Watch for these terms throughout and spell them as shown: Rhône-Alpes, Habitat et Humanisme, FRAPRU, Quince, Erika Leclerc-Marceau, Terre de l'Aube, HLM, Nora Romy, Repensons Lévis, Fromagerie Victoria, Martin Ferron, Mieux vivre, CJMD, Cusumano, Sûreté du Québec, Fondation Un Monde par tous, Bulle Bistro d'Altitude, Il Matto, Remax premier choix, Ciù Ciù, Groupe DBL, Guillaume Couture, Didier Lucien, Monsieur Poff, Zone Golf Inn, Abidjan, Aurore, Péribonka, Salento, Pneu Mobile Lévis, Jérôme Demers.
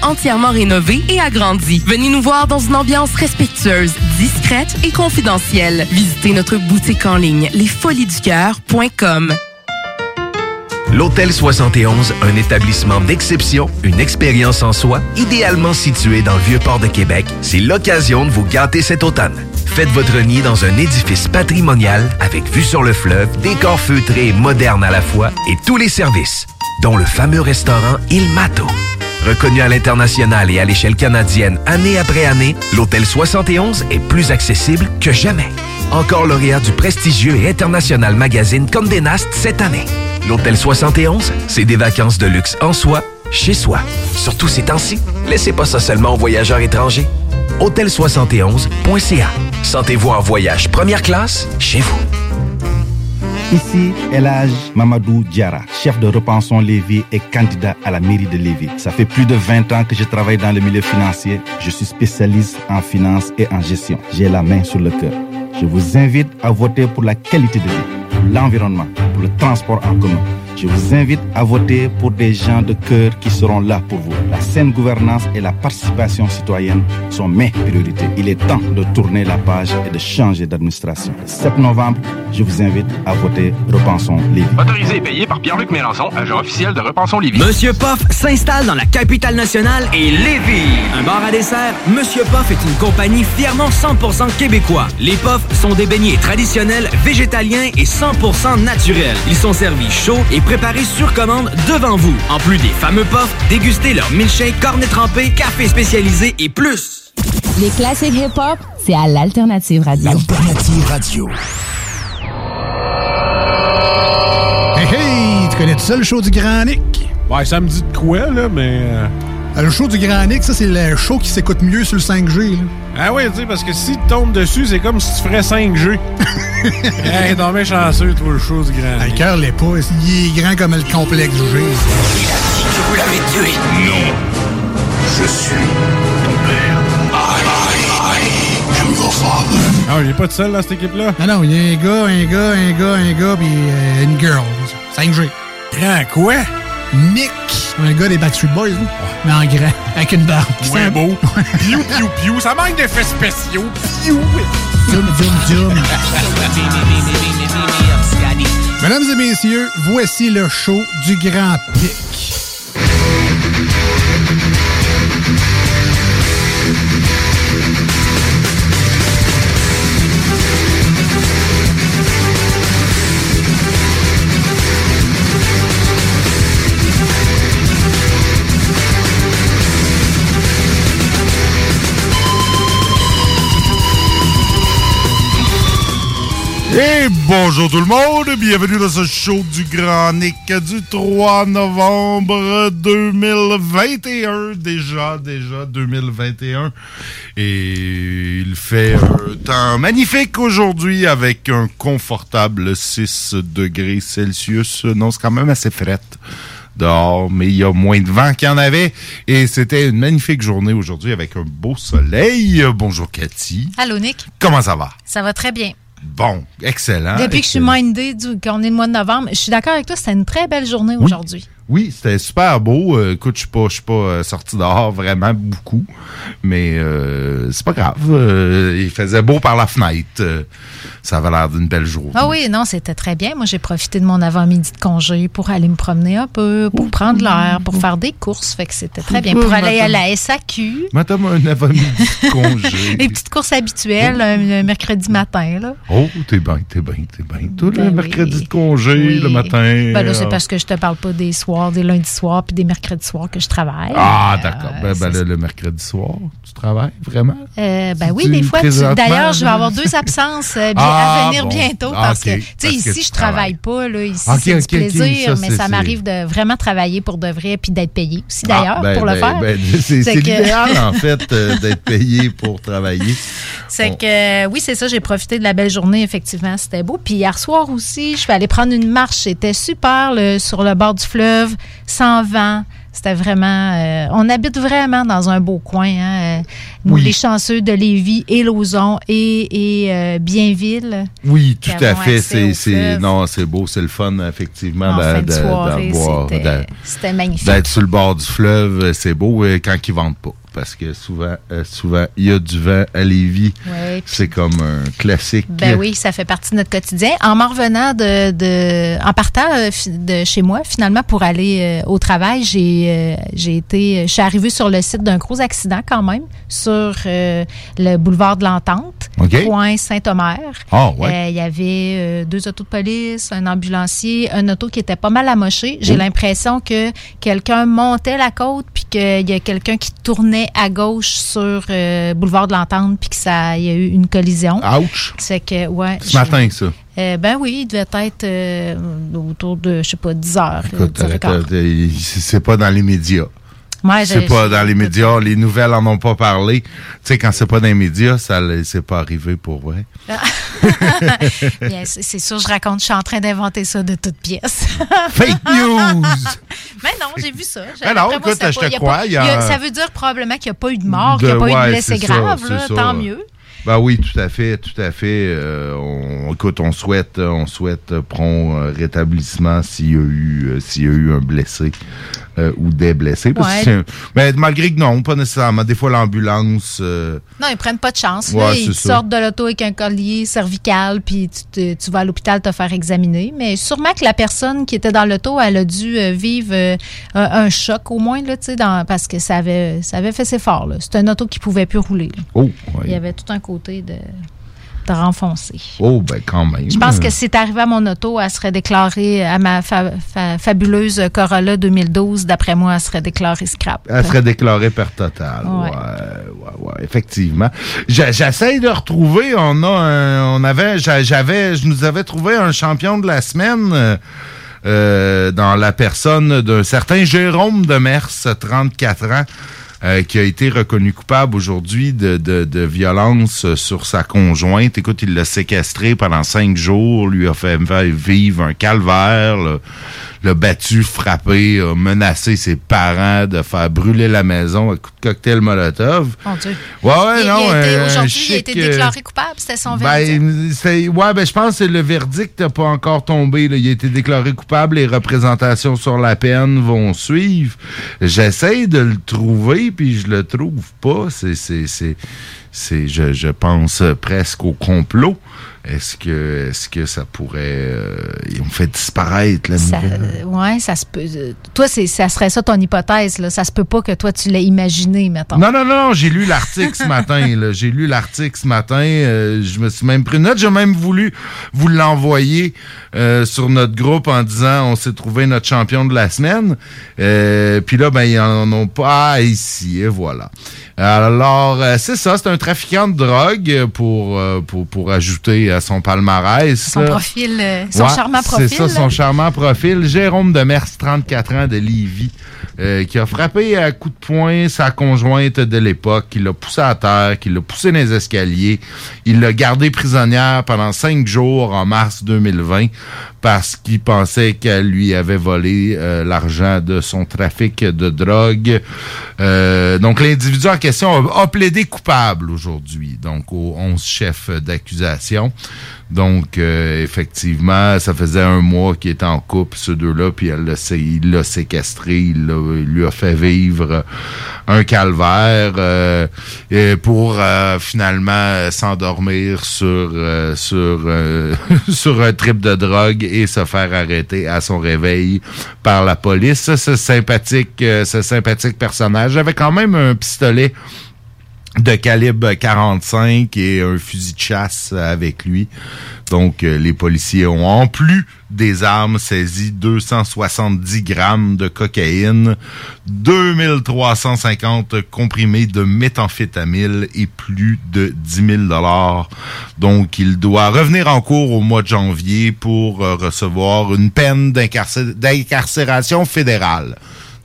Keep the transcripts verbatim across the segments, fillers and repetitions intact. Entièrement rénové et agrandi. Venez nous voir dans une ambiance respectueuse, discrète et confidentielle. Visitez notre boutique en ligne les folies du cœur point com. L'Hôtel soixante et onze, un établissement d'exception, une expérience en soi, idéalement situé dans le Vieux-Port de Québec, c'est l'occasion de vous gâter cet automne. Faites votre nid dans un édifice patrimonial avec vue sur le fleuve, décor feutré et moderne à la fois et tous les services, dont le fameux restaurant Il Matto. Reconnu à l'international et à l'échelle canadienne année après année, l'Hôtel soixante et onze est plus accessible que jamais. Encore lauréat du prestigieux et international magazine Condé Nast cette année. L'Hôtel soixante et onze, c'est des vacances de luxe en soi, chez soi. Surtout ces temps-ci, laissez pas ça seulement aux voyageurs étrangers. hôtel soixante et onze point c a. Sentez-vous en voyage première classe chez vous. Ici, Elhaj Mamadou Diarra, chef de Repensons Lévis et candidat à la mairie de Lévis. Ça fait plus de vingt ans que je travaille dans le milieu financier. Je suis spécialiste en finance et en gestion. J'ai la main sur le cœur. Je vous invite à voter pour la qualité de vie, pour l'environnement, pour le transport en commun. Je vous invite à voter pour des gens de cœur qui seront là pour vous. La saine gouvernance et la participation citoyenne sont mes priorités. Il est temps de tourner la page et de changer d'administration. Le sept novembre, je vous invite à voter Repensons Lévis. Autorisé et payé par Pierre-Luc Mélançon, agent officiel de Repensons Lévis. Monsieur Poff s'installe dans la capitale nationale et Lévis. Un bar à dessert, Monsieur Poff est une compagnie fièrement cent pour cent québécois. Les Poffs sont des beignets traditionnels, végétaliens et cent pour cent naturels. Ils sont servis chauds et préparés sur commande devant vous. En plus des fameux puffs, dégustez leurs milkshakes, cornets trempés, cafés spécialisés et plus. Les classiques hip-hop, c'est à l'Alternative Radio. L'Alternative Radio. Hey, hey! Tu connais-tu ça, le show du Grand Nick? Ouais, ça me dit de quoi, là, mais... Le show du Grand Nick, ça, c'est le show qui s'écoute mieux sur le cinq G, là. Ah oui, tu sais, parce que si tu tombes dessus, c'est comme si tu ferais cinq G. Hey, t'en mets chanceux, toi, le show du Grand Nick. Le cœur l'est pas. Il est grand comme le complexe du G. Il a dit que vous l'avez tué. Non. Je suis ton père. I, I, I am your father. Ah, il est pas tout seul, dans cette équipe-là? Non, non, il y a un gars, un gars, un gars, un gars, puis euh, une girl. cinq G. Grand quoi? Nick, un gars des Backstreet Boys, hein? Mais en grand, avec une barbe. C'est un beau. Piou, piou, piou, ça manque d'effets spéciaux. Piou. Dum, dum, dum. Mesdames et messieurs, voici le show du Grand Pic. Et bonjour tout le monde, bienvenue dans ce show du Grand Nick du trois novembre deux mille vingt et un, déjà, déjà deux mille vingt et un, et il fait un temps magnifique aujourd'hui avec un confortable six degrés Celsius, non c'est quand même assez frais dehors, mais il y a moins de vent qu'il y en avait, et c'était une magnifique journée aujourd'hui avec un beau soleil. Bonjour Cathy. Allô Nick. Comment ça va? Ça va très bien. Bon, excellent. Depuis excellent. que je suis mindée qu'on est le mois de novembre, je suis d'accord avec toi, c'était une très belle journée oui. aujourd'hui. Oui, c'était super beau. Euh, écoute, je suis pas, je suis pas sorti dehors vraiment beaucoup, mais euh, c'est pas grave. Euh, il faisait beau par la fenêtre. Euh, ça avait l'air d'une belle journée. Ah oui, non, c'était très bien. Moi, j'ai profité de mon avant-midi de congé pour aller me promener un peu, pour prendre l'air, pour faire des courses. Fait que c'était très bien. Pour aller à la S A Q. Maintenant, un avant-midi de congé. Les petites courses habituelles, le mercredi matin, là. Oh, t'es bien, t'es bien, t'es bien. Tout ben le oui. mercredi de congé, oui. le matin. Ben là, c'est parce que je te parle pas des soirs, des lundis soirs puis des mercredis soirs que je travaille. Ah, d'accord. Euh, ben, ben là, le mercredi soir, tu travailles vraiment? Euh, ben oui, des fois. Tu... D'ailleurs, je vais avoir deux absences euh, bien, ah, à venir bon. bientôt ah, parce okay. que, tu sais, ici, je travaille pas. Là, ici, okay, c'est okay, du plaisir, okay, ça, mais c'est, ça c'est... m'arrive de vraiment travailler pour de vrai puis d'être payé aussi, d'ailleurs, ah, ben, pour ben, le faire. Ben, c'est c'est, c'est que... l'idéal, en fait, euh, d'être payé pour travailler. C'est On... que, oui, c'est ça. J'ai profité de la belle journée, effectivement. C'était beau. Puis hier soir aussi, je suis allée prendre une marche. C'était super le, sur le bord du fleuve. Sans vent, c'était vraiment... Euh, on habite vraiment dans un beau coin. Hein, euh, nous, oui. les chanceux de Lévis et Lauzon et, et euh, Bienville. Oui, tout à fait. C'est, c'est, non, c'est beau, c'est le fun, effectivement, en fin de soirée, d'avoir, c'était, d'a, c'était magnifique. D'être sur le bord du fleuve, c'est beau euh, quand ils ne vendent pas. Parce que souvent, euh, souvent, il y a du vent à Lévis. Ouais, c'est comme un classique. Ben oui, ça fait partie de notre quotidien. En m'en revenant de, de, en partant de chez moi, finalement, pour aller euh, au travail, j'ai, euh, j'ai été, je suis arrivée sur le site d'un gros accident quand même, sur euh, le boulevard de l'Entente, okay. coin Saint-Omer. Ah, oh, ouais. Euh, il y avait euh, deux autos de police, un ambulancier, un auto qui était pas mal amoché. J'ai oh. l'impression que quelqu'un montait la côte puis qu'il y a quelqu'un qui tournait à gauche sur euh, Boulevard de l'Entente puis que ça il y a eu une collision. Ouch! C'est que, ouais, ce je, matin, ça? Euh, ben oui, il devait être euh, autour de, je sais pas, dix heures. Écoute, euh, c'est pas dans les médias. Ouais, c'est pas dans les médias. Les nouvelles en ont pas parlé. Tu sais, quand c'est pas dans les médias, ça c'est pas arrivé pour vrai. Bien, c'est, c'est sûr, je raconte, je suis en train d'inventer ça de toutes pièces. Fake news! Mais non, j'ai vu ça. J'ai, mais non, écoute, je te crois. Ça veut dire probablement qu'il n'y a pas eu de mort, de, qu'il n'y a pas ouais, eu de blessé grave, ça, là, tant ça. mieux. Ben oui, tout à fait, tout à fait. Euh, on, écoute, on souhaite, on souhaite prompt euh, rétablissement s'il y a eu, euh, s'il y a eu un blessé euh, ou des blessés. Parce ouais. que c'est, mais malgré que non, pas nécessairement. Des fois, l'ambulance. Euh, non, ils prennent pas de chance. Ouais, là, ils sortent de l'auto avec un collier cervical, puis tu, te, tu vas à l'hôpital te faire examiner. Mais sûrement que la personne qui était dans l'auto, elle a dû vivre euh, un choc au moins là, tu sais, parce que ça avait, ça avait fait ses efforts. C'était un auto qui pouvait plus rouler. Oh, ouais. Il y avait tout un côté de, de renfoncer. Oh, ben quand même. Je pense que si c'était arrivé à mon auto, elle serait déclarée à ma fa- fa- fabuleuse Corolla deux mille douze. D'après moi, elle serait déclarée scrap. Elle serait déclarée perte totale. Ouais. Ouais, ouais, ouais, effectivement. J- j'essaie de retrouver. On a, un, on avait, j'avais, je nous avais trouvé un champion de la semaine. Euh, dans la personne d'un certain Jérôme Demers, trente-quatre ans. Euh, qui a été reconnu coupable aujourd'hui de, de, de violence sur sa conjointe. Écoute, il l'a séquestrée pendant cinq jours, lui a fait vivre un calvaire, le, l'a battu, frappé, a menacé ses parents de faire brûler la maison à coups de cocktail Molotov. Mon Dieu. Ouais, ouais, il, non. Il a été, aujourd'hui, chic, il a été déclaré coupable, c'était son verdict. Ben, c'est, ouais, ben, je pense que le verdict n'a pas encore tombé, là. Il a été déclaré coupable, les représentations sur la peine vont suivre. J'essaie de le trouver, puis je le trouve pas. C'est, c'est, c'est, c'est, je, je pense presque au complot. Est-ce que, est-ce que ça pourrait... Euh, ils ont fait disparaître la nouvelle? Oui, ça se peut... Euh, toi, c'est, ça serait ça ton hypothèse, là. Ça se peut pas que toi, tu l'aies imaginé, mettons. Non, non, non, non, j'ai lu l'article ce matin, là. J'ai lu l'article ce matin. Euh, je me suis même pris note. J'ai même voulu vous l'envoyer euh, sur notre groupe en disant on s'est trouvé notre champion de la semaine. Euh, Puis là, ben ils en ont pas... Ah, ici, et voilà. Alors, euh, c'est ça. C'est un trafiquant de drogue pour, euh, pour, pour ajouter... à son palmarès. Son là. profil, son ouais, charmant profil. C'est ça, son charmant profil. Jérôme Demers, trente-quatre ans, de Lévis, euh, qui a frappé à coups de poing sa conjointe de l'époque, qui l'a poussé à terre, qui l'a poussé dans les escaliers. Il l'a gardée prisonnière pendant cinq jours en mars deux mille vingt parce qu'il pensait qu'elle lui avait volé euh, l'argent de son trafic de drogue. Euh, donc, l'individu en question a, a plaidé coupable tribunal aujourd'hui, donc aux onze chefs d'accusation. Donc, euh, effectivement, ça faisait un mois qu'il était en couple, ce deux-là, puis elle l'a, il l'a séquestré, il, l'a, il lui a fait vivre un calvaire euh, et pour euh, finalement s'endormir sur, euh, sur, euh, sur un trip de drogue et se faire arrêter à son réveil par la police. Ça, c'est sympathique, euh, ce sympathique personnage. J'avais quand même un pistolet de calibre quarante-cinq et un fusil de chasse avec lui. Donc, euh, les policiers ont, en plus des armes, saisi deux cent soixante-dix grammes de cocaïne, deux mille trois cent cinquante comprimés de méthamphétamine et plus de dix mille dollars. Donc, il doit revenir en cours au mois de janvier pour euh, recevoir une peine d'incarcé- d'incarcération fédérale.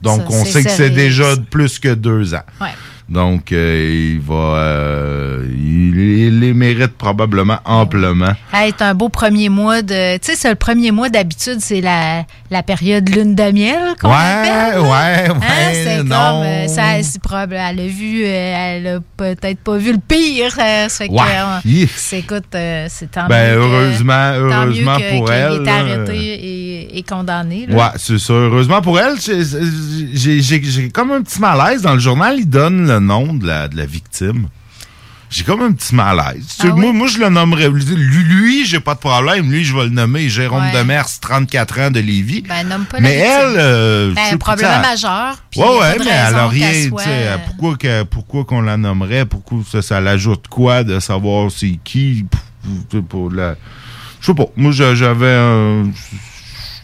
Donc, ça, on sait que sérieux. C'est déjà plus que deux ans. Ouais. Donc, euh, il va, euh, il, il les mérite probablement amplement. Hey, c'est un beau premier mois de, tu sais, c'est le premier mois d'habitude, c'est la, la période lune de miel qu'on ouais, appelle. Ouais, ouais, hein? ouais. C'est non. comme, euh, ça, c'est probable, elle a vu, euh, elle a peut-être pas vu le pire. Euh, ça fait ouais. que, euh, c'est, écoute, euh, c'est tant ben, mieux. heureusement, que, heureusement tant mieux que, pour elle. Est arrêté euh, et, et condamné. Là. Ouais, c'est ça. Heureusement pour elle, j'ai, j'ai, j'ai, j'ai comme un petit malaise dans le journal, il donne le nom de la, de la victime. J'ai comme un petit malaise. Ah oui? moi, moi, je le nommerais. Lui, j'ai pas de problème. Lui, je vais le nommer Jérôme ouais. Demers, trente-quatre ans de Lévis. Ben, nomme pas la mais victime. Elle... Euh, ben, un problème ça... majeur. Oui, oui, mais elle a rien. Soit... Pourquoi, que, pourquoi qu'on la nommerait? Pourquoi ça, ça l'ajoute quoi de savoir c'est qui? Pour la... Je sais pas. Moi, j'avais... Euh...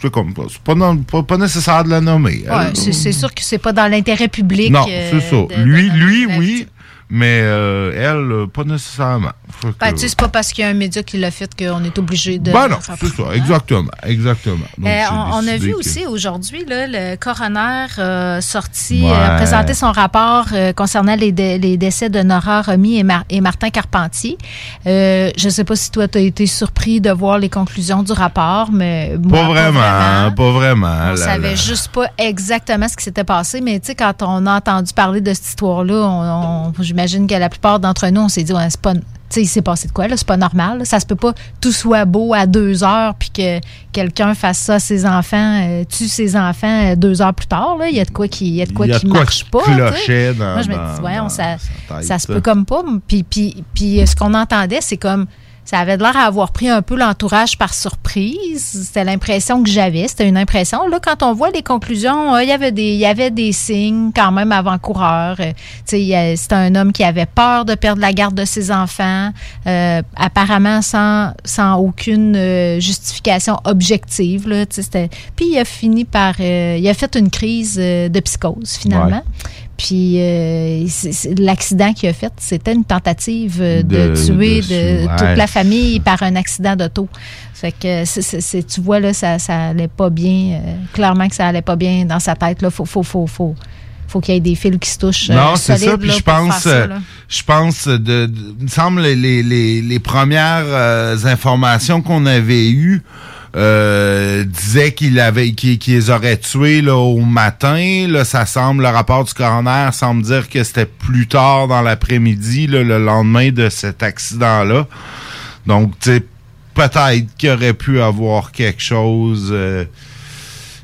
C'est comme c'est pas, non, pas, pas nécessaire de la nommer. Ouais, elle, c'est, euh, c'est sûr que c'est pas dans l'intérêt public. Non, euh, c'est ça. De, lui, de lui, oui, mais euh, elle, pas nécessairement. Ben, tu sais, c'est pas parce qu'il y a un média qui l'a fait qu'on est obligé de... Ben non, c'est ça, hein? exactement, exactement. Donc, euh, on, on a vu que... aussi aujourd'hui, là, le coroner euh, sorti, ouais. euh, présenté son rapport euh, concernant les, dé- les décès de Nora Romy et, Mar- et Martin Carpentier. Euh, je sais pas si toi, t'as été surpris de voir les conclusions du rapport, mais... Moi, pas, vraiment, pas vraiment, pas vraiment. On là, savait là. juste pas exactement ce qui s'était passé, mais tu sais, quand on a entendu parler de cette histoire-là, on, on, j'imagine que la plupart d'entre nous, on s'est dit, ouais, c'est pas... Tu sais, il s'est passé de quoi, là? C'est pas normal, là. Ça se peut pas tout soit beau à deux heures puis que quelqu'un fasse ça à ses enfants, euh, tue ses enfants euh, deux heures plus tard, là. Il y a de quoi qui, il y a de quoi qui marche pas, tu sais. Moi, je me dis, voyons, ça, ça se peut comme pas. Puis, puis, puis ce qu'on entendait, c'est comme... Ça avait l'air à avoir pris un peu l'entourage par surprise. C'était l'impression que j'avais. C'était une impression. Là, quand on voit les conclusions, euh, il y avait des, il y avait des signes quand même avant-coureurs. Euh, tu sais, c'était un homme qui avait peur de perdre la garde de ses enfants, euh, apparemment sans, sans aucune euh, justification objective. Là, tu sais, c'était. Puis il a fini par, euh, il a fait une crise euh, de psychose finalement. Ouais. Puis euh, c'est, c'est, l'accident qu'il a fait, c'était une tentative de, de tuer de, de, de toute la famille par un accident d'auto. Fait que c'est, c'est, c'est, tu vois, là, ça, ça allait pas bien. Euh, clairement que ça allait pas bien dans sa tête. Là, faut, faut, faut, faut, faut qu'il y ait des fils qui se touchent. Non, euh, c'est solides, ça. Puis là, je pense, ça, je pense, de, de, il me semble les, les, les premières euh, informations qu'on avait eues. Euh, disait qu'il avait qu'il, qu'il les aurait tués là au matin, là ça semble, le rapport du coroner semble dire que c'était plus tard dans l'après-midi, là, le lendemain de cet accident-là. Donc tu sais, peut-être qu'il aurait pu avoir quelque chose euh,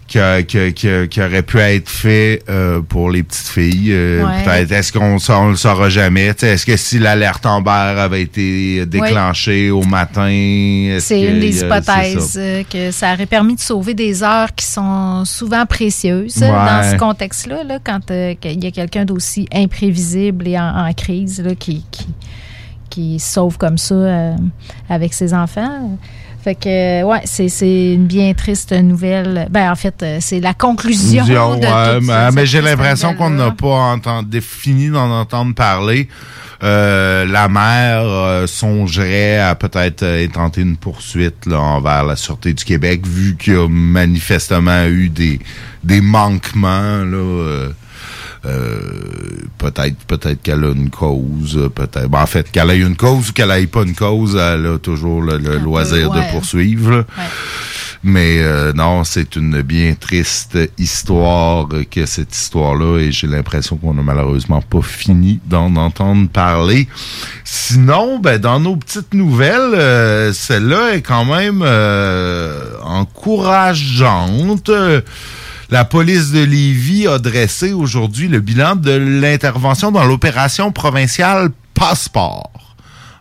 qui, qui, qui, qui aurait pu être fait euh, pour les petites filles. Euh, ouais. Peut-être. Est-ce qu'on on le saura jamais? T'sais, est-ce que si l'alerte Amber avait été déclenchée ouais. au matin? Est-ce c'est que, une des hypothèses euh, ça? Que ça aurait permis de sauver des heures qui sont souvent précieuses ouais. dans ce contexte-là, là, quand euh, il y a quelqu'un d'aussi imprévisible et en, en crise là, qui, qui, qui sauve comme ça euh, avec ses enfants. Fait que, ouais, c'est, c'est une bien triste nouvelle. Ben, en fait, c'est la conclusion Dion, de ouais, tout ça. Mais, mais j'ai l'impression qu'on n'a pas entendu, fini d'en entendre parler. Euh, la mère euh, songerait à peut-être euh, tenter une poursuite là, envers la Sûreté du Québec, vu qu'il y a manifestement eu des, des manquements, là... Euh, Euh, peut-être peut-être qu'elle a une cause, peut-être. Ben, en fait, qu'elle ait une cause ou qu'elle n'ait pas une cause, elle a toujours le, le loisir peu, ouais. de poursuivre. Ouais. Mais euh, non, c'est une bien triste histoire que cette histoire-là, et j'ai l'impression qu'on n'a malheureusement pas fini d'en entendre parler. Sinon, ben dans nos petites nouvelles, euh, celle-là est quand même euh, encourageante. La police de Lévis a dressé aujourd'hui le bilan de l'intervention dans l'opération provinciale Passeport.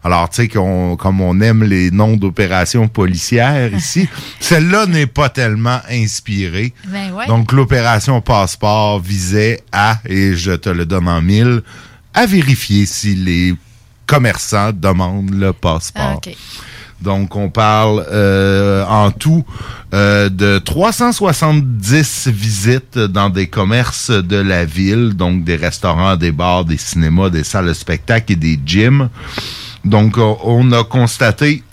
Alors, tu sais, comme on aime les noms d'opérations policières ici, celle-là n'est pas tellement inspirée. Ben ouais. Donc, l'opération Passeport visait à, et je te le donne en mille, à vérifier si les commerçants demandent le passeport. Ah, okay. Donc, on parle euh, en tout euh, de trois cent soixante-dix visites dans des commerces de la ville, donc des restaurants, des bars, des cinémas, des salles de spectacle et des gyms. Donc, on a constaté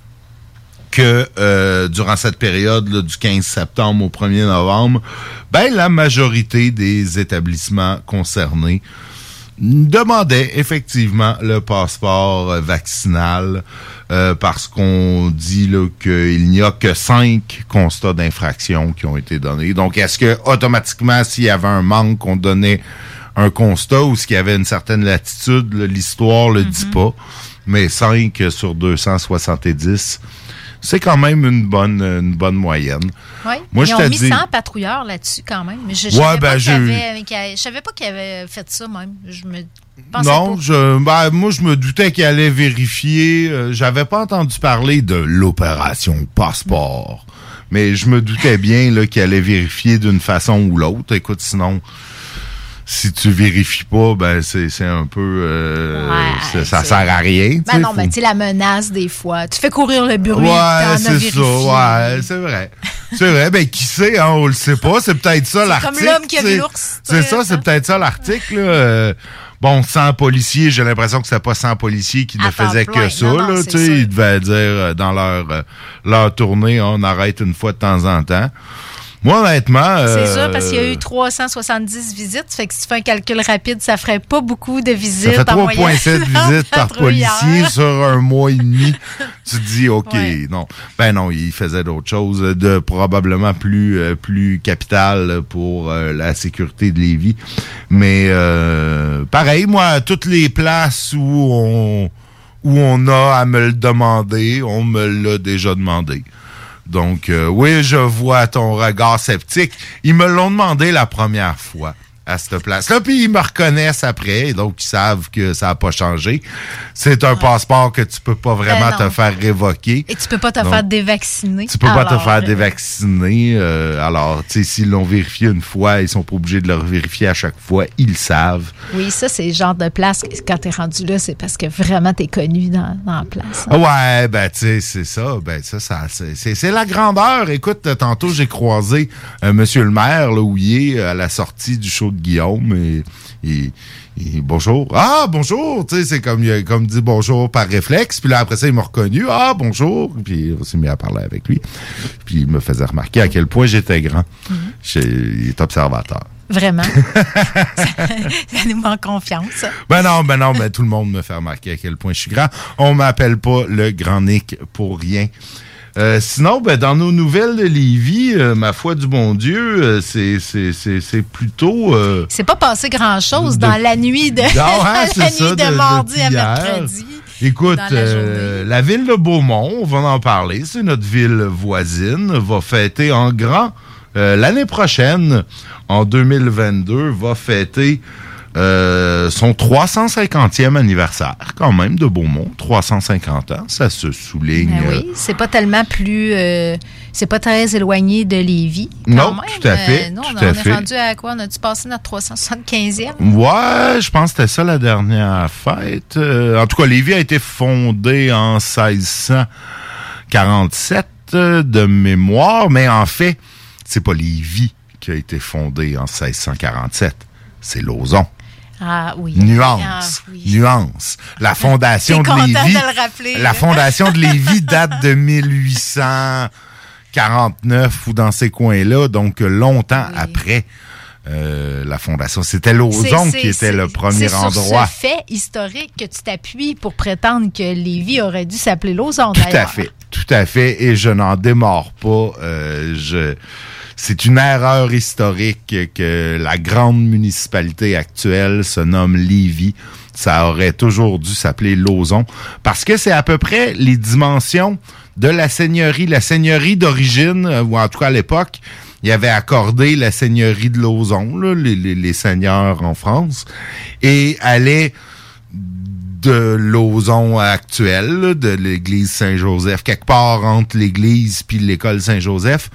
que euh, durant cette période là, du quinze septembre au premier novembre, ben la majorité des établissements concernés demandaient effectivement le passeport vaccinal euh, parce qu'on dit là, qu'il n'y a que cinq constats d'infraction qui ont été donnés. Donc, est-ce que automatiquement, s'il y avait un manque, on donnait un constat ou s'il y avait une certaine latitude, là, l'histoire le mm-hmm. dit pas? Mais cinq sur deux cent soixante-dix, c'est quand même une bonne une bonne moyenne. Oui, moi, ils ont mis dit... cent patrouilleurs là-dessus quand même. Je ne ouais, ben, je... savais pas qu'ils avaient fait ça même. Je me pensais non, pas. Je, ben, moi, je me doutais qu'ils allaient vérifier. Euh, j'avais pas entendu parler de l'opération Passeport, mais je me doutais bien là, qu'ils allaient vérifier d'une façon ou l'autre. Écoute, sinon... Si tu vérifies pas, ben c'est, c'est un peu... Euh, ouais, c'est, ça c'est... sert à rien. Ben non, faut... ben tu sais, la menace des fois. Tu fais courir le bruit, ouais, t'en c'est as vérifié. Ça, ouais, c'est vrai. C'est vrai, ben qui sait, hein, on le sait pas. C'est peut-être ça c'est l'article. C'est comme l'homme qui a vu l'ours. C'est ça, c'est peut-être ça l'article. Là, euh, bon, cent policiers, j'ai l'impression que c'était pas cent policiers qui à ne faisaient plein. Que ça. Non, non, là, tu sais, ils devaient dire euh, dans leur, euh, leur tournée, on arrête une fois de temps en temps. Moi, honnêtement... C'est euh, ça, parce qu'il y a eu trois cent soixante-dix visites. Fait que si tu fais un calcul rapide, ça ferait pas beaucoup de visites. Ça fait trois virgule sept visites par policier sur un mois et demi. Tu te dis, OK, ouais. non. Ben non, il faisait d'autres choses de probablement plus, euh, plus capitales pour euh, la sécurité de Lévis. Mais euh, pareil, moi, toutes les places où on, où on a à me le demander, on me l'a déjà demandé. Donc, euh, oui, je vois ton regard sceptique. Ils me l'ont demandé la première fois à cette place-là, puis ils me reconnaissent après, donc ils savent que ça n'a pas changé. C'est un ouais. passeport que tu peux pas vraiment ben te faire révoquer. Et tu peux pas te donc, faire dévacciner. Tu peux alors, pas te faire dévacciner. Euh, alors, tu sais, s'ils l'ont vérifié une fois, ils sont pas obligés de le revérifier à chaque fois. Ils le savent. Oui, ça, c'est le genre de place, quand t'es rendu là, c'est parce que vraiment t'es connu dans, dans la place. Hein? Ouais, ben tu sais, c'est ça. Ben ça, ça c'est, c'est, c'est la grandeur. Écoute, tantôt, j'ai croisé euh, monsieur le maire, là, où il est, à la sortie du show de Guillaume et, et, et bonjour. Ah, bonjour! Tu sais, c'est comme il comme dit bonjour par réflexe. Puis là, après ça, il m'a reconnu. Ah, bonjour! Puis on s'est mis à parler avec lui. Puis il me faisait remarquer à quel point j'étais grand. Mm-hmm. J'ai, il est observateur. Vraiment. ça, ça nous manque confiance. Ben non, ben non, ben tout le monde me fait remarquer à quel point je suis grand. On m'appelle pas le grand Nick pour rien. Euh, sinon, ben, dans nos nouvelles de Lévis, euh, ma foi du bon Dieu, euh, c'est, c'est, c'est, c'est plutôt... Euh, c'est pas passé grand-chose dans la nuit de, non, hein, la nuit ça, de, de mardi de à mercredi. Écoute, la, euh, la ville de Beaumont, on va en parler, c'est notre ville voisine, va fêter en grand euh, l'année prochaine, en deux mille vingt-deux, va fêter... Euh, son trois cent cinquantième anniversaire, quand même, de Beaumont. trois cent cinquante ans, ça se souligne. Ben oui, c'est pas tellement plus... Euh, c'est pas très éloigné de Lévis, quand non, même. Tout à fait. Euh, non, tout on, à on fait. Est rendu à quoi? On a-tu passé notre trois cent soixante-quinzième? Ouais, je pense que c'était ça la dernière fête. Euh, en tout cas, Lévis a été fondée en seize cent quarante-sept de mémoire, mais en fait, c'est pas Lévis qui a été fondée en seize cent quarante-sept. C'est Lauzon. Ah oui. Nuance. Ah, oui. Nuance. La fondation de Lévis. T'es content de le rappeler. La fondation de Lévis date de mille huit cent quarante-neuf ou dans ces coins-là, donc longtemps oui. après. euh, la fondation. C'était Lauzon qui était le premier endroit. C'est sur ce fait historique que tu t'appuies pour prétendre que Lévis aurait dû s'appeler Lauzon, d'ailleurs. Tout à fait, tout à fait, et je n'en démords pas. Euh, je... C'est une erreur historique que la grande municipalité actuelle se nomme Lévis. Ça aurait toujours dû s'appeler Lauzon, parce que c'est à peu près les dimensions de la seigneurie. La seigneurie d'origine, ou en tout cas à l'époque, il avait accordé la seigneurie de Lauzon, là, les, les, les seigneurs en France, et allait de Lauzon actuel, là, de l'église Saint-Joseph, quelque part entre l'église puis l'école Saint-Joseph,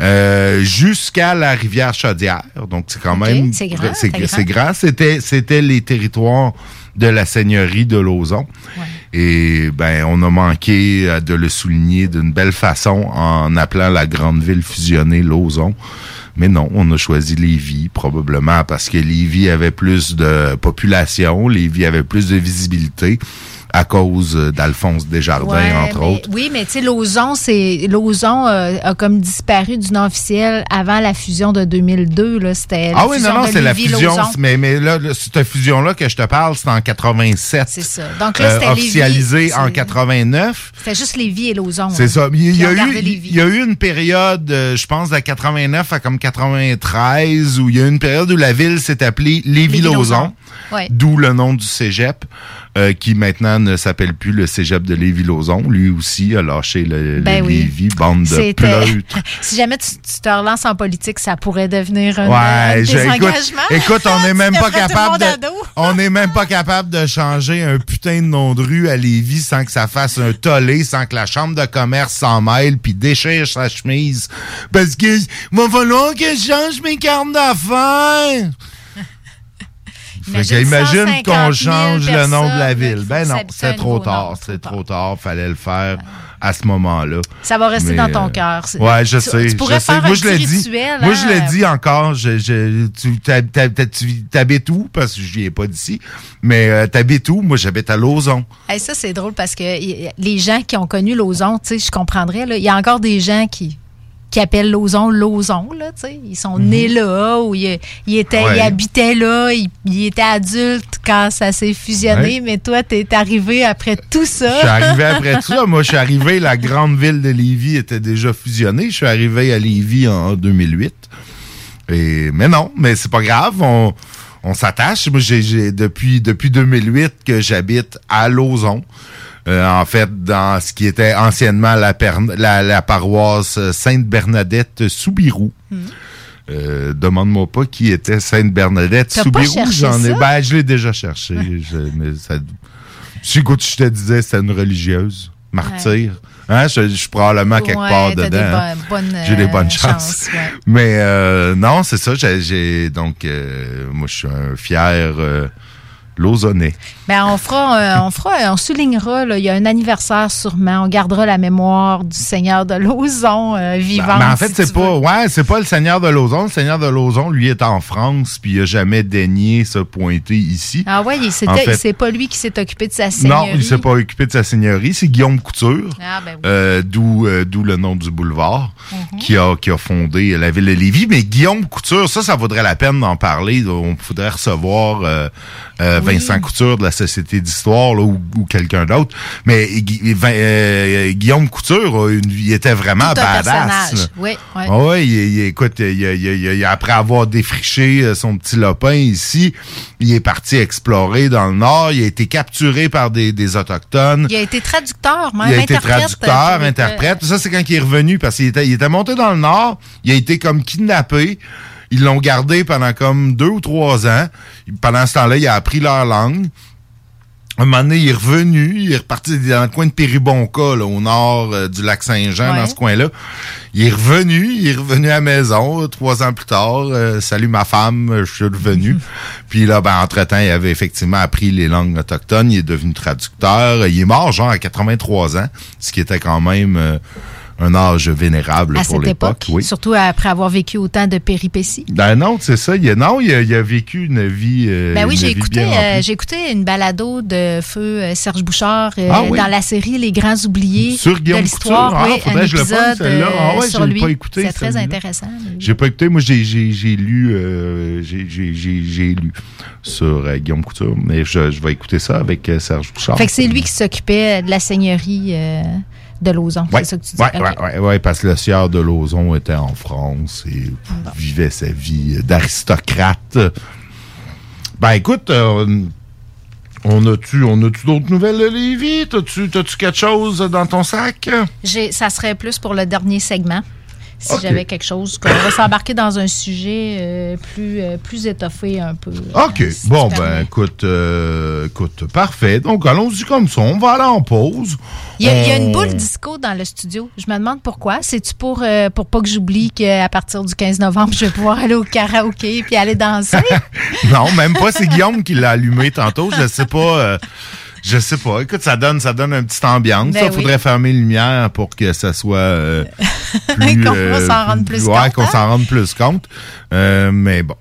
Euh, jusqu'à la rivière Chaudière. Donc, c'est quand okay, même... C'est grand, c'est, c'est, c'est grand. C'était, c'était les territoires de la seigneurie de Lauzon. Ouais. Et, ben, on a manqué de le souligner d'une belle façon en appelant la grande ville fusionnée Lauzon. Mais non, on a choisi Lévis, probablement, parce que Lévis avait plus de population, Lévis avait plus de visibilité, à cause d'Alphonse Desjardins, ouais, entre mais, autres. Oui, mais tu sais, Lauzon, c'est, Lauzon euh, a comme disparu du nom officiel avant la fusion de deux mille deux. Là, c'était ah oui, non, non, c'est la fusion. Mais, mais là, là, cette fusion-là que je te parle, c'était en quatre-vingt-sept. C'est ça. Donc là, c'était euh, officialisé en quatre-vingt-neuf. C'était juste Lévis et Lauzon. C'est hein, ça. Il y, a eu, il y a eu une période, euh, je pense, de quatre-vingt-neuf à comme quatre-vingt-treize, où il y a eu une période où la ville s'est appelée Lévis-Lauzon, ouais, d'où le nom du cégep, euh, qui maintenant ne s'appelle plus le cégep de Lévis-Lauzon. Lui aussi a lâché le, ben le oui. Lévis, bande de pleutres. Si jamais tu, tu te relances en politique, ça pourrait devenir un, ouais, un désengagement. Écoute, écoute on n'est même pas capable de, on n'est même pas capable de changer un putain de nom de rue à Lévis sans que ça fasse un tollé, sans que la chambre de commerce s'en mêle puis déchire sa chemise. Parce que va falloir que je change mes cartes d'affaires. Imagine, imagine qu'on change le nom de la ville. Ben non, c'est trop tard. C'est trop tard. Fallait le faire à ce moment-là. Ça va rester mais, dans ton cœur. Ouais, je tu, sais. Tu pourrais je faire sais. Un Moi, je le dis. Rituel, Moi, hein? je le dis encore. Je, je, tu t'hab, t'hab, t'habites où? Parce que je n'y ai pas d'ici. Mais euh, t'habites où? Moi, j'habite à Lauzon. Hey, ça, c'est drôle parce que y, les gens qui ont connu Lauzon, tu sais, je comprendrais. Il y a encore des gens qui... qui appellent Lauzon Lauzon, là, tu sais. Ils sont mm-hmm. nés là, ou ils, ils, étaient, ouais. ils habitaient là, ils, ils étaient adultes quand ça s'est fusionné, ouais. mais toi, t'es arrivé après tout ça. Je suis arrivé après tout ça. Moi, je suis arrivé, la grande ville de Lévis était déjà fusionnée. Je suis arrivé à Lévis en deux mille huit. Et, mais non, mais c'est pas grave, on, on s'attache. Moi, j'ai, j'ai, depuis, depuis deux mille huit que j'habite à Lauzon. Euh, en fait, dans ce qui était anciennement la, perna- la, la paroisse Sainte-Bernadette-Soubirous. Mmh. Euh, demande-moi pas qui était Sainte-Bernadette-Soubirous. J'en ai, ben, je l'ai déjà cherché. je, mais ça, écoute, je te disais, c'était une religieuse, martyre. Ouais. Hein, je, je suis probablement quelque ouais, part dedans. Des hein. bo- bonnes, j'ai des bonnes euh, chances. chances ouais. Mais euh, non, c'est ça. J'ai, j'ai donc, euh, moi, je suis un fier. Euh, Lauzonais. Ben on fera, euh, on fera, on soulignera. Là, il y a un anniversaire sûrement. On gardera la mémoire du Seigneur de Lauzon euh, vivant. Mais en fait, si c'est pas, veux. ouais, c'est pas le Seigneur de Lauzon. Le Seigneur de Lauzon, lui, est en France, puis il n'a jamais daigné se pointer ici. Ah ouais, il en fait, c'est pas lui qui s'est occupé de sa seigneurie. Non, il s'est pas occupé de sa seigneurie. C'est Guillaume Couture, ah, ben oui. euh, d'où, euh, d'où le nom du boulevard, mm-hmm. qui a, qui a fondé la ville de Lévis. Mais Guillaume Couture, ça, ça vaudrait la peine d'en parler. On faudrait recevoir. Euh, euh, Vincent oui. Couture de la Société d'Histoire là, ou, ou quelqu'un d'autre. Mais Gu- euh, Guillaume Couture, une, il était vraiment badass. Oui, oui. Oh, ouais, il, il, écoute, il, il, il, après avoir défriché son petit lopin ici, il est parti explorer dans le Nord. Il a été capturé par des, des Autochtones. Il a été traducteur, même. Il a été traducteur, euh, interprète. Euh, ça, c'est quand il est revenu, parce qu'il était, il était monté dans le Nord. Il a été comme kidnappé. Ils l'ont gardé pendant comme deux ou trois ans. Pendant ce temps-là, il a appris leur langue. Un moment donné, il est revenu, il est reparti dans le coin de Péribonka, là, au nord euh, du lac Saint-Jean, ouais. dans ce coin-là. Il est revenu, il est revenu à la maison euh, trois ans plus tard. Euh, « Salut ma femme, je suis revenu. » Puis là, ben entre-temps, il avait effectivement appris les langues autochtones, il est devenu traducteur. Il est mort genre à quatre-vingt-trois ans, ce qui était quand même... Euh, un âge vénérable à pour cette l'époque. Époque, oui. Surtout après avoir vécu autant de péripéties. Ben non, c'est ça. Il a, non, il a, il a vécu une vie. Euh, ben oui, j'ai écouté, euh, j'ai écouté une balado de feu Serge Bouchard euh, ah, oui. dans la série Les Grands Oubliés sur de l'histoire. Ah, oui, un que épisode je le prenne, ah, ouais, sur lui. Pas écouté, c'est très intéressant. Lui. J'ai pas écouté. Moi, j'ai, j'ai, j'ai lu, euh, j'ai, j'ai, j'ai, j'ai lu sur euh, Guillaume Couture, mais je, je vais écouter ça avec euh, Serge Bouchard. Fait que c'est lui qui s'occupait de la seigneurie. Euh, de Lauzon, ouais, c'est ça que tu dis. Oui, okay. ouais, ouais, ouais, parce que le sieur de Lauzon était en France et bon. vivait sa vie d'aristocrate. Ben écoute, euh, on a-tu, on a-tu d'autres nouvelles de Lévis? T'as-tu, t'as-tu quelque chose dans ton sac? J'ai, ça serait plus pour le dernier segment. Si okay. j'avais quelque chose, qu'on va s'embarquer dans un sujet euh, plus, euh, plus étoffé un peu. OK. Euh, si bon, ben, écoute, euh, écoute, parfait. Donc, allons-y comme ça. On va aller en pause. Il y a, on... il y a une boule disco dans le studio. Je me demande pourquoi. C'est-tu pour, euh, pour pas que j'oublie qu'à partir du quinze novembre, je vais pouvoir aller au karaoké puis aller danser? Non, même pas. C'est Guillaume qui l'a allumé tantôt. Je sais pas... Euh... Je sais pas. Écoute, ça donne, ça donne une petite ambiance. Ben il oui. faudrait fermer les lumières pour que ça soit euh, plus... qu'on euh, s'en rende plus compte. Ouais, qu'on hein? s'en rende plus compte. Euh, mais bon,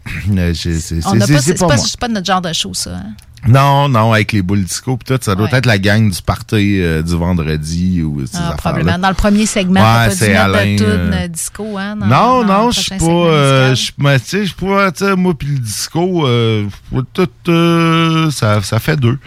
j'ai, c'est, c'est, c'est, pas, c'est, c'est pas, pas moi. C'est pas notre genre de show, ça. Hein? Non, non, avec les boules disco pis tout, ça doit ouais. être la gang du party euh, du vendredi ou ces ah, affaires-là. Dans le premier segment, ouais, t'as c'est pas du tout euh... disco, hein? Dans, non, dans non, je suis pas, euh, je mais tu sais, je pourrais, tu sais, moi pis le disco, euh, tout, euh, ça, ça fait deux.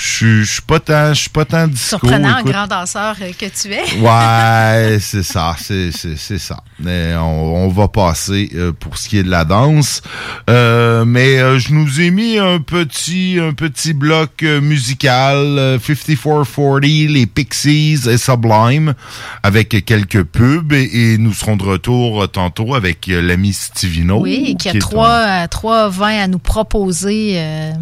Je suis pas tant, je suis pas tant disco. Surprenant, écoute. Un grand danseur que tu es. Ouais, c'est ça, c'est, c'est, c'est ça. Mais on, on va passer euh, pour ce qui est de la danse. Euh, mais euh, je nous ai mis un petit, un petit bloc musical, cinquante-quatre quarante, les Pixies et Sublime, avec quelques pubs, et, et nous serons de retour tantôt avec l'ami Stevino. Oui, qui a trois, ton... trois vins à nous proposer euh,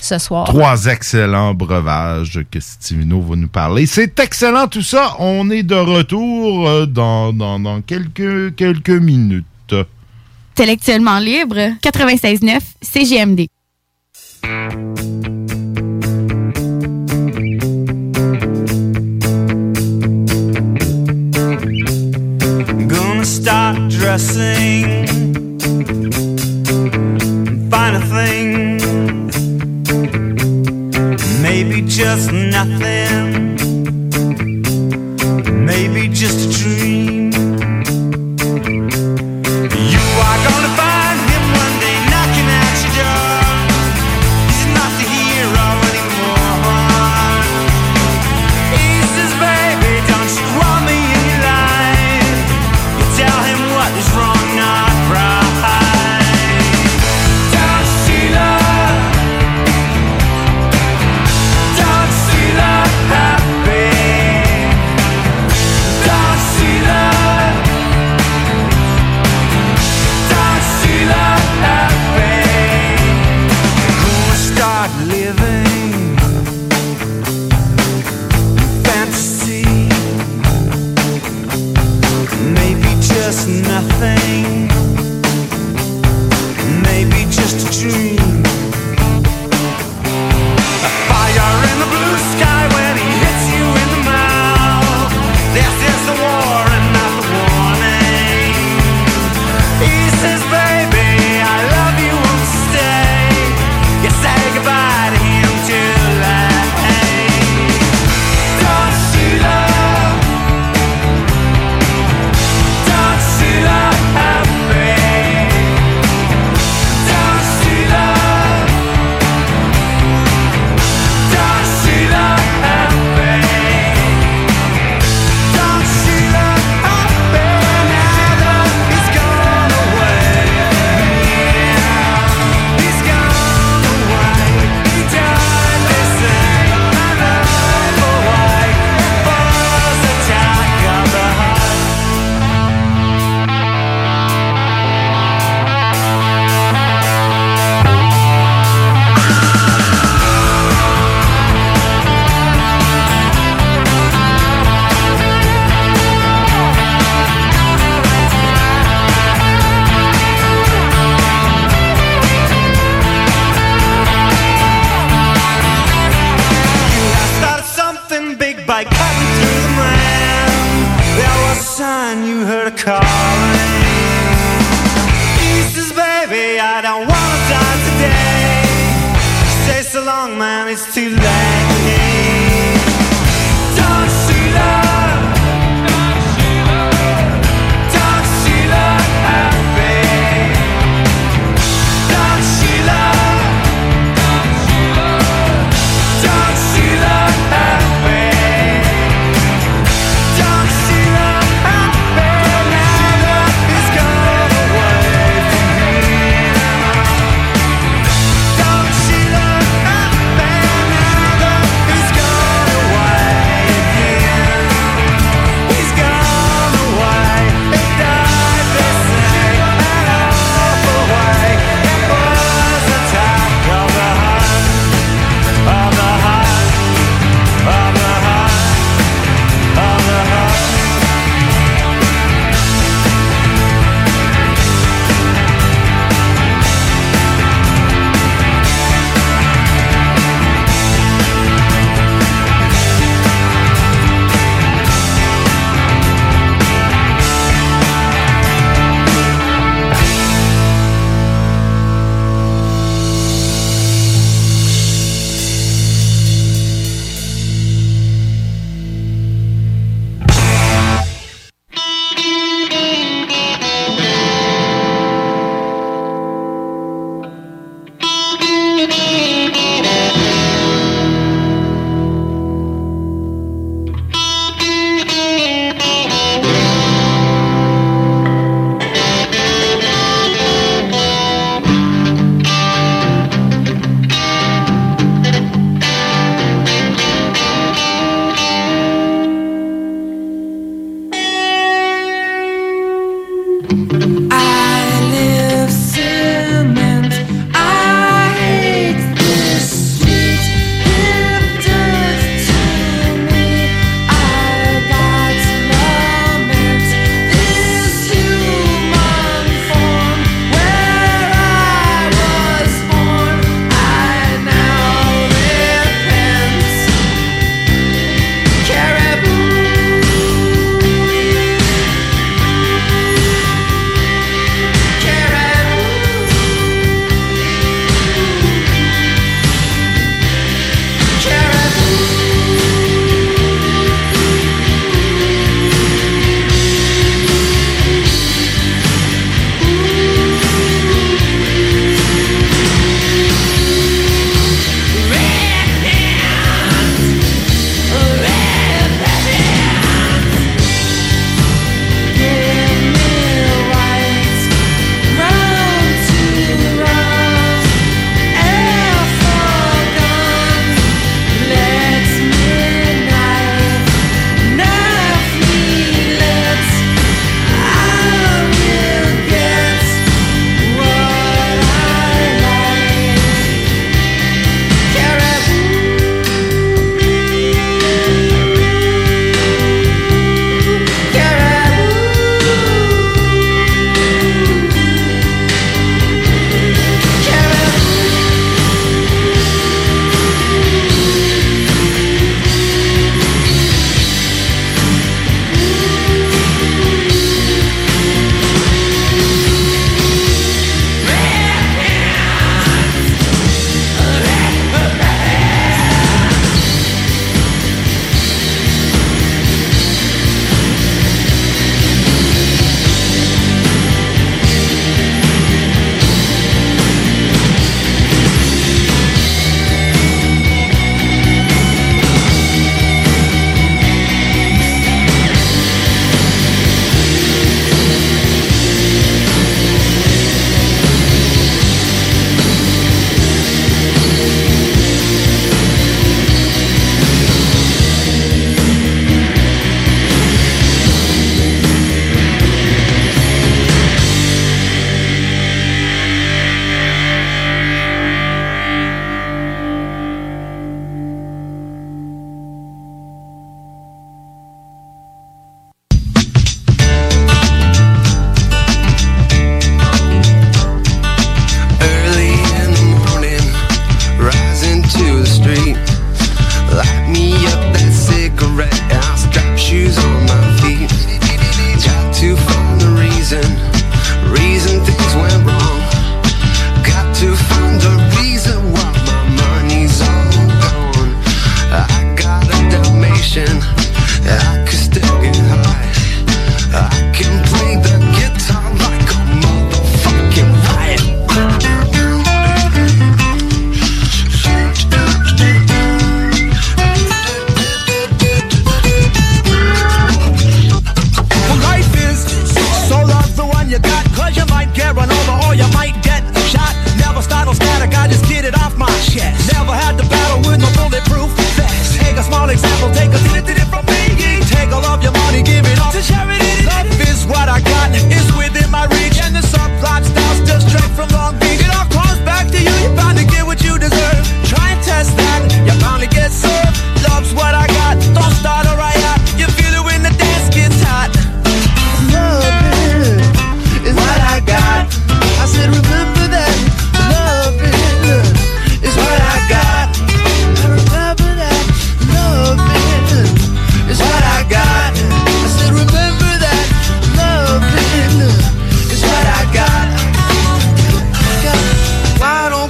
ce soir. Trois excellents breuvages que Stevino va nous parler. C'est excellent tout ça, on est de retour dans, dans, dans quelques, quelques minutes. Intellectuellement libre, quatre-vingt-seize neuf C G M D. Gonna start dressing finer things, maybe just nothing, maybe just a dream. You are gonna find him one day knocking at your door. See that? man, it's too late. Don't shoot up, don't shoot up, don't shoot up at me. Don't shoot up, don't shoot up, don't shoot up at me. Don't shoot up at me. My love is gone away from here. Don't shoot up at me. My love.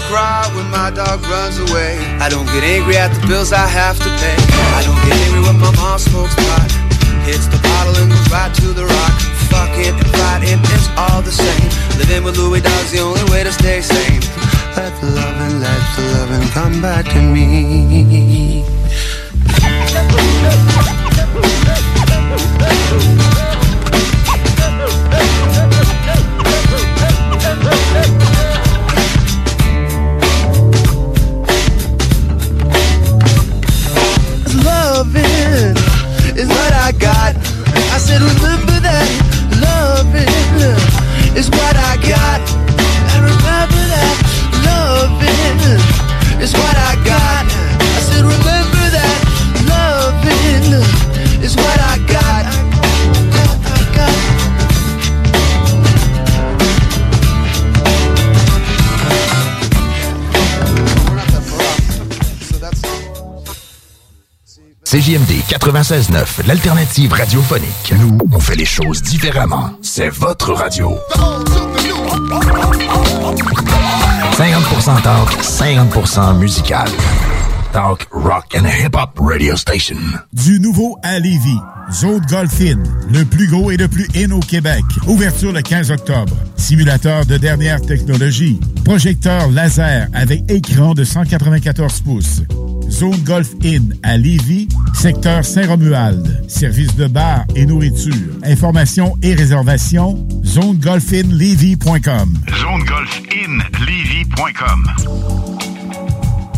cry when my dog runs away. I don't get angry at the bills I have to pay. I don't get angry when my mom smokes pot. Hits the bottle and goes right to the rock. Fuck it and fight it, it's all the same. Living with Louis Dog's the only way to stay sane. Let the loving, let the loving come back to me. Loving is what I got. I said remember that. Loving is what I got. And remember that. Loving is what I got. I said remember that. Loving is what I got. I got. C J M D quatre-vingt-seize neuf, l'alternative radiophonique. Nous, on fait les choses différemment. C'est votre radio. cinquante pour cent talk, cinquante pour cent musical. Talk, rock and hip-hop radio station. Du nouveau à Lévis. Zone Golf Inn, le plus gros et le plus in au Québec. Ouverture le quinze octobre. Simulateur de dernière technologie. Projecteur laser avec écran de cent quatre-vingt-quatorze pouces. Zone Golf Inn à Lévis, secteur Saint-Romuald. Service de bar et nourriture. Informations et réservations, zone golf inn lévis point com. zone golf inn lévis point com.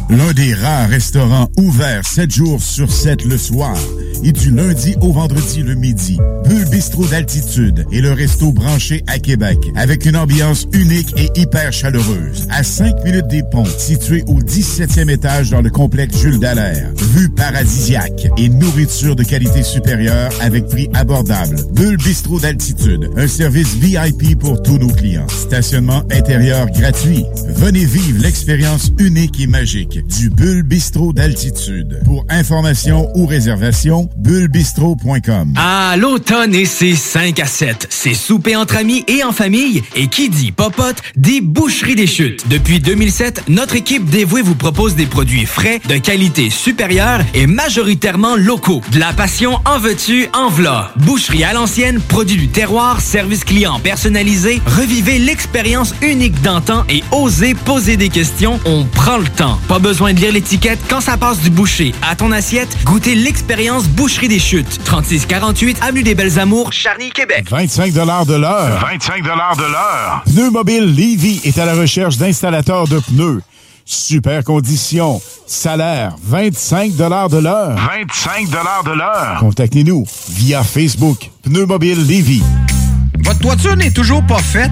L'un des rares restaurants ouverts sept jours sur sept le soir et du lundi au vendredi le midi. Bulle Bistro d'Altitude est le resto branché à Québec avec une ambiance unique et hyper chaleureuse. À cinq minutes des ponts, situé au dix-septième étage dans le complexe Jules Dallaire. Vue paradisiaque et nourriture de qualité supérieure avec prix abordable. Bulle Bistro d'Altitude, un service V I P pour tous nos clients. Stationnement intérieur gratuit. Venez vivre l'expérience unique et magique du Bulle Bistro d'Altitude. Pour information ou réservation, bulle bistro point com. Ah, l'automne et ses cinq à sept. C'est souper entre amis et en famille. Et qui dit popote, dit Boucherie des Chutes. Depuis deux mille sept, notre équipe dévouée vous propose des produits frais, de qualité supérieure et majoritairement locaux. De la passion en veux-tu, en v'là. Boucherie à l'ancienne, produits du terroir, service client personnalisé. Revivez l'expérience unique d'antan et osez poser des questions. On prend le temps. Pas besoin de lire l'étiquette quand ça passe du boucher à ton assiette. Goûtez l'expérience Boucherie des Chutes. trente-six quarante-huit avenue des Belles Amours, Charny, Québec. vingt-cinq dollars de l'heure. vingt-cinq dollars de l'heure. Pneu Mobile Lévis est à la recherche d'installateurs de pneus. Super conditions. Salaire, vingt-cinq dollars de l'heure. vingt-cinq dollars de l'heure. Contactez-nous via Facebook. Pneu Mobile Lévis. Votre toiture n'est toujours pas faite?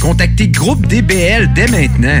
Contactez Groupe D B L dès maintenant.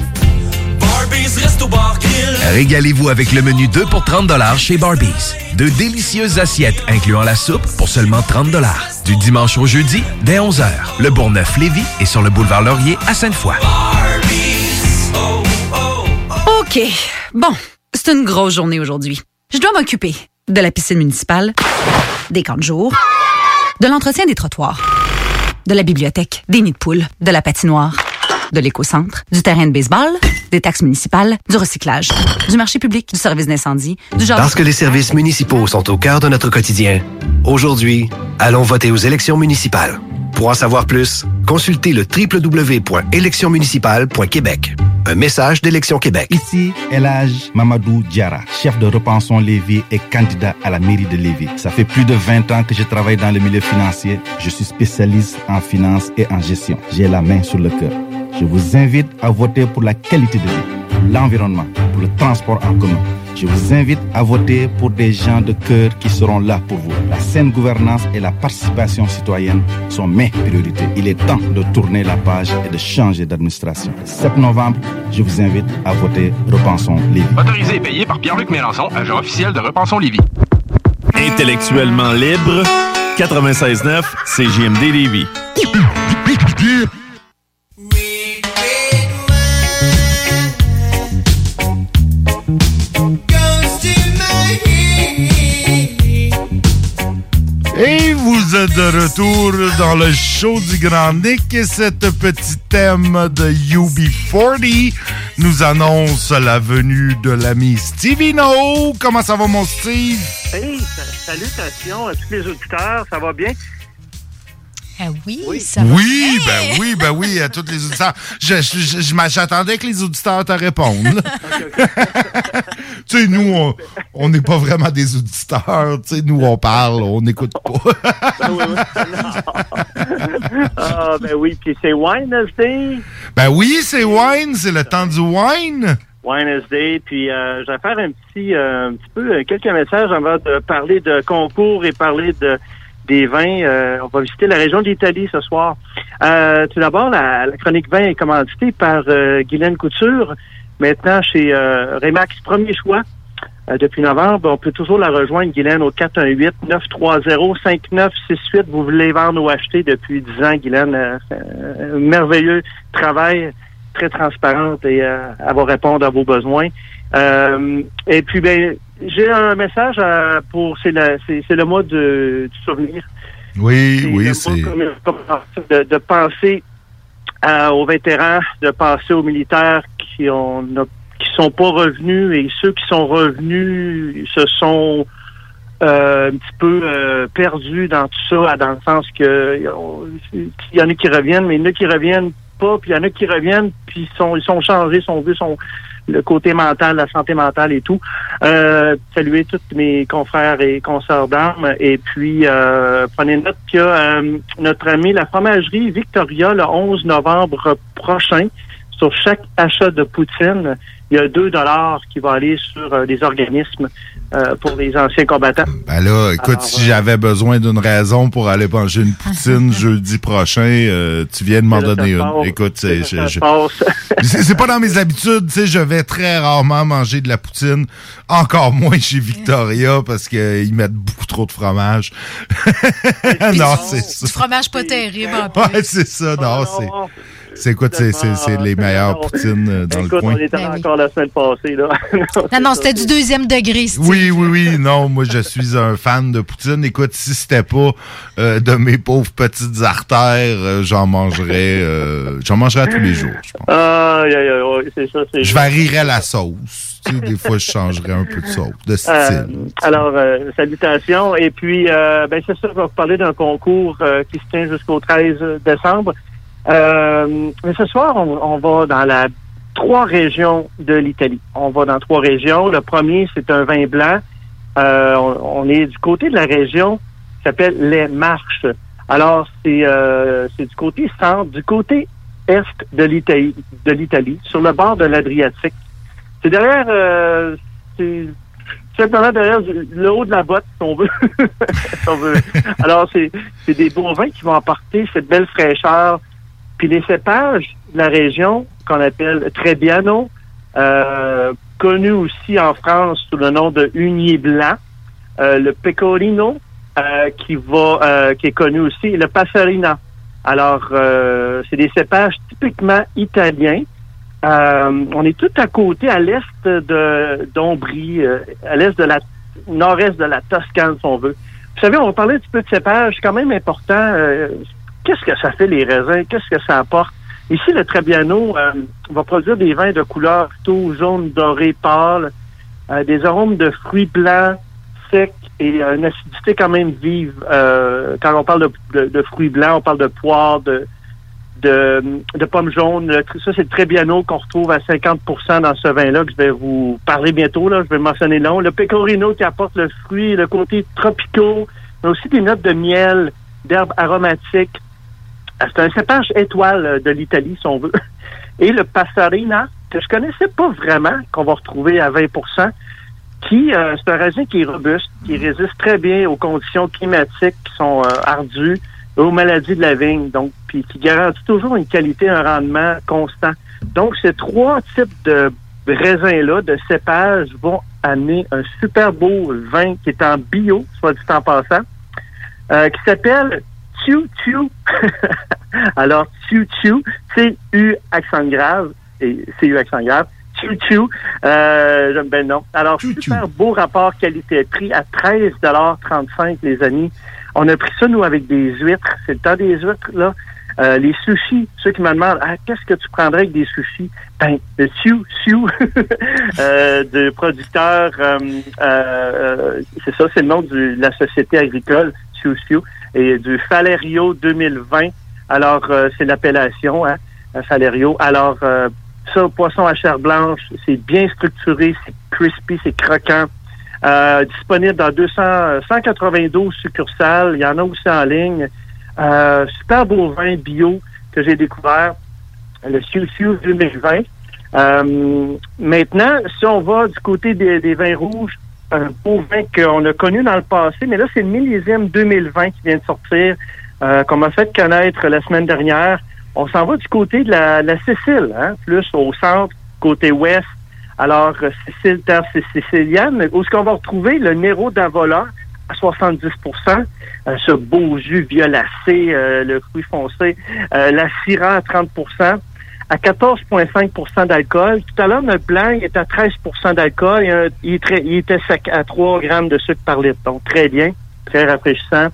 Régalez-vous avec le menu deux pour trente dollars chez Barbies. De délicieuses assiettes incluant la soupe pour seulement trente dollars. Du dimanche au jeudi, dès onze heures. Le Bourgneuf-Lévis est sur le boulevard Laurier à Sainte-Foy. Barbies, oh, oh, oh. OK, bon, c'est une grosse journée aujourd'hui. Je dois m'occuper de la piscine municipale, des camps de jour, de l'entretien des trottoirs, de la bibliothèque, des nids de poules, de la patinoire, de l'éco-centre, du terrain de baseball, des taxes municipales, du recyclage, du marché public, du service d'incendie, du genre... Parce que les services municipaux sont au cœur de notre quotidien. Aujourd'hui, allons voter aux élections municipales. Pour en savoir plus, consultez le w w w point élections municipales point québec. Un message d'Élections Québec. Ici, Elhaj Mamadou Diarra, chef de Repensons Lévis et candidat à la mairie de Lévis. Ça fait plus de vingt ans que je travaille dans le milieu financier. Je suis spécialiste en finance et en gestion. J'ai la main sur le cœur. Je vous invite à voter pour la qualité de vie, pour l'environnement, pour le transport en commun. Je vous invite à voter pour des gens de cœur qui seront là pour vous. La saine gouvernance et la participation citoyenne sont mes priorités. Il est temps de tourner la page et de changer d'administration. Le sept novembre, je vous invite à voter Repensons Lévis. Autorisé et payé par Pierre-Luc Mélançon, agent officiel de Repensons Lévis. Intellectuellement libre, quatre-vingt-seize neuf, C J M D Lévis. Et vous êtes de retour dans le show du Grand Nick et cette petite thème de U B quarante nous annonce la venue de l'ami Stevino. Comment ça va, mon Steve? Hey, salutations à tous les auditeurs, ça va bien? Ah oui, oui, ça va. Oui, ben oui, ben oui, à tous les auditeurs. Je, je, je, je m'attendais que les auditeurs te répondent. Tu sais, nous, on n'est pas vraiment des auditeurs. Tu sais, nous, on parle, on n'écoute pas. Ben oui, oui. Ah, ben oui, puis c'est Wednesday. Ben oui, c'est wine, c'est le temps du wine. Wednesday, puis euh, je vais faire un petit, euh, un petit peu, quelques messages avant de parler de concours et parler de... des vins. Euh, on va visiter la région d'Italie ce soir. Euh, tout d'abord, la, la chronique vin est commanditée par euh, Guillaume Couture, maintenant chez euh, Remax Premier Choix. Euh, depuis novembre, on peut toujours la rejoindre, Guylaine, au quatre un huit, neuf trois zéro, cinq neuf six huit. Vous voulez vendre ou acheter depuis dix ans, Guylaine. Euh, euh, merveilleux travail, très transparente et euh, elle va répondre à vos besoins. Euh, et puis, ben j'ai un message à, pour c'est, la, c'est, c'est le mois de, du souvenir. Oui, c'est oui, le c'est de, de penser à, aux vétérans, de penser aux militaires qui ont qui sont pas revenus et ceux qui sont revenus se sont euh, un petit peu euh, perdus dans tout ça, dans le sens que il y en a qui reviennent, mais il y en a qui reviennent pas, puis il y en a qui reviennent, puis sont ils sont changés, sont vus, sont le côté mental, la santé mentale et tout. Euh, saluer tous mes confrères et consoeurs d'armes. Et puis, euh, prenez note qu'il y a euh, notre amie la fromagerie Victoria le onze novembre prochain. Sur chaque achat de poutine, il y a deux dollars qui va aller sur euh, des organismes euh, pour les anciens combattants. Ben là, écoute, alors, si euh, j'avais besoin d'une raison pour aller manger une poutine jeudi prochain, euh, tu viens de m'en donner une. Écoute, c'est, je, je, c'est, c'est pas dans mes habitudes. Tu sais, je vais très rarement manger de la poutine, encore moins chez Victoria parce qu'ils mettent beaucoup trop de fromage. Non, c'est ça. Du fromage pas terrible en plus. Ouais, c'est ça, non, c'est... C'est quoi, c'est, c'est, c'est les meilleures poutines dans écoute, le coin? On était ben encore oui. La semaine passée, là. non, non, non, c'était du deuxième degré, Steve. Oui, oui, oui. Non, moi, je suis un fan de poutine. Écoute, si c'était pas euh, de mes pauvres petites artères, euh, j'en mangerais euh, j'en mangerais tous les jours, je pense. Ah, oui, oui, oui, c'est ça. C'est je varierais la sauce. Tu sais, des fois, je changerais un peu de sauce, de style. Euh, alors, euh, salutations. Et puis, euh, ben c'est ça, je vais vous parler d'un concours euh, qui se tient jusqu'au treize décembre. Euh, mais ce soir, on, on va dans la trois régions de l'Italie. On va dans trois régions. Le premier, c'est un vin blanc. Euh, on, on est du côté de la région qui s'appelle Les Marches. Alors, c'est euh, c'est du côté centre, du côté est de l'Italie, de l'Italie, sur le bord de l'Adriatique. C'est derrière, euh, c'est simplement derrière le haut de la botte, si on veut. si on veut. Alors, c'est c'est des beaux vins qui vont apporter cette belle fraîcheur. Puis les cépages de la région, qu'on appelle Trebbiano, euh, connu aussi en France sous le nom de Hunier Blanc, euh, le Pecorino, euh, qui va, euh, qui est connu aussi, et le Passerina. Alors, euh, c'est des cépages typiquement italiens. Euh, on est tout à côté, à l'est de d'Ombrie, euh, à l'est de la, nord-est de la Toscane, si on veut. Vous savez, on parlait un petit peu de cépages, quand même important. Euh, Qu'est-ce que ça fait, les raisins? Qu'est-ce que ça apporte? Ici, le Trebbiano euh, va produire des vins de couleur plutôt jaune, doré, pâle, euh, des arômes de fruits blancs, secs et euh, une acidité quand même vive. Euh, quand on parle de, de, de fruits blancs, on parle de poire, de, de, de pommes jaunes. Ça, c'est le Trebbiano qu'on retrouve à cinquante pour cent dans ce vin-là que je vais vous parler bientôt. Là, je vais mentionner long. Le Pecorino qui apporte le fruit, le côté tropical, mais aussi des notes de miel, d'herbes aromatiques. C'est un cépage étoile de l'Italie, si on veut. Et le Passerina, que je connaissais pas vraiment, qu'on va retrouver à vingt pour cent. qui, euh, c'est un raisin qui est robuste, qui résiste très bien aux conditions climatiques qui sont euh, ardues, aux maladies de la vigne, donc, puis qui garantit toujours une qualité, un rendement constant. Donc, ces trois types de raisins-là, de cépages, vont amener un super beau vin qui est en bio, soit dit en passant, euh, qui s'appelle Ciù Ciù. Alors, Ciù Ciù, C-U accent grave, et C-U accent grave, Ciù Ciù, euh, ben non. Alors, Ciù Ciù. Super beau rapport qualité-prix à treize dollars trente-cinq, les amis. On a pris ça, nous, avec des huîtres. C'est le temps des huîtres, là. Euh, les sushis, ceux qui me demandent « Ah, qu'est-ce que tu prendrais avec des sushis? » Ben, le Ciù Ciù euh, de producteurs, euh, euh, c'est ça, c'est le nom de la société agricole, Ciù Ciù, et du Falerio deux mille vingt. Alors, euh, c'est l'appellation, hein, Falerio. Alors, euh, ça, poisson à chair blanche, c'est bien structuré, c'est crispy, c'est croquant. Euh, disponible dans deux cents, cent quatre-vingt-douze succursales. Il y en a aussi en ligne. Euh, super beau vin bio que j'ai découvert, le Ciù Ciù deux mille vingt. Euh, maintenant, si on va du côté des, des vins rouges, un beau vin qu'on a connu dans le passé, mais là, c'est le millésime deux mille vingt qui vient de sortir, euh, qu'on m'a fait connaître la semaine dernière. On s'en va du côté de la, la Sicile, hein, plus au centre, côté ouest. Alors, Sicile, terre sicilienne, où est-ce qu'on va retrouver le Nero d'Avola à soixante-dix pour cent, euh, ce beau jus violacé, euh, le fruit foncé, euh, la Syrah à trente pour cent, à quatorze virgule cinq pour cent d'alcool. Tout à l'heure, notre blanc il est à treize pour cent d'alcool et un, il, très, il était à trois grammes de sucre par litre. Donc, très bien, très rafraîchissant.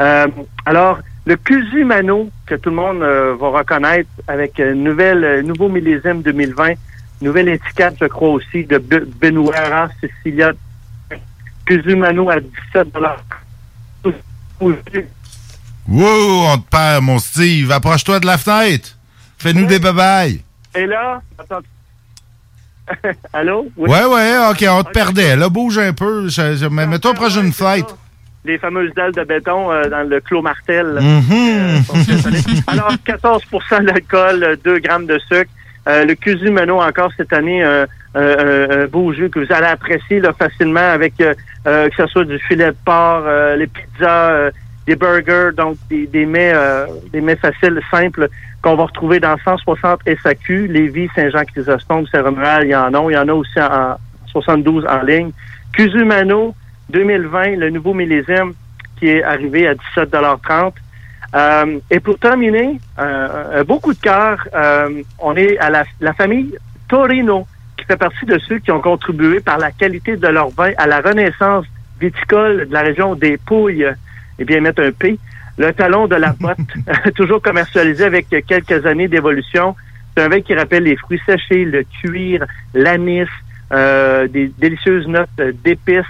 Euh, alors, le Cusumano, que tout le monde euh, va reconnaître avec un euh, nouveau millésime deux mille vingt, nouvelle étiquette, je crois aussi, de Benuera Sicilia Cusumano à dix-sept dollars. Wow, on te perd, mon Steve. Approche-toi de la fenêtre. Fais-nous oui. des bye-bye. Et là, attends. Allô? Oui, ouais, ouais, OK, on te okay. perdait. Là, bouge un peu. Je, je, mais mets-toi proche d'une fenêtre. Ça. Les fameuses dalles de béton euh, dans le Clos Martel. Mm-hmm. Euh, Alors, quatorze pour cent d'alcool, deux grammes de sucre. Euh, le Cusumano, encore cette année, euh, euh, euh, un beau jeu que vous allez apprécier là, facilement avec euh, euh, que ce soit du filet de porc, euh, les pizzas, euh, des burgers, donc des, des mets euh, des mets faciles, simples, qu'on va retrouver dans cent soixante S A Q, Lévis, Saint-Jean-Chrysostome, Saint-Romuald, il y en a, il y en a aussi en, en soixante-douze en ligne. Cusumano deux mille vingt, le nouveau millésime qui est arrivé à dix-sept dollars trente. Euh, et pour terminer, euh, un beau coup de cœur, euh, on est à la, la famille Torino, qui fait partie de ceux qui ont contribué par la qualité de leur vin à la renaissance viticole de la région des Pouilles, et bien mettre un P, le talon de la botte, toujours commercialisé avec quelques années d'évolution. C'est un vin qui rappelle les fruits séchés, le cuir, l'anis, euh, des délicieuses notes d'épices.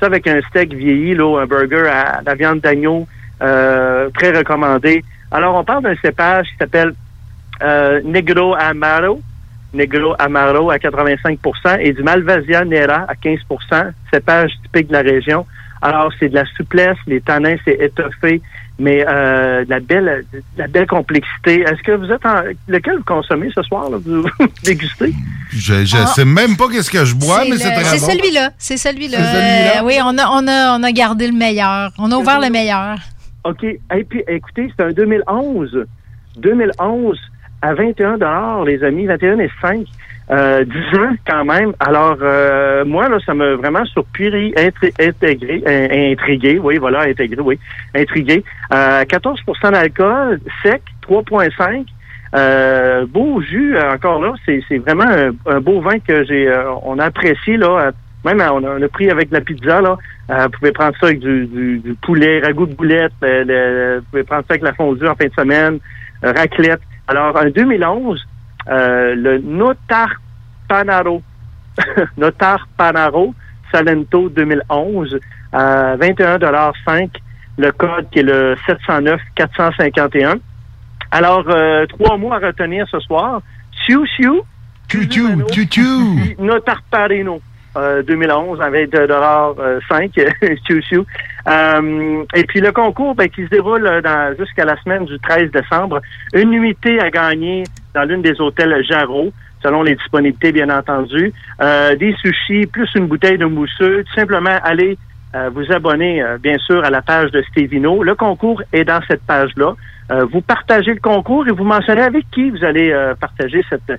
Ça avec un steak vieilli, là, un burger à, à la viande d'agneau, Euh, très recommandé. Alors, on parle d'un cépage qui s'appelle euh, Negro Amaro, Negro Amaro à quatre-vingt-cinq pour cent et du Malvasia Nera à quinze pour cent, cépage typique de la région. Alors, c'est de la souplesse, les tanins, c'est étoffé, mais euh, de la belle, de la belle complexité. Est-ce que vous êtes en... Lequel vous consommez ce soir, là, vous dégustez? Je, je ah. sais même pas qu'est-ce que je bois, c'est mais le, c'est très c'est bon. Celui-là, c'est celui-là. C'est celui-là. Euh, oui, on a, on, a, on a gardé le meilleur. On a ouvert le meilleur. OK. Et puis, écoutez, c'est un deux mille onze. deux mille onze à vingt et un dollars, les amis, vingt et un et cinq. Euh, dix ans, quand même. Alors, euh, moi, là, ça m'a vraiment surpris, intri- intégré, in- intrigué. Oui, voilà, intégré, oui. Intrigué. Euh, quatorze pour cent d'alcool, sec, trois virgule cinq. Euh, beau jus, encore là. C'est, c'est vraiment un, un beau vin que j'ai, euh, on a apprécié, là. Même, on a, on a pris avec la pizza, là. Euh, vous pouvez prendre ça avec du, du, du poulet, ragoût de boulette. Euh, le, vous pouvez prendre ça avec la fondue en fin de semaine, euh, raclette. Alors, en deux mille onze, euh, le Notarpanaro, Notarpanaro, Salento deux mille onze, à vingt et un dollars cinq, le code qui est le sept cent neuf quatre cent cinquante et un. Alors, euh, trois mots à retenir ce soir. Ciù Ciù, Cusumano, Notarpanaro. Euh, deux mille onze avec deux dollars cinq Ciù Ciù. Euh, et puis le concours ben, qui se déroule dans, jusqu'à la semaine du treize décembre. Une nuitée à gagner dans l'une des hôtels Jarreau. selon les disponibilités, bien entendu. Euh, des sushis, plus une bouteille de mousseux. Tout simplement, allez euh, vous abonner, euh, bien sûr, à la page de Stevino. Le concours est dans cette page-là. Euh, vous partagez le concours et vous mentionnez avec qui vous allez euh, partager cette,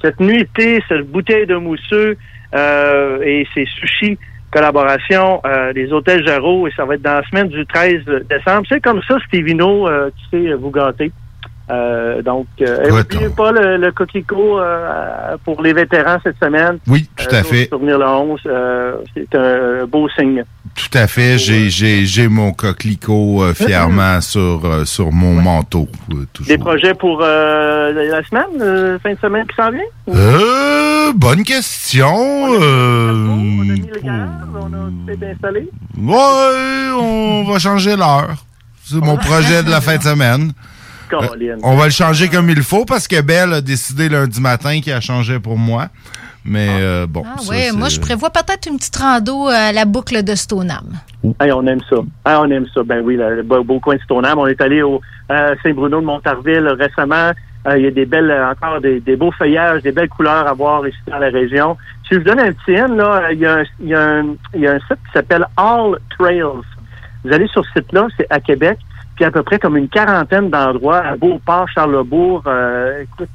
cette nuitée, cette bouteille de mousseux euh, et ces sushis. Collaboration euh, des hôtels Jarreau, et ça va être dans la semaine du treize décembre. C'est comme ça, Stevino, euh, tu sais, vous gâtez. Euh, donc, euh, n'oubliez pas le, le coquelicot euh, pour les vétérans cette semaine. Oui, tout à euh, fait. Souvenir le onze, euh, c'est un beau signe. Tout à fait. J'ai, j'ai, j'ai mon coquelicot euh, fièrement sur, euh, sur mon ouais. manteau. Euh, Des projets pour euh, la semaine, euh, fin de semaine qui s'en vient? Ou... Euh, bonne question. On a, euh, on a mis le garage, on a tout installé. Ouais, on va changer l'heure. C'est mon projet de la fin de semaine. Euh, on va le changer comme il faut parce que Belle a décidé lundi matin qu'elle a changé pour moi. Mais ah. euh, bon. Ah, ça, oui, c'est... moi, je prévois peut-être une petite rando à la boucle de Stoneham. Hey, on aime ça. Hey, on aime ça. Ben oui, le beau, beau coin de Stoneham. On est allé au euh, Saint-Bruno de Montarville récemment. Il euh, y a des belles, encore des, des beaux feuillages, des belles couleurs à voir ici dans la région. Si je vous donne un petit hint, là, il y a un, y a un, y a un site qui s'appelle All Trails. Vous allez sur ce site-là, c'est à Québec. Puis à peu près comme une quarantaine d'endroits à Beauport, Charlebourg. Euh, écoute,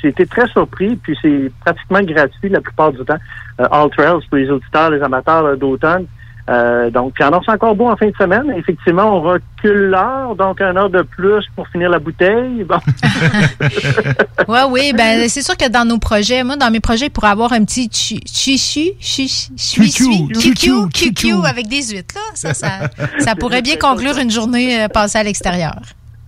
j'ai été très surpris, puis c'est pratiquement gratuit la plupart du temps. Euh, All Trails pour les auditeurs, les amateurs d'automne. Euh, donc, puis on c'est encore beau en fin de semaine. Effectivement, on recule l'heure, donc un heure de plus pour finir la bouteille. Bon. ouais, oui, ben c'est sûr que dans nos projets, moi, dans mes projets, il pourrait avoir un petit chichu, chichu, chichu avec des huîtres, là. Ça, ça, ça pourrait bien conclure une journée passée à l'extérieur.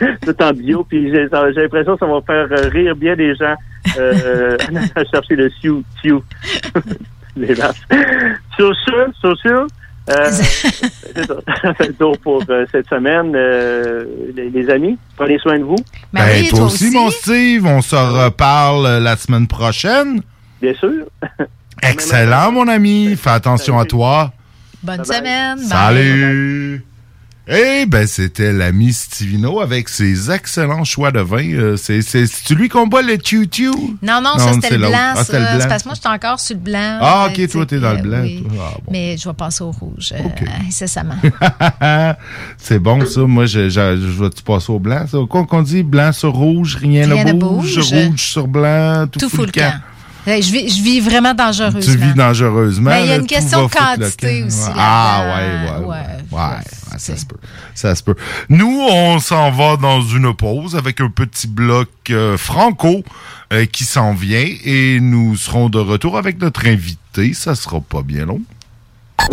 C'est en bio, puis j'ai, j'ai l'impression que ça va faire rire bien des gens euh, à chercher le Ciù Ciù. Les vaches. Sur ce, sur ce, Euh, c'est ça. C'est le tour pour euh, cette semaine. Euh, les, les amis, prenez soin de vous. Marie, ben, toi, toi aussi, aussi, mon Steve. On se reparle la semaine prochaine. Bien sûr. Excellent, mon ami. Fais attention Salut. à toi. Bonne bye semaine. Bye. Salut. Eh bien, c'était l'ami Stevino avec ses excellents choix de vin. Euh, c'est, c'est, c'est lui qu'on boit le Ciù Ciù? Non, non, non ça, c'était, le blanc, ah, c'était euh, le blanc. C'est parce que moi, j'étais encore sur le blanc. Ah, OK, euh, toi, t'es dans euh, le blanc. Oui. Ah, bon. Mais je vais passer au rouge, euh, okay. incessamment. C'est bon, ça. Moi, je, je, je vais-tu passer au blanc? Qu'on, qu'on dit blanc sur rouge, rien ne bouge. Rouge sur blanc, tout, tout fout le camp. Je vis, je vis vraiment dangereusement. Tu vis dangereusement. Mais il y a une question de quantité aussi. Ah, ouais, ouais. Ouais, ouais, ouais ça se peut. Ça se peut. Nous, on s'en va dans une pause avec un petit bloc euh, franco euh, qui s'en vient et nous serons de retour avec notre invité. Ça sera pas bien long.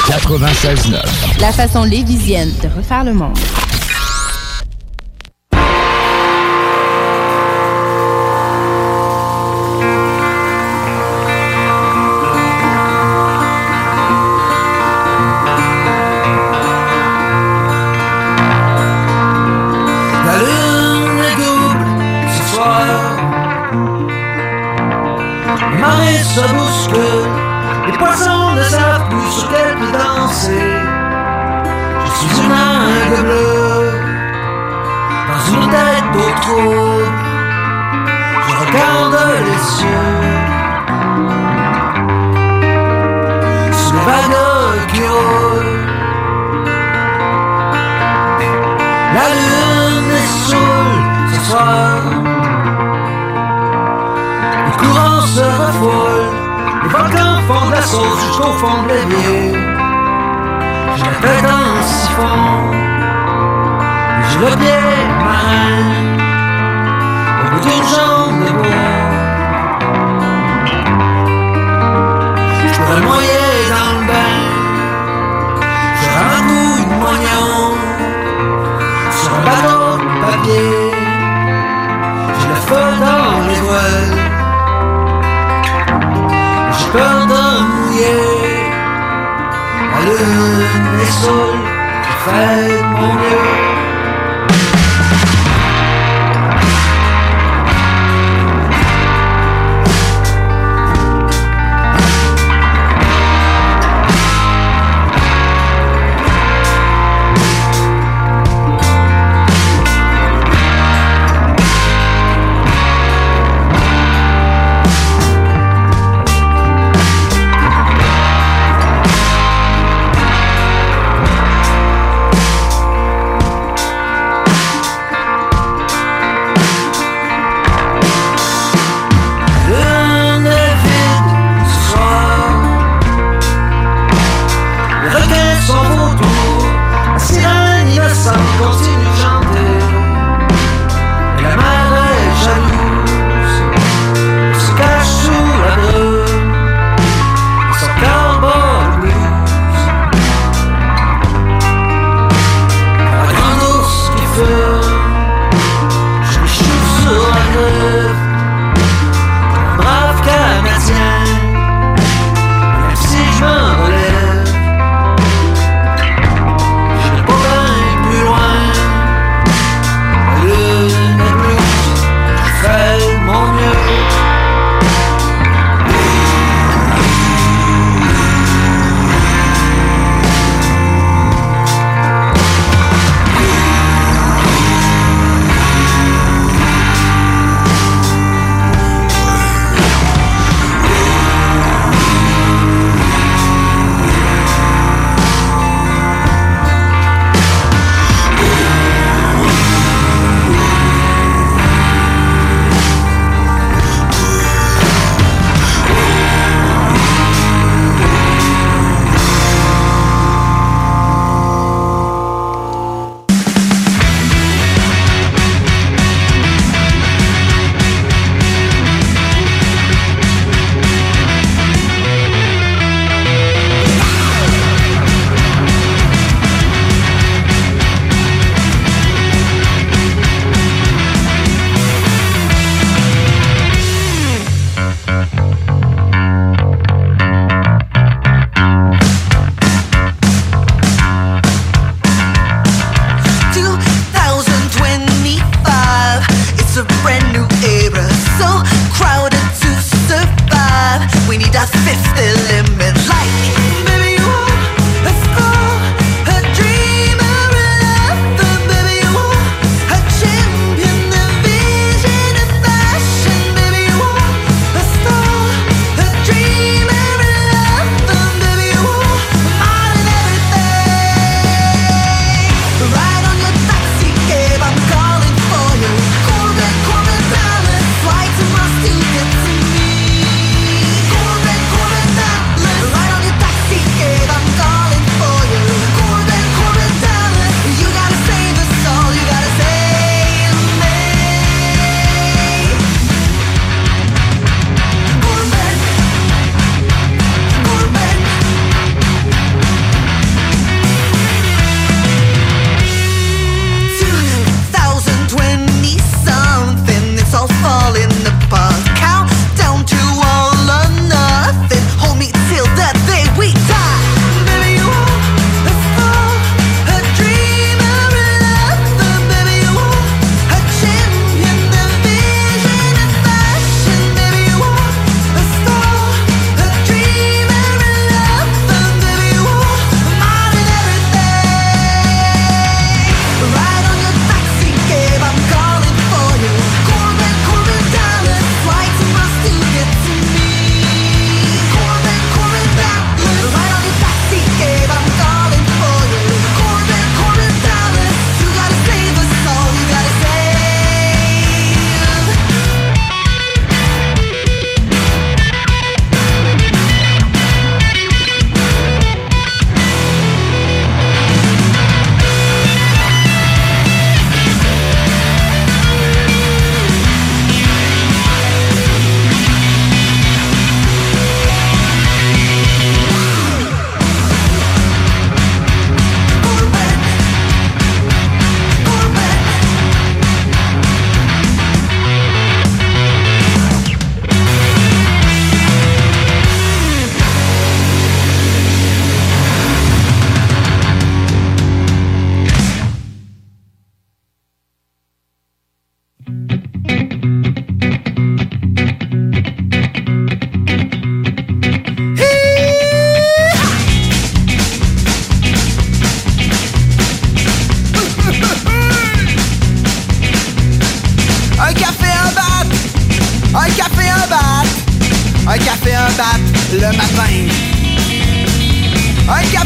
quatre-vingt-seize neuf. La façon lévisienne de refaire le monde. Se bouscule, les poissons ne savent plus sur quel pied danser. Je suis une angle bleue, dans une tête d'eau trouble. Je regarde les cieux, sous les vagues qui roulent. La lune est saoule ce soir. Se refoule, les volcans font de la sauce jusqu'au fond de l'évier. Je la fais dans le siphon, j'ai le pied marin, au bout d'une jambe de bois. Je pourrais me noyer dans le bain, j'ai un goût de moignon, sur un bateau de papier, j'ai le feu dans les voiles. J'ai peur de mouiller, la lune est saoule, j'ai fait mon mieux.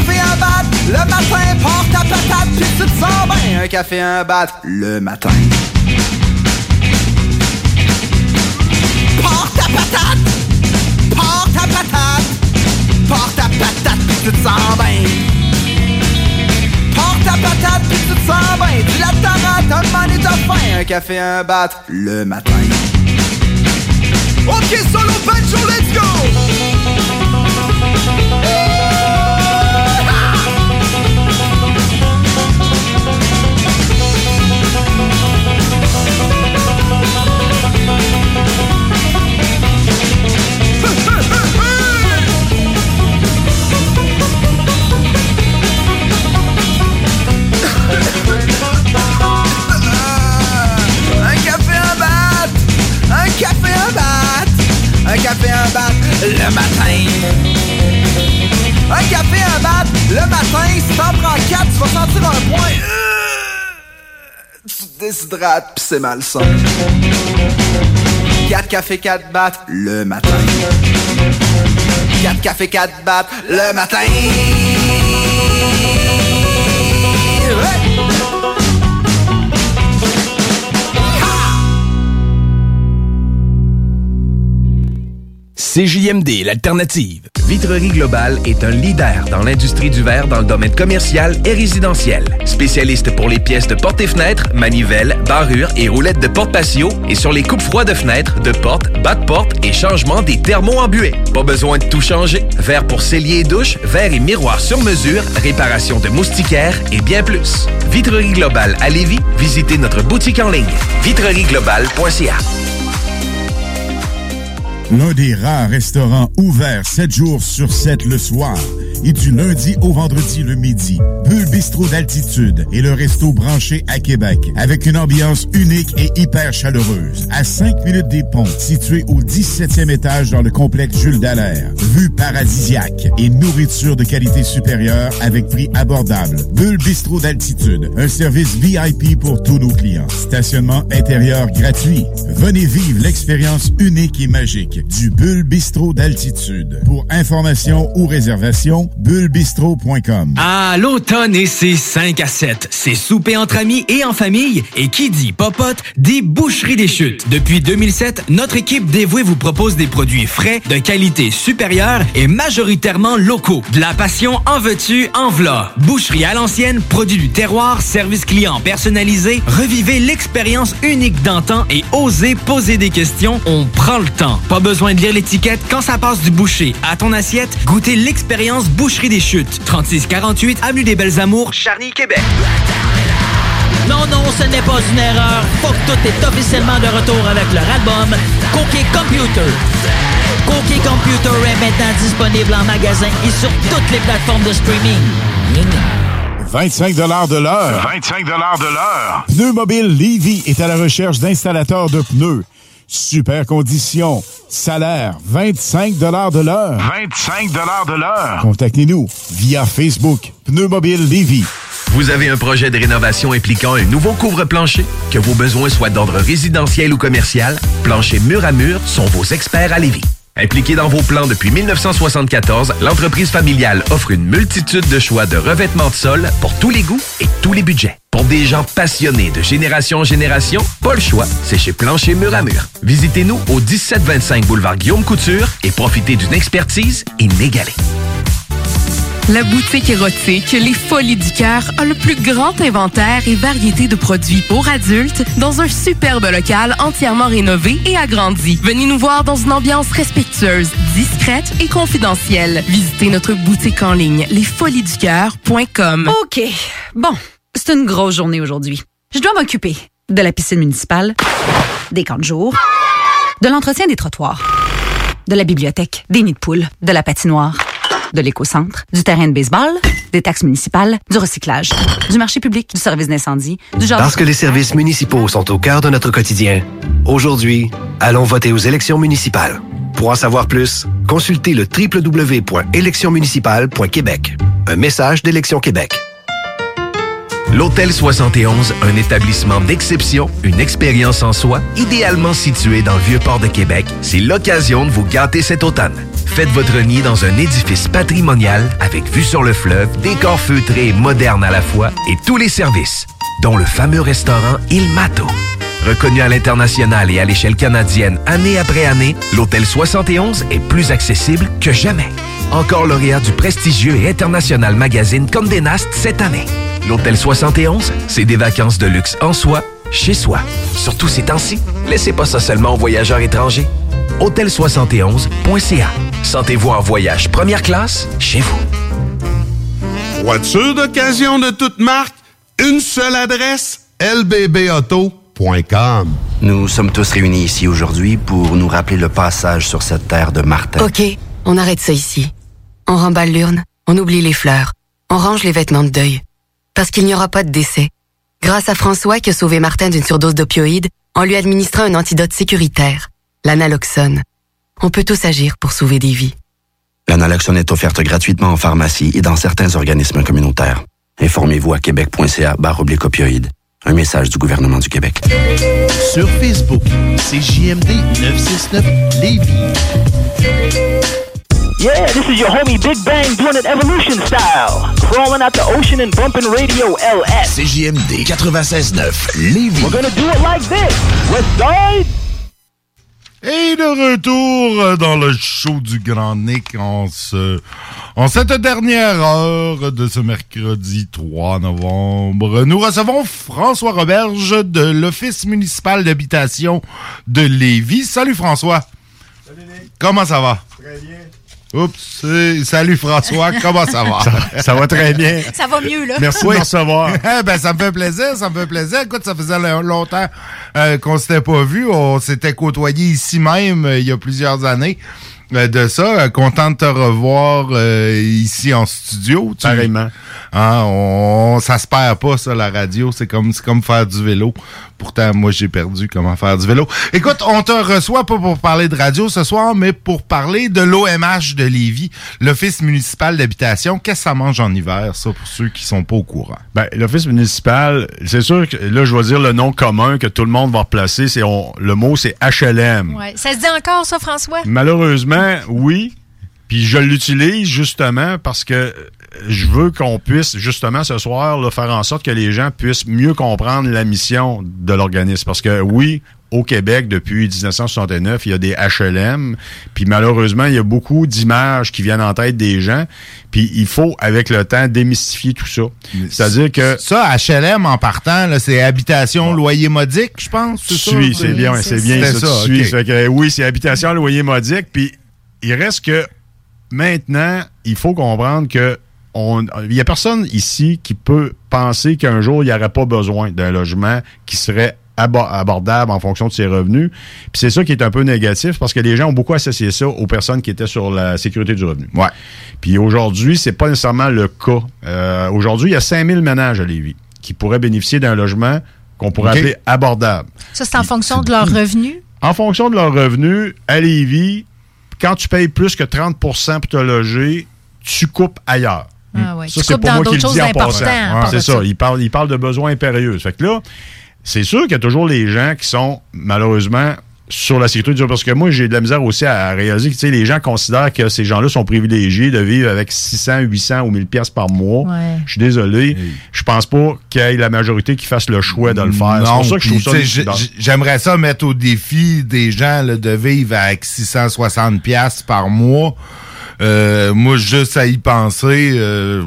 café, un bat. Le matin, porte ta patate, puis tu te sens bien. Un café, un bat, le matin. Porte ta patate, porte ta patate, porte ta patate, puis tu te sens bien. Porte ta patate, puis tu te sens bien. Tu la tarate, un man et de faim. Un café, un bat, le matin. Ok, solo banjo, let's go! Un café, un bat, le matin. Un café, un bat, le matin. Si t'en prends quatre, tu vas sentir un point. Euh, tu te déshydrates, pis c'est malsain. Quatre cafés, quatre battes, le matin. Quatre cafés, quatre battes, le matin. Ouais. C J M D, l'alternative. Vitrerie Globale est un leader dans l'industrie du verre dans le domaine commercial et résidentiel. Spécialiste pour les pièces de portes et fenêtres, manivelles, barrures et roulettes de porte-patio et sur les coupes froides de fenêtres, de portes, bas de porte et changement des thermos en buée. Pas besoin de tout changer. Verre pour cellier et douche, verre et miroir sur mesure, réparation de moustiquaires et bien plus. Vitrerie Globale à Lévis, visitez notre boutique en ligne. vitrerie globale point c a. L'un des rares restaurants ouverts sept jours sur sept le soir et du lundi au vendredi le midi. Bulle Bistro d'Altitude est le resto branché à Québec avec une ambiance unique et hyper chaleureuse. À cinq minutes des ponts, situé au dix-septième étage dans le complexe Jules Dallaire. Vue paradisiaque et nourriture de qualité supérieure avec prix abordable. Bulle Bistro d'Altitude, un service V I P pour tous nos clients. Stationnement intérieur gratuit. Venez vivre l'expérience unique et magique du Bulle Bistro d'Altitude. Pour information ou réservation, bulle bistro point com. Ah, l'automne et ses cinq à sept. C'est souper entre amis et en famille. Et qui dit popote, dit Boucherie des Chutes. Depuis deux mille sept, notre équipe dévouée vous propose des produits frais, de qualité supérieure et majoritairement locaux. De la passion en veux-tu, en v'là. Boucherie à l'ancienne, produits du terroir, service client personnalisé. Revivez l'expérience unique d'antan et osez poser des questions. On prend le temps. Pas besoin de lire l'étiquette quand ça passe du boucher à ton assiette. Goûtez l'expérience Boucherie des Chutes. trente-six quarante-huit avenue des Belles Amours, Charny, Québec. Non, non, ce n'est pas une erreur. Fuck Tout est officiellement de retour avec leur album Cookie Computer. Cookie Computer est maintenant disponible en magasin et sur toutes les plateformes de streaming. vingt-cinq dollars de l'heure. vingt-cinq dollars de l'heure. Pneu Mobile Lévis est à la recherche d'installateurs de pneus. Super condition. Salaire, vingt-cinq dollars de l'heure. vingt-cinq dollars de l'heure. Contactez-nous via Facebook. Pneu Mobile Lévis. Vous avez un projet de rénovation impliquant un nouveau couvre-plancher? Que vos besoins soient d'ordre résidentiel ou commercial, Plancher Mur à Mur sont vos experts à Lévis. Impliquée dans vos plans depuis dix-neuf cent soixante-quatorze, l'entreprise familiale offre une multitude de choix de revêtements de sol pour tous les goûts et tous les budgets. Pour des gens passionnés de génération en génération, pas le choix, c'est chez Plancher Mur à Mur. Visitez-nous au dix-sept vingt-cinq boulevard Guillaume Couture et profitez d'une expertise inégalée. La boutique érotique Les Folies du Cœur a le plus grand inventaire et variété de produits pour adultes dans un superbe local entièrement rénové et agrandi. Venez nous voir dans une ambiance respectueuse, discrète et confidentielle. Visitez notre boutique en ligne les folies du cœur point com. OK. Bon, c'est une grosse journée aujourd'hui. Je dois m'occuper de la piscine municipale, des camps de jour, de l'entretien des trottoirs, de la bibliothèque, des nids de poules, de la patinoire, de l'éco-centre, du terrain de baseball, des taxes municipales, du recyclage, du marché public, du service d'incendie, du genre... Parce que les services municipaux sont au cœur de notre quotidien. Aujourd'hui, allons voter aux élections municipales. Pour en savoir plus, consultez le w w w point élections municipales point québec. Un message d'Élections Québec. L'Hôtel soixante et onze, un établissement d'exception, une expérience en soi, idéalement situé dans le Vieux-Port de Québec, c'est l'occasion de vous gâter cet automne. Faites votre nid dans un édifice patrimonial avec vue sur le fleuve, décor feutré et moderne à la fois et tous les services, dont le fameux restaurant Il Matto. Reconnu à l'international et à l'échelle canadienne année après année, l'Hôtel soixante et onze est plus accessible que jamais. Encore lauréat du prestigieux et international magazine Condé Nast cette année. L'Hôtel soixante et onze, c'est des vacances de luxe en soi, chez soi. Surtout ces temps-ci, laissez pas ça seulement aux voyageurs étrangers. hôtel soixante et onze point c a. Sentez-vous en voyage première classe chez vous. Voiture d'occasion de toute marque, une seule adresse, l b b auto point com. Nous sommes tous réunis ici aujourd'hui pour nous rappeler le passage sur cette terre de Martin. OK, on arrête ça ici. On remballe l'urne, on oublie les fleurs, on range les vêtements de deuil. Parce qu'il n'y aura pas de décès. Grâce à François qui a sauvé Martin d'une surdose d'opioïdes en lui administrant un antidote sécuritaire, l'analoxone. On peut tous agir pour sauver des vies. L'analoxone est offerte gratuitement en pharmacie et dans certains organismes communautaires. Informez-vous à québec point c a barre oblique opioïdes. Un message du gouvernement du Québec. Sur Facebook, c'est J M D neuf six neuf Lévis. Yeah, this is your homie Big Bang doing it evolution style. Crawling out the ocean and bumping radio L S. C J M D quatre-vingt-seize neuf Lévis. We're gonna do it like this. Let's dive. Et de retour dans le show du Grand Nick en, ce, en cette dernière heure de ce mercredi trois novembre. Nous recevons François Roberge de l'Office municipal d'habitation de Lévis. Salut François. Salut Nick. Comment ça va? Très bien. Oups, salut François, comment ça va? Ça, ça va très bien. Ça va mieux, là. Merci oui. de nous recevoir. Ben, ça me fait plaisir, ça me fait plaisir. Écoute, ça faisait longtemps euh, qu'on s'était pas vu. On s'était côtoyé ici même euh, il y a plusieurs années euh, de ça. Euh, content de te revoir euh, ici en studio. Tu... Pareillement. Hein, on, on, ça se perd pas, ça, la radio. C'est comme, c'est comme faire du vélo. Pourtant, moi, j'ai perdu comment faire du vélo. Écoute, on te reçoit pas pour parler de radio ce soir, mais pour parler de l'O M H de Lévis, l'Office municipal d'habitation. Qu'est-ce que ça mange en hiver, ça, pour ceux qui sont pas au courant? Ben, l'Office municipal, c'est sûr que, là, je vais dire le nom commun que tout le monde va replacer. C'est on, le mot, c'est H L M. Ouais. Ça se dit encore, ça, François? Malheureusement, oui. Puis je l'utilise, justement, parce que je veux qu'on puisse, justement, ce soir, là, faire en sorte que les gens puissent mieux comprendre la mission de l'organisme. Parce que, oui, au Québec, depuis dix-neuf cent soixante-neuf, il y a des H L M. Puis, malheureusement, il y a beaucoup d'images qui viennent en tête des gens. Puis, il faut, avec le temps, démystifier tout ça. C'est-à-dire que... Ça, H L M, en partant, là, c'est habitation, ouais. loyer modique, je pense. Tu suis, c'est bien, c'est, c'est bien ça. ça tu okay. suis. Fait que, oui, c'est habitation, loyer modique. Puis, il reste que, maintenant, il faut comprendre que On, il n'y a personne ici qui peut penser qu'un jour, il n'y aurait pas besoin d'un logement qui serait abo- abordable en fonction de ses revenus. Puis c'est ça qui est un peu négatif parce que les gens ont beaucoup associé ça aux personnes qui étaient sur la sécurité du revenu. Ouais. Puis aujourd'hui, c'est pas nécessairement le cas. Euh, aujourd'hui, il y a cinq mille ménages à Lévis qui pourraient bénéficier d'un logement qu'on pourrait okay. appeler abordable. Ça, c'est en Puis, fonction de leur revenu? En fonction de leur revenu, à Lévis, quand tu payes plus que trente pour cent pour te loger, tu coupes ailleurs. Ah ouais. Ça, tu c'est pas moi qui le dis en passant. Ah, c'est ça. ça. Il parle, il parle de besoins impérieux. Fait que là, c'est sûr qu'il y a toujours les gens qui sont, malheureusement, sur la sécurité du... Parce que moi, j'ai de la misère aussi à réaliser que, tu sais, les gens considèrent que ces gens-là sont privilégiés de vivre avec six cents, huit cents ou mille piastres par mois. Ouais. Je suis désolé. Oui. Je pense pas qu'il y ait la majorité qui fasse le choix de le faire. Non, c'est pour ça que je trouve ça... J- j- j'aimerais ça mettre au défi des gens là, de vivre avec six cent soixante piastres par mois. Euh, moi, juste à y penser, euh,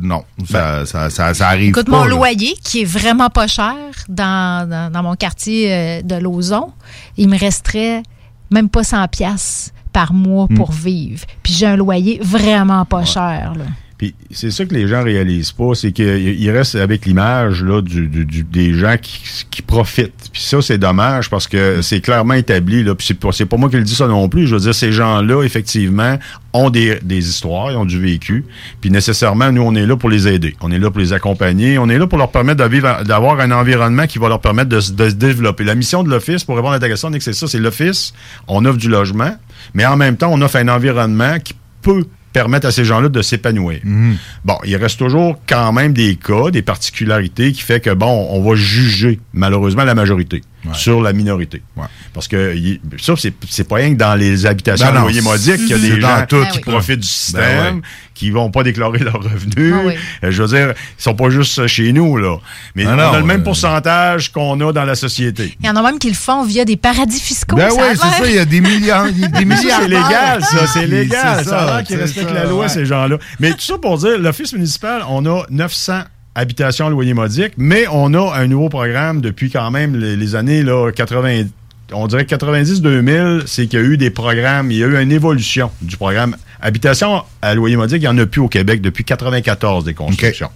non, ça, ça, ça, ça arrive Écoute, pas. Écoute, mon loyer, là. qui est vraiment pas cher dans, dans, dans mon quartier de Lauzon, il me resterait même pas cent piastres par mois pour mmh. vivre. Puis j'ai un loyer vraiment pas ouais. cher, là. Puis c'est ça que les gens réalisent pas, c'est qu'ils restent avec l'image là, du, du, des gens qui, qui profitent. Puis ça, c'est dommage parce que c'est clairement établi. Là, puis c'est pas, c'est pas moi qui le dis ça non plus. Je veux dire, ces gens-là, effectivement, ont des, des histoires, ils ont du vécu. Puis nécessairement, nous, on est là pour les aider. On est là pour les accompagner. On est là pour leur permettre de vivre, d'avoir un environnement qui va leur permettre de, de se développer. La mission de l'Office, pour répondre à ta question, c'est ça, c'est l'Office. On offre du logement, mais en même temps, on offre un environnement qui peut permettre à ces gens-là de s'épanouir. Mmh. Bon, il reste toujours quand même des cas, des particularités qui fait que, bon, on va juger, malheureusement, la majorité. ouais. sur la minorité. Ouais. Parce que y, ça, c'est, c'est pas rien que dans les habitations à loyer modique qu'il y a des gens tout, ben qui oui. profitent du système, ben ouais. qui vont pas déclarer leurs revenus. Ah oui. euh, je veux dire, ils sont pas juste chez nous, là. Mais ah non, on a euh, le même pourcentage qu'on a dans la société. Il y en a même qui le font via des paradis fiscaux. Ben oui, c'est ça, il y a des milliards. Des milliards. C'est légal, ça, c'est légal. C'est ça, ça qu'ils respectent la loi, ouais. ces gens-là. Mais tout ça pour dire, l'Office municipal, on a neuf cents habitations loyer modique, mais on a un nouveau programme depuis quand même les, les années là, quatre-vingts, on dirait quatre-vingt-dix deux mille, c'est qu'il y a eu des programmes, il y a eu une évolution du programme habitation à loyer modique, il n'y en a plus au Québec depuis quatre-vingt-quatorze des constructions.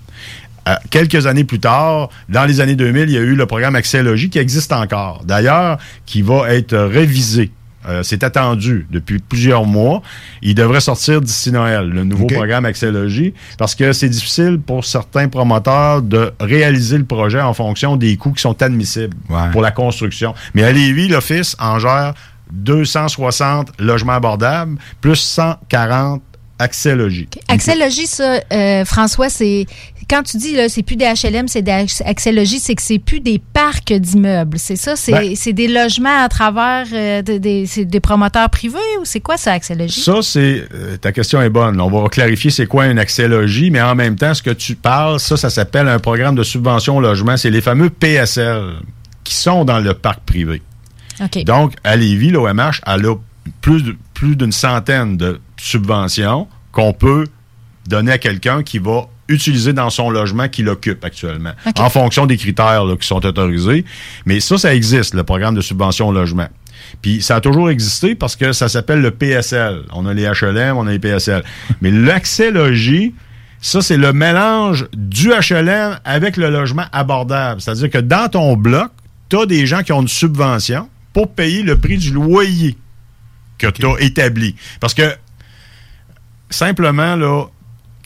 Okay. Euh, quelques années plus tard, dans les années deux mille, il y a eu le programme Accès Logis qui existe encore, d'ailleurs, qui va être révisé. Euh, c'est attendu depuis plusieurs mois. Il devrait sortir d'ici Noël, le nouveau okay. programme Accès Logis, parce que c'est difficile pour certains promoteurs de réaliser le projet en fonction des coûts qui sont admissibles ouais. pour la construction. Mais à Lévis, l'Office en gère deux cent soixante logements abordables, plus cent quarante Accès Logis. Okay. Accès Logis, ça, euh, François, c'est... Quand tu dis, là, c'est plus des H L M, c'est des Accès Logis, c'est que c'est plus des parcs d'immeubles. C'est ça? C'est, ben, c'est des logements à travers euh, de, de, c'est des promoteurs privés ou c'est quoi ça, Accès Logis? Ça, c'est. Euh, ta question est bonne. On va clarifier c'est quoi un Accès Logis, mais en même temps, ce que tu parles, ça, ça s'appelle un programme de subvention au logement. C'est les fameux P S L qui sont dans le parc privé. Okay. Donc, à Lévis, l'O M H, elle a plus, de, plus d'une centaine de subventions qu'on peut donner à quelqu'un qui va utilisé dans son logement qu'il occupe actuellement, okay. en fonction des critères là, qui sont autorisés. Mais ça, ça existe, le programme de subvention au logement. Puis ça a toujours existé parce que ça s'appelle le P S L. On a les H L M, on a les P S L. Mais l'accès logis, ça, c'est le mélange du H L M avec le logement abordable. C'est-à-dire que dans ton bloc, tu as des gens qui ont une subvention pour payer le prix du loyer que okay. tu as établi. Parce que, simplement, là,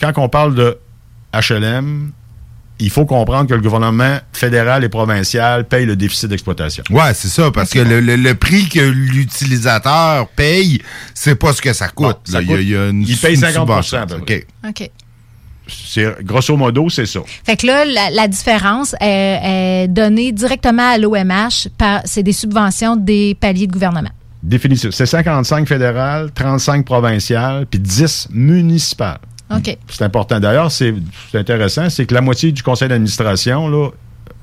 quand on parle de H L M, il faut comprendre que le gouvernement fédéral et provincial paye le déficit d'exploitation. Oui, c'est ça, parce okay. que le, le, le prix que l'utilisateur paye, c'est pas ce que ça coûte. Non, ça coûte. Il, y a, il, y a une, il paye cinquante pour cent à peu près. OK. okay. C'est, grosso modo, c'est ça. Fait que là, la, la différence est, est donnée directement à l'O M H, par, c'est des subventions des paliers de gouvernement. Définitif. C'est cinquante-cinq fédérales, trente-cinq provinciales, puis dix municipales. Okay. C'est important. D'ailleurs, c'est, c'est intéressant, c'est que la moitié du conseil d'administration, là,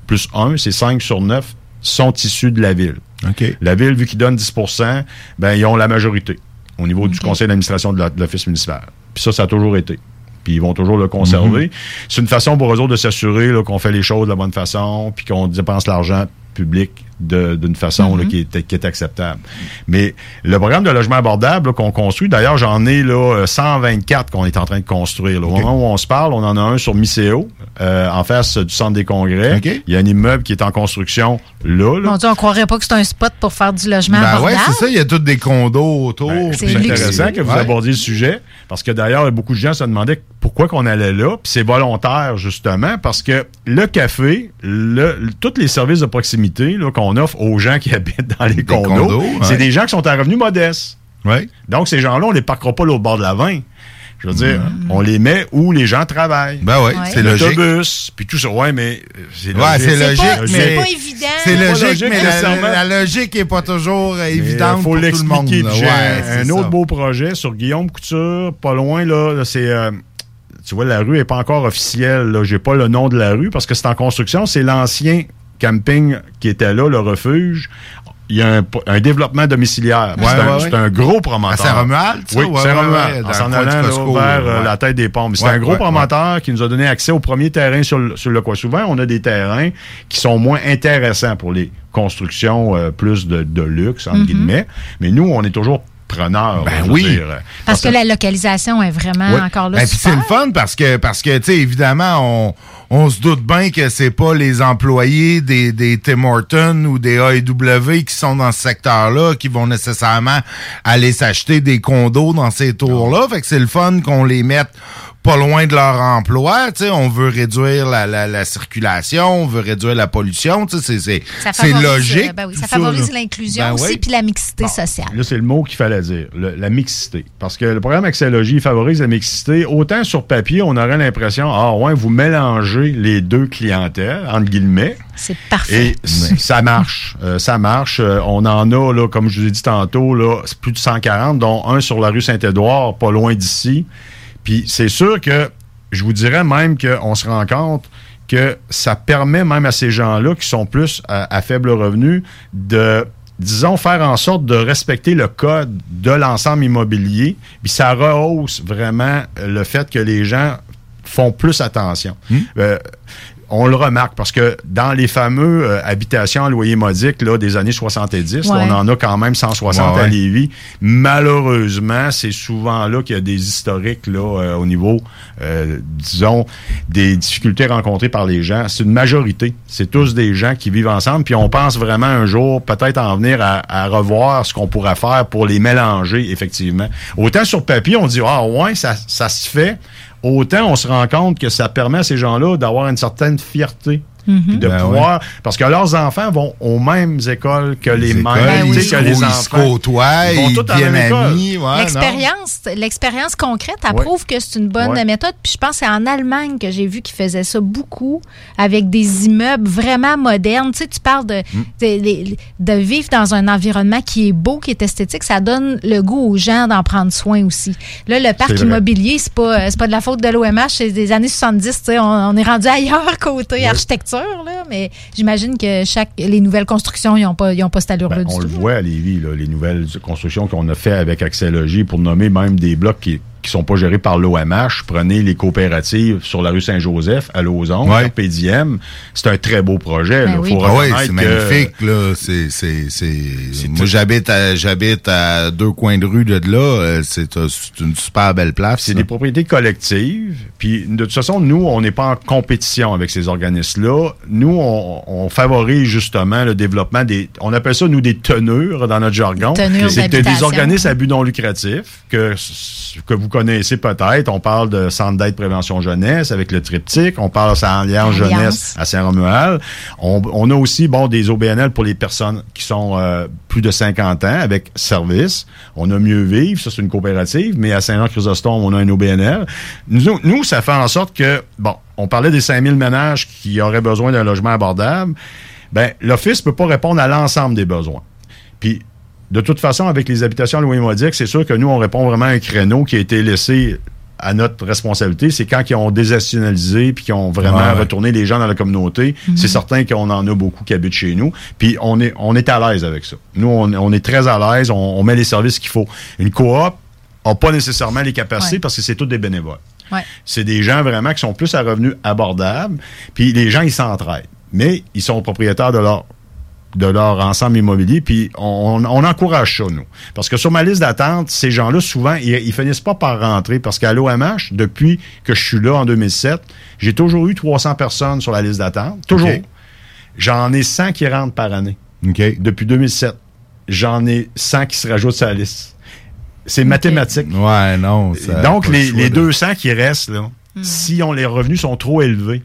plus un, c'est cinq sur neuf, sont issus de la ville. Okay. La ville, vu qu'ils donnent dix pour cent, ben, ils ont la majorité au niveau okay. du conseil d'administration de, la, de l'Office municipal. Puis ça, ça a toujours été. Puis ils vont toujours le conserver. Mm-hmm. C'est une façon pour eux autres de s'assurer là, qu'on fait les choses de la bonne façon puis qu'on dépense l'argent public de, d'une façon mm-hmm. là, qui, est, qui est acceptable. Mais le programme de logement abordable là, qu'on construit, d'ailleurs, j'en ai là, cent vingt-quatre qu'on est en train de construire. Là. Au okay. moment où on se parle, on en a un sur Micéo, euh, en face du centre des congrès. Okay. Il y a un immeuble qui est en construction là. là. Bon Dieu, on ne croirait pas que c'est un spot pour faire du logement ben abordable. Oui, c'est ça, il y a tous des condos autour. Ben, c'est, c'est intéressant que vous ouais. abordiez le sujet, parce que d'ailleurs, beaucoup de gens se demandaient pourquoi qu'on allait là, puis c'est volontaire, justement, parce que le café, le, le, tous les services de proximité là, qu'on offre aux gens qui habitent dans les des condos, condos ouais. c'est des gens qui sont à revenus modestes. Ouais. Donc, ces gens-là, on les parquera pas là, au bord de la vingt. Je veux dire, mmh. on les met où les gens travaillent. Ben oui, ouais. c'est l'autobus, logique. L'autobus, puis tout ça. Oui, mais c'est logique. Ouais, c'est, c'est, logique pas, mais c'est pas évident. C'est, c'est logique, logique, mais la, la logique n'est pas toujours mais évidente pour tout le monde. Il faut l'expliquer. Ouais, un ça. autre beau projet sur Guillaume Couture, pas loin, là, là c'est... Euh, tu vois, la rue n'est pas encore officielle. Je n'ai pas le nom de la rue parce que c'est en construction. C'est l'ancien camping qui était là, le refuge. Il y a un, un développement domiciliaire. Ouais, c'est, ouais, un, ouais. c'est un gros promoteur. À Saint-Romuald? Oui, ouais, Saint-Romuald. Ouais, ouais, en s'en allant Costco, vers ouais. la tête des pommes. C'est ouais, un gros ouais, promoteur ouais. qui nous a donné accès au premier terrain sur le, sur le quoi. Souvent, on a des terrains qui sont moins intéressants pour les constructions euh, plus de, de luxe, entre mm-hmm. guillemets. Mais nous, on est toujours preneur. Ben oui. Dire. Parce, parce que la localisation est vraiment oui. encore là. Ben, puis c'est le fun parce que, parce que tu sais, évidemment, on, on se doute bien que c'est pas les employés des, des Tim Hortons ou des A E W qui sont dans ce secteur-là qui vont nécessairement aller s'acheter des condos dans ces tours-là. Fait que c'est le fun qu'on les mette pas loin de leur emploi, tu sais, on veut réduire la, la, la circulation, on veut réduire la pollution, tu sais, c'est, c'est, ça c'est logique. Euh, ben oui, ça favorise ça, l'inclusion ben aussi, puis la mixité bon, sociale. Là, c'est le mot qu'il fallait dire, le, la mixité. Parce que le programme Accès Logis favorise la mixité. Autant sur papier, on aurait l'impression, ah ouais, vous mélangez les deux clientèles, entre guillemets. C'est parfait. Et oui. ça marche, euh, ça marche. Euh, on en a, là, comme je vous ai dit tantôt, là, plus de cent quarante, dont un sur la rue Saint-Édouard, pas loin d'ici. Puis c'est sûr que je vous dirais même qu'on se rend compte que ça permet même à ces gens-là qui sont plus à, à faible revenu de, disons, faire en sorte de respecter le code de l'ensemble immobilier. Puis ça rehausse vraiment le fait que les gens font plus attention. Mmh. Euh, on le remarque parce que dans les fameux euh, habitations à loyer modique là, des années soixante-dix, ouais. là, on en a quand même cent soixante ouais, à Lévis. Ouais. Malheureusement, c'est souvent là qu'il y a des historiques là, euh, au niveau, euh, disons, des difficultés rencontrées par les gens. C'est une majorité. C'est tous des gens qui vivent ensemble. Puis on pense vraiment un jour peut-être en venir à, à revoir ce qu'on pourrait faire pour les mélanger, effectivement. Autant sur papier, on dit « Ah ouais, ça, ça se fait ». Autant on se rend compte que ça permet à ces gens-là d'avoir une certaine fierté. Mm-hmm. De ben pouvoir, ouais. Parce que leurs enfants vont aux mêmes écoles que les, les mêmes. Ben oui. que les enfants. Ils se côtoient, ils vont tous à la même école. Ouais, l'expérience, l'expérience concrète, elle ouais. prouve que c'est une bonne ouais. méthode. Puis je pense que c'est en Allemagne que j'ai vu qu'ils faisaient ça beaucoup, avec des immeubles vraiment modernes. Tu sais, tu parles de, mm. de, de vivre dans un environnement qui est beau, qui est esthétique. Ça donne le goût aux gens d'en prendre soin aussi. Là, le parc c'est immobilier, c'est pas, c'est pas de la faute de l'O M H, c'est des années soixante-dix. On, on est rendu ailleurs côté oui. architecture. Là, mais j'imagine que chaque, les nouvelles constructions, ils n'ont pas, pas cette allure-là ben, du on tout. On le voit à Lévis, là, les nouvelles constructions qu'on a fait avec Accès Logis, pour nommer même des blocs qui ne sont pas gérés par l'O M H. Prenez les coopératives sur la rue Saint-Joseph, à Lauzon, ouais. à P D M. C'est un très beau projet. Ben oui. Faut ah oui, c'est magnifique. Que... Là. C'est, c'est, c'est... C'est Moi, j'habite à, j'habite à deux coins de rue de là. C'est, c'est une super belle place. C'est là. Des propriétés collectives. Puis, de toute façon, nous, on n'est pas en compétition avec ces organismes-là. Nous, on, on favorise justement le développement des... On appelle ça, nous, des tenures dans notre jargon. C'est des organismes à but non lucratif que, que vous connaissez peut-être. On parle de Centre d'aide prévention jeunesse avec le triptyque. On parle de Alliance jeunesse à Saint-Romuald. On, on a aussi bon des O B N L pour les personnes qui sont euh, plus de cinquante ans avec service. On a Mieux vivre. Ça, c'est une coopérative. Mais à Saint-Jean-Chrysostome, on a un O B N L. Nous, nous, ça fait en sorte que... bon. On parlait des cinq mille ménages qui auraient besoin d'un logement abordable. Bien, l'Office ne peut pas répondre à l'ensemble des besoins. Puis, de toute façon, avec les habitations à loyer modique, c'est sûr que nous, on répond vraiment à un créneau qui a été laissé à notre responsabilité. C'est quand ils ont désationalisé puis qu'ils ont vraiment ouais, ouais. retourné les gens dans la communauté. Mmh. C'est certain qu'on en a beaucoup qui habitent chez nous. Puis, on est, on est à l'aise avec ça. Nous, on, on est très à l'aise. On, on met les services qu'il faut. Une coop n'a pas nécessairement les capacités ouais. parce que c'est tous des bénévoles. Ouais. C'est des gens vraiment qui sont plus à revenus abordables. Puis les gens, ils s'entraident. Mais ils sont propriétaires de leur, de leur ensemble immobilier. Puis on, on encourage ça, nous. Parce que sur ma liste d'attente, ces gens-là, souvent, ils, ils finissent pas par rentrer. Parce qu'à l'O M H, depuis que je suis là en deux mille sept, j'ai toujours eu trois cents personnes sur la liste d'attente. Toujours. Okay. J'en ai cent qui rentrent par année. Okay. Depuis deux mille sept. J'en ai cent qui se rajoutent sur la liste. C'est mathématique. Okay. Ouais, non. Ça Donc, les, les deux cents de... qui restent, là, mm. si on, les revenus sont trop élevés,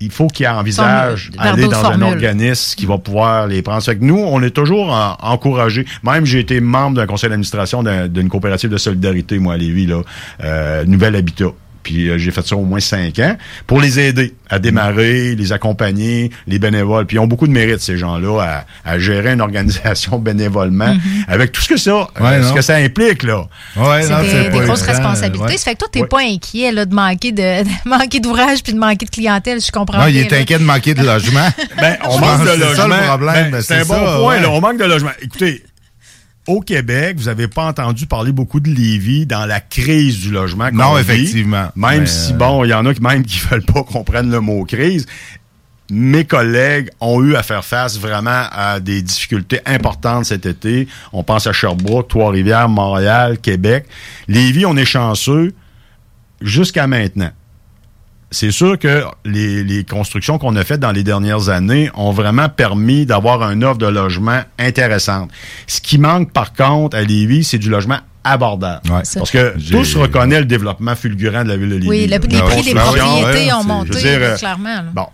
il faut qu'ils envisagent d'aller dans formule. un organisme qui va pouvoir les prendre. Fait que nous, on est toujours en, encouragés. Même, j'ai été membre d'un conseil d'administration d'un, d'une coopérative de solidarité, moi, à Lévis, là, euh, Nouvel Habitat. Puis euh, j'ai fait ça au moins cinq ans, pour les aider à démarrer, les accompagner, les bénévoles. Puis ils ont beaucoup de mérite, ces gens-là, à, à gérer une organisation bénévolement, mm-hmm. avec tout ce que ça, ouais, euh, ce que ça implique, là. Ouais, c'est non, des, c'est des, pas des grosses responsabilités. Ouais. Ça fait que toi, t'es ouais. pas inquiet là, de manquer de, de manquer d'ouvrage puis de manquer de clientèle, je comprends. Non, bien, il est là. inquiet de manquer de logement. ben, on manque de logement. C'est ça, le problème. Ben, c'est, c'est un ça, bon point, ouais. là, on manque de logement. Écoutez... Au Québec, vous n'avez pas entendu parler beaucoup de Lévis dans la crise du logement. Non, effectivement. Vit, même mais si, bon, il y en a qui même qui veulent pas qu'on prenne le mot « crise ». Mes collègues ont eu à faire face vraiment à des difficultés importantes cet été. On pense à Sherbrooke, Trois-Rivières, Montréal, Québec. Lévis, on est chanceux jusqu'à maintenant. C'est sûr que les, les constructions qu'on a faites dans les dernières années ont vraiment permis d'avoir une offre de logement intéressante. Ce qui manque, par contre, à Lévis, c'est du logement abordable. Ouais. Parce que tous reconnaissent le développement fulgurant de la ville de Lévis. Oui, le, les prix des propriétés ont monté, dire, euh, clairement. Là. Bon.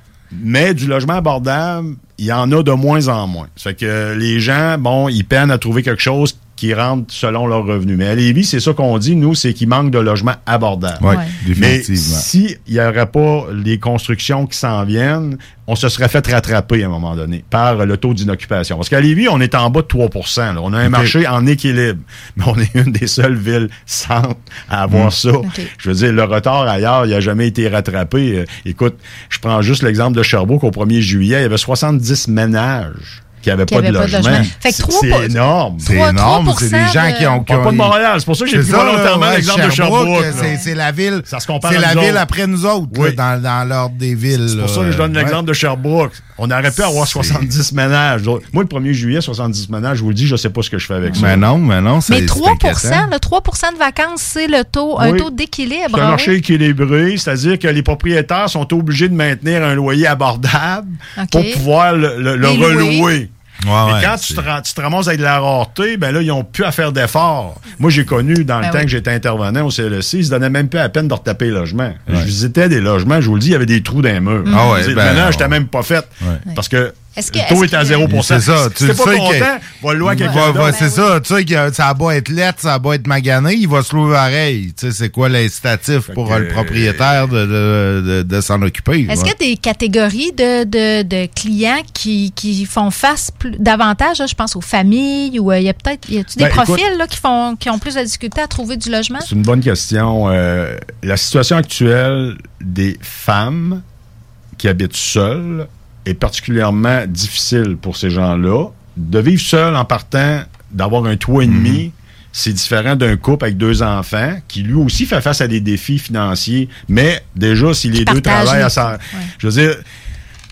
Mais du logement abordable, il y en a de moins en moins. Ça fait que les gens, bon, ils peinent à trouver quelque chose qui rentre selon leurs revenus. Mais à Lévis, c'est ça qu'on dit, nous, c'est qu'il manque de logements abordables. Oui, ouais. Définitivement. Mais s'il n'y aurait pas les constructions qui s'en viennent, on se serait fait rattraper à un moment donné par le taux d'inoccupation. Parce qu'à Lévis, on est en bas de trois pour cent. Là. On a un okay. marché en équilibre. Mais on est une des seules villes centres à avoir mmh. ça. Okay. Je veux dire, le retard ailleurs, il n'a jamais été rattrapé. Écoute, je prends juste l'exemple de Sherbrooke. Au premier juillet, il y avait soixante-dix ménages qui n'avaient pas, pas de logement. Fait que trois, c'est, c'est énorme. C'est trois, énorme. trois pour cent c'est des gens de... qui ont... Qui ont... pas de Montréal. C'est pour ça que j'ai pris volontairement ouais, l'exemple Sherbrooke, de Sherbrooke. C'est, c'est la ville, ça se compare c'est la ville autres. après nous autres, oui. là, dans, dans l'ordre des villes. C'est pour ça que je donne ouais. l'exemple de Sherbrooke. On aurait pu avoir c'est... soixante-dix ménages. Moi, le premier juillet, soixante-dix ménages, je vous le dis, je ne sais pas ce que je fais avec ça. Mais non, mais non. C'est, mais trois pour cent, le trois pour cent de vacances, c'est le taux, oui. un taux d'équilibre. C'est un marché équilibré, c'est-à-dire que les propriétaires sont obligés de maintenir un loyer abordable pour pouvoir le relouer. Ouais, mais quand ouais, tu, te, tu te ramasses avec de la rareté, ben là, ils n'ont plus à faire d'efforts. Moi, j'ai connu, dans ben le temps oui. que j'étais intervenant au C L S C, ils se donnaient même plus à peine de retaper les logements. Ouais. Je visitais des logements, je vous le dis, il y avait des trous dans les murs. Ah ouais, ben, maintenant, je n'étais même pas fait. Ouais. Parce que est-ce que, le taux est, est à zéro pour cent. Que... C'est ça. Tu le sais que. C'est ça. Tu sais que ça va être lettre, ça va être magané, il va se louer pareil. Tu sais, c'est quoi l'incitatif pour que... le propriétaire de, de, de, de s'en occuper? Est-ce ouais. qu'il y a des catégories de, de, de clients qui, qui font face plus, davantage? Là, je pense aux familles ou il euh, y a peut-être. Y a-tu des ben, profils écoute, là, qui, font, qui ont plus de difficulté à trouver du logement? C'est une bonne question. Euh, la situation actuelle des femmes qui habitent seules est particulièrement difficile pour ces gens-là. De vivre seul en partant, d'avoir un toit et demi, mmh. c'est différent d'un couple avec deux enfants qui, lui aussi, fait face à des défis financiers. Mais déjà, si qui les deux travaillent à ça... Ouais. Je veux dire,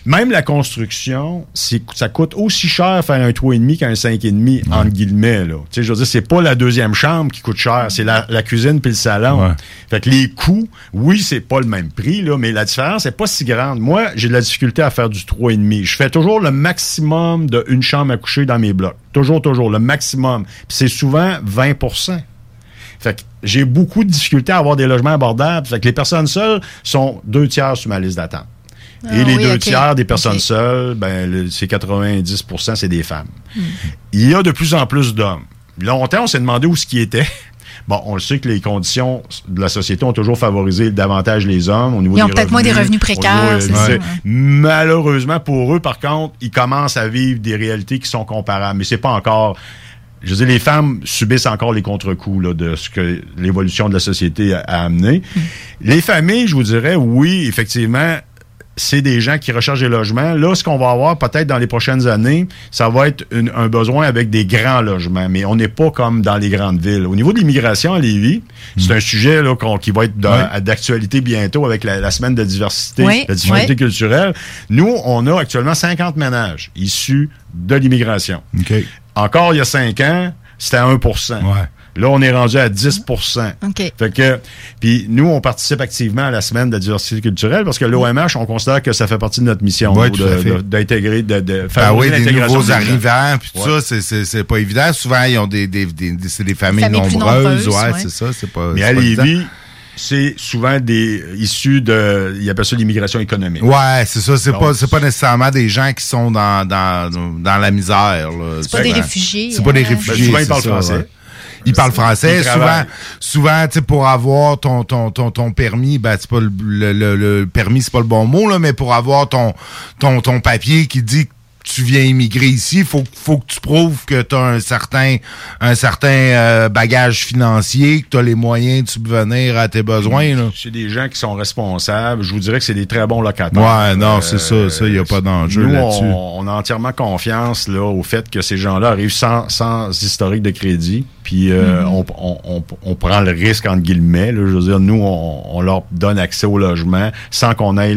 même la construction, c'est, ça coûte aussi cher faire un trois virgule cinq qu'un cinq virgule cinq, ouais. entre guillemets. Là. Tu sais, je veux dire, c'est pas la deuxième chambre qui coûte cher, c'est la, la cuisine puis le salon. Ouais. Fait que les coûts, oui, c'est pas le même prix, là, mais la différence n'est pas si grande. Moi, j'ai de la difficulté à faire du trois virgule cinq. Je fais toujours le maximum d'une chambre à coucher dans mes blocs. Toujours, toujours, le maximum. Puis c'est souvent vingt pour cent. Fait que j'ai beaucoup de difficulté à avoir des logements abordables. Fait que les personnes seules sont deux tiers sur ma liste d'attente. Et ah, les oui, deux okay. tiers des personnes okay. seules, ben, le, c'est quatre-vingt-dix pour cent, c'est des femmes. Mm. Il y a de plus en plus d'hommes. Longtemps, on s'est demandé où ce qui était. Bon, on le sait que les conditions de la société ont toujours favorisé davantage les hommes. Au niveau ils ont des peut-être revenus, moins des revenus précaires. Niveau, c'est ouais. ça. Malheureusement, pour eux, par contre, ils commencent à vivre des réalités qui sont comparables. Mais c'est pas encore... Je veux dire, les femmes subissent encore les contre-coups là, de ce que l'évolution de la société a, a amené. Mm. Les familles, je vous dirais, oui, effectivement... c'est des gens qui recherchent des logements. Là, ce qu'on va avoir peut-être dans les prochaines années, ça va être une, un besoin avec des grands logements, mais on n'est pas comme dans les grandes villes. Au niveau de l'immigration à Lévis, mmh. c'est un sujet là, qu'on, qui va être de, oui. d'actualité bientôt avec la, la semaine de diversité, oui. la diversité oui. culturelle. Nous, on a actuellement cinquante ménages issus de l'immigration. Okay. Encore il y a cinq ans, c'était à un pour cent. Ouais. Là, on est rendu à dix pour cent. Okay. Fait que, puis nous, on participe activement à la semaine de la diversité culturelle parce que l'O M H, on considère que ça fait partie de notre mission ouais, de, de, d'intégrer, de, de faire ben oui, des nouveaux des arrivants, puis tout ouais. ça, c'est, c'est, c'est pas évident. Souvent, ils ont des, des, des, des c'est des familles, familles nombreuses, nombreuses ouais, ouais, c'est ça, c'est pas. Mais c'est à Lévis, c'est souvent des issus de, ils appellent ça l'immigration économique. Ouais, c'est ça, c'est donc, pas, c'est pas nécessairement des gens qui sont dans dans dans la misère. Là, c'est, c'est pas des réfugiés. C'est pas des réfugiés. Souvent, ils parlent français. Ils parlent français. Ils souvent, souvent, tu sais, pour avoir ton, ton, ton, ton permis, ben, c'est pas le, le, le permis, c'est pas le bon mot, là, mais pour avoir ton, ton, ton papier qui dit que tu viens immigrer ici, il faut, faut que tu prouves que tu as un certain, un certain euh, bagage financier, que tu as les moyens de subvenir à tes besoins. Là. C'est des gens qui sont responsables. Je vous dirais que c'est des très bons locataires. Ouais, non, euh, c'est ça. Ça, il n'y a pas d'enjeu nous, là-dessus. On, on a entièrement confiance là, au fait que ces gens-là arrivent sans, sans historique de crédit. Puis euh, mm-hmm. on, on, on prend le risque, entre guillemets. Là, je veux dire, nous, on, on leur donne accès au logement sans qu'on aille...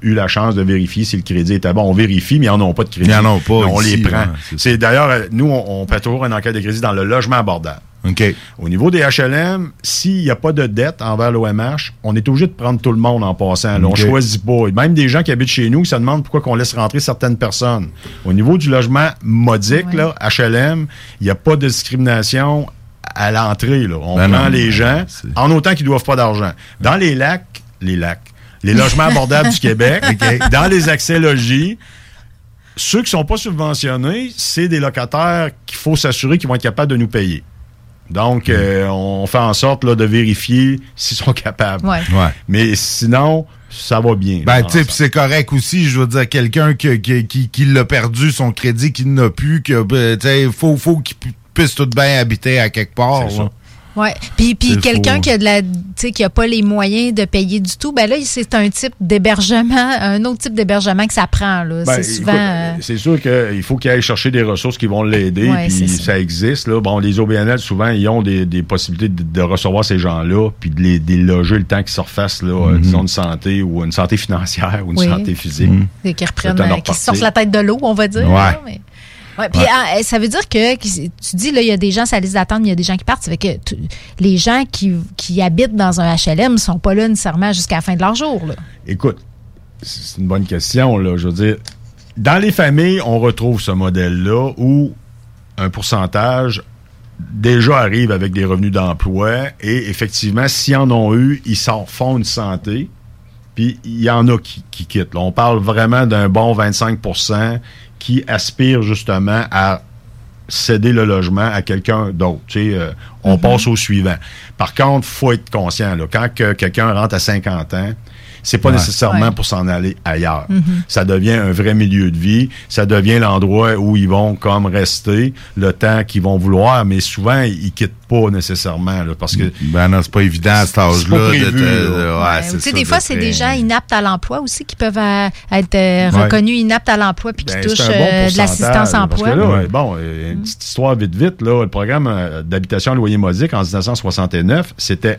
eu la chance de vérifier si le crédit était bon. On vérifie, mais ils n'en ont pas de crédit. Ils n'en ont pas. On ici, les prend. Ouais, c'est c'est d'ailleurs, nous, on, on fait toujours une enquête de crédit dans le logement abordable. Okay. Au niveau des H L M, s'il n'y a pas de dette envers l'O M H, on est obligé de prendre tout le monde en passant. Là, on ne okay. choisit pas. Et même des gens qui habitent chez nous, ça demande pourquoi qu'on laisse rentrer certaines personnes. Au niveau du logement modique, ouais. là, H L M, il n'y a pas de discrimination à l'entrée, là. On ben prend non, les gens, c'est... en autant qu'ils ne doivent pas d'argent. Dans les lacs, les lacs, les logements abordables du Québec, okay, dans les accès logis, ceux qui ne sont pas subventionnés, c'est des locataires qu'il faut s'assurer qu'ils vont être capables de nous payer. Donc, euh, on fait en sorte là, de vérifier s'ils sont capables. Ouais. Ouais. Mais sinon, ça va bien. Ben, tu sais, puis c'est correct aussi, je veux dire, quelqu'un qui, qui, qui, qui l'a perdu, son crédit, qui n'a plus, que, ben, tu sais, faut, faut qu'il puisse tout bien habiter à quelque part. C'est ça. Oui, puis puis quelqu'un faux. qui a de la tu sais qui a pas les moyens de payer du tout, ben là c'est un type d'hébergement, un autre type d'hébergement que ça prend là, ben, c'est souvent écoute, euh... c'est sûr qu'il faut qu'il aille chercher des ressources qui vont l'aider, ouais, puis ça. ça existe là. Bon, les O B N L souvent ils ont des, des possibilités de, de recevoir ces gens-là puis de les, de les loger le temps qu'ils se refassent là, mm-hmm. euh, disons une santé ou une santé financière ou une oui. santé physique. Mm-hmm. Et qu'ils reprennent euh, qu'ils sortent la tête de l'eau, on va dire. Ouais. Là, mais... Ouais, puis ouais. Ça veut dire que tu dis là il y a des gens ça liste d'attente, il y a des gens qui partent, ça fait que t- les gens qui qui habitent dans un H L M sont pas là nécessairement jusqu'à la fin de leur jour là. Écoute, c'est une bonne question là, je veux dire dans les familles, on retrouve ce modèle là où un pourcentage déjà arrive avec des revenus d'emploi et effectivement s'ils en ont eu, ils s'en font une santé. Puis il y en a qui, qui quittent. Là, on parle vraiment d'un bon vingt-cinq pour cent qui aspire justement à céder le logement à quelqu'un d'autre. Tu sais, euh, on mm-hmm. passe au suivant. Par contre, il faut être conscient. Là, quand que quelqu'un rentre à cinquante ans, c'est pas ouais. nécessairement ouais. pour s'en aller ailleurs. Mm-hmm. Ça devient un vrai milieu de vie. Ça devient l'endroit où ils vont comme rester le temps qu'ils vont vouloir. Mais souvent, ils quittent pas nécessairement. Là, parce que ben non, c'est pas évident à cet âge-là. Prévu, de te, là. Ouais, ouais. C'est ça, des fois, c'est des gens inaptes à l'emploi aussi qui peuvent euh, être euh, reconnus ouais. inaptes à l'emploi puis qui ben, touchent bon euh, de l'assistance emploi. Parce que là, ouais. bon, euh, une petite histoire vite, vite. Là, le programme euh, d'habitation à loyer modique en dix-neuf cent soixante-neuf, c'était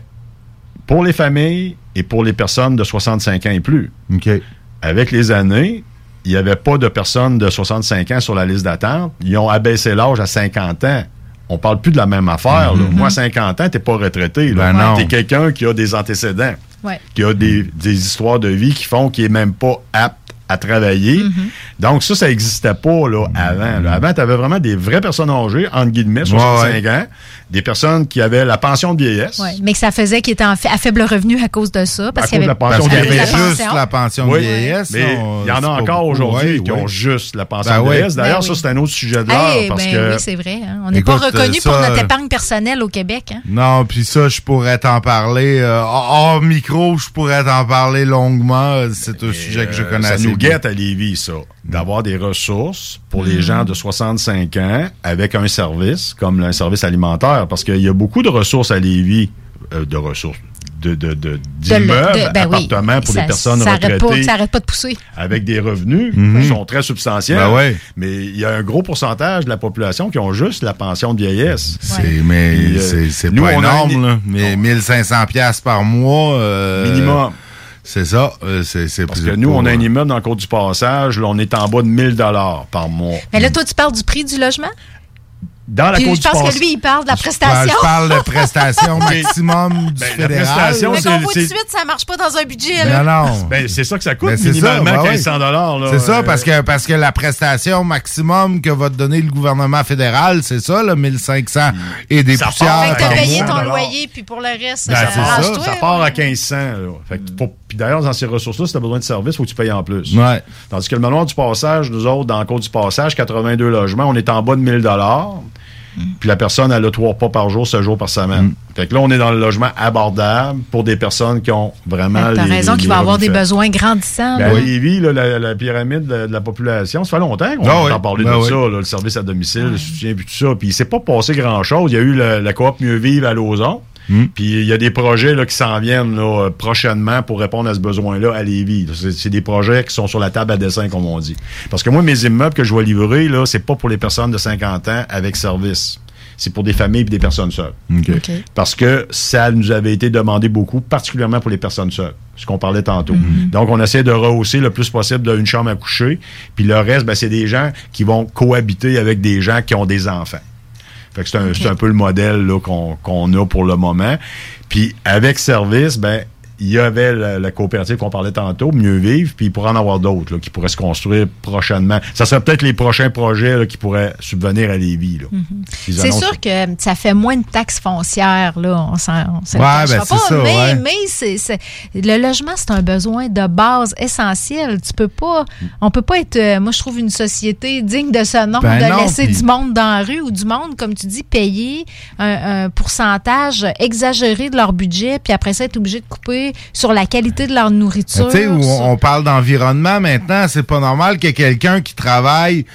pour les familles et pour les personnes de soixante-cinq ans et plus. Okay. Avec les années, il n'y avait pas de personnes de soixante-cinq ans sur la liste d'attente. Ils ont abaissé l'âge à cinquante ans. On ne parle plus de la même affaire. Mm-hmm. Là. Moi, cinquante ans, tu n'es pas retraité. Ben non. Tu es quelqu'un qui a des antécédents, ouais. qui a des, des histoires de vie qui font qu'il n'est même pas apte à travailler. Mm-hmm. Donc, ça, ça n'existait pas là, avant. Là. Avant, tu avais vraiment des vraies personnes âgées, entre guillemets, soixante-cinq ouais. ans, des personnes qui avaient la pension de vieillesse. Oui, mais que ça faisait qu'ils étaient à faible revenu à cause de ça. Parce à qu'il y avait, parce qu'il y avait la juste pension. la pension oui. de vieillesse. Mais il y en a encore aujourd'hui ouais, qui ouais. ont juste la pension ben de vieillesse. D'ailleurs, ben ça, c'est un autre sujet de l'heure. Hey, parce ben que... Oui, c'est vrai. Hein? On n'est pas reconnu pour notre épargne personnelle au Québec. Hein? Non, puis ça, je pourrais t'en parler. Euh, hors micro, je pourrais t'en parler longuement. C'est un sujet que je connais assez bien. Guette à Lévis, ça, d'avoir des ressources pour mmh. les gens de soixante-cinq ans avec un service, comme un service alimentaire, parce qu'il y a beaucoup de ressources à Lévis, euh, de ressources, de, de, de, d'immeubles, de, de, ben appartements oui. pour ça, des personnes ça retraitées. Arrête pas, ça n'arrête pas de pousser. Avec des revenus mmh. qui sont très substantiels. Ben ouais. Mais il y a un gros pourcentage de la population qui ont juste la pension de vieillesse. C'est, ouais. mais puis, c'est, c'est nous, pas énorme, une, là. Mais mille cinq cents dollars par mois. Euh, minimum. C'est ça. C'est, c'est Parce que nous, on a un immeuble dans le Côte du Passage. Là, on est en bas de mille dollars par mois. Mais là, toi, tu parles du prix du logement? Dans la Puis Côte je du pense Pass... que lui, il parle de la prestation. Je parle de prestation maximum du ben, fédéral. La prestation, mais qu'on voit de suite, ça ne marche pas dans un budget. Ben là. Non, ben, c'est ça que ça coûte, ben, minimalement ben, quinze cents dollars. Là, c'est euh... ça, parce que, parce que la prestation maximum que va te donner le gouvernement fédéral, c'est ça, là, mille cinq cents mmh. et des ça poussières. Fait que t'as payé ton loyer, puis pour le reste, ben, ça, ça, ça, toi, ça part à mille cinq cents. Fait que pour... Puis d'ailleurs, dans ces ressources-là, si tu as besoin de services, il faut que tu payes en plus. Ouais. Tandis que le manoir du Passage, nous autres, dans la Côte du Passage, quatre-vingt-deux logements, on est en bas de mille dollars. Puis la personne, elle a trois pas par jour, sept jours par semaine. Mm. Fait que là, on est dans le logement abordable pour des personnes qui ont vraiment... T'as les, raison qu'il va avoir des besoins grandissants. Ben, oui. Lévis, là, la, la pyramide de, de la population, ça fait longtemps qu'on ah, oui. en parlait ben de oui. ça, là, le service à domicile, mm. le soutien, puis tout ça. Puis il s'est pas passé grand-chose. Il y a eu la, la coop Mieux vivre à Lauzon. Mmh. Puis il y a des projets là, qui s'en viennent là, prochainement pour répondre à ce besoin-là à Lévis. C'est, c'est des projets qui sont sur la table à dessin, comme on dit. Parce que moi, mes immeubles que je vais livrer, là, c'est pas pour les personnes de cinquante ans avec service. C'est pour des familles et des personnes seules. Okay. Okay. Parce que ça nous avait été demandé beaucoup, particulièrement pour les personnes seules, ce qu'on parlait tantôt. Mm-hmm. Donc, on essaie de rehausser le plus possible d'une chambre à coucher. Puis le reste, ben, c'est des gens qui vont cohabiter avec des gens qui ont des enfants. Fait que c'est un, okay. c'est un peu le modèle là, qu'on, qu'on a pour le moment. Puis avec service, ben il y avait la, la coopérative qu'on parlait tantôt, Mieux vivre, puis il pourrait en avoir d'autres là, qui pourraient se construire prochainement. Ça serait peut-être les prochains projets là, qui pourraient subvenir à Lévis. Là. Mm-hmm. C'est sûr ça. que ça fait moins de taxes foncières. Là. On s'en, on s'en ouais, ben, pas, ça, mais, ouais. mais c'est, c'est, le logement, c'est un besoin de base essentiel. Tu peux pas, on peut pas être, euh, moi je trouve, une société digne de ce nom, ben de non, laisser pis... du monde dans la rue ou du monde, comme tu dis, payer un, un pourcentage exagéré de leur budget, puis après ça, être obligé de couper sur la qualité de leur nourriture. Tu sais, on parle d'environnement maintenant, c'est pas normal que quelqu'un qui travaille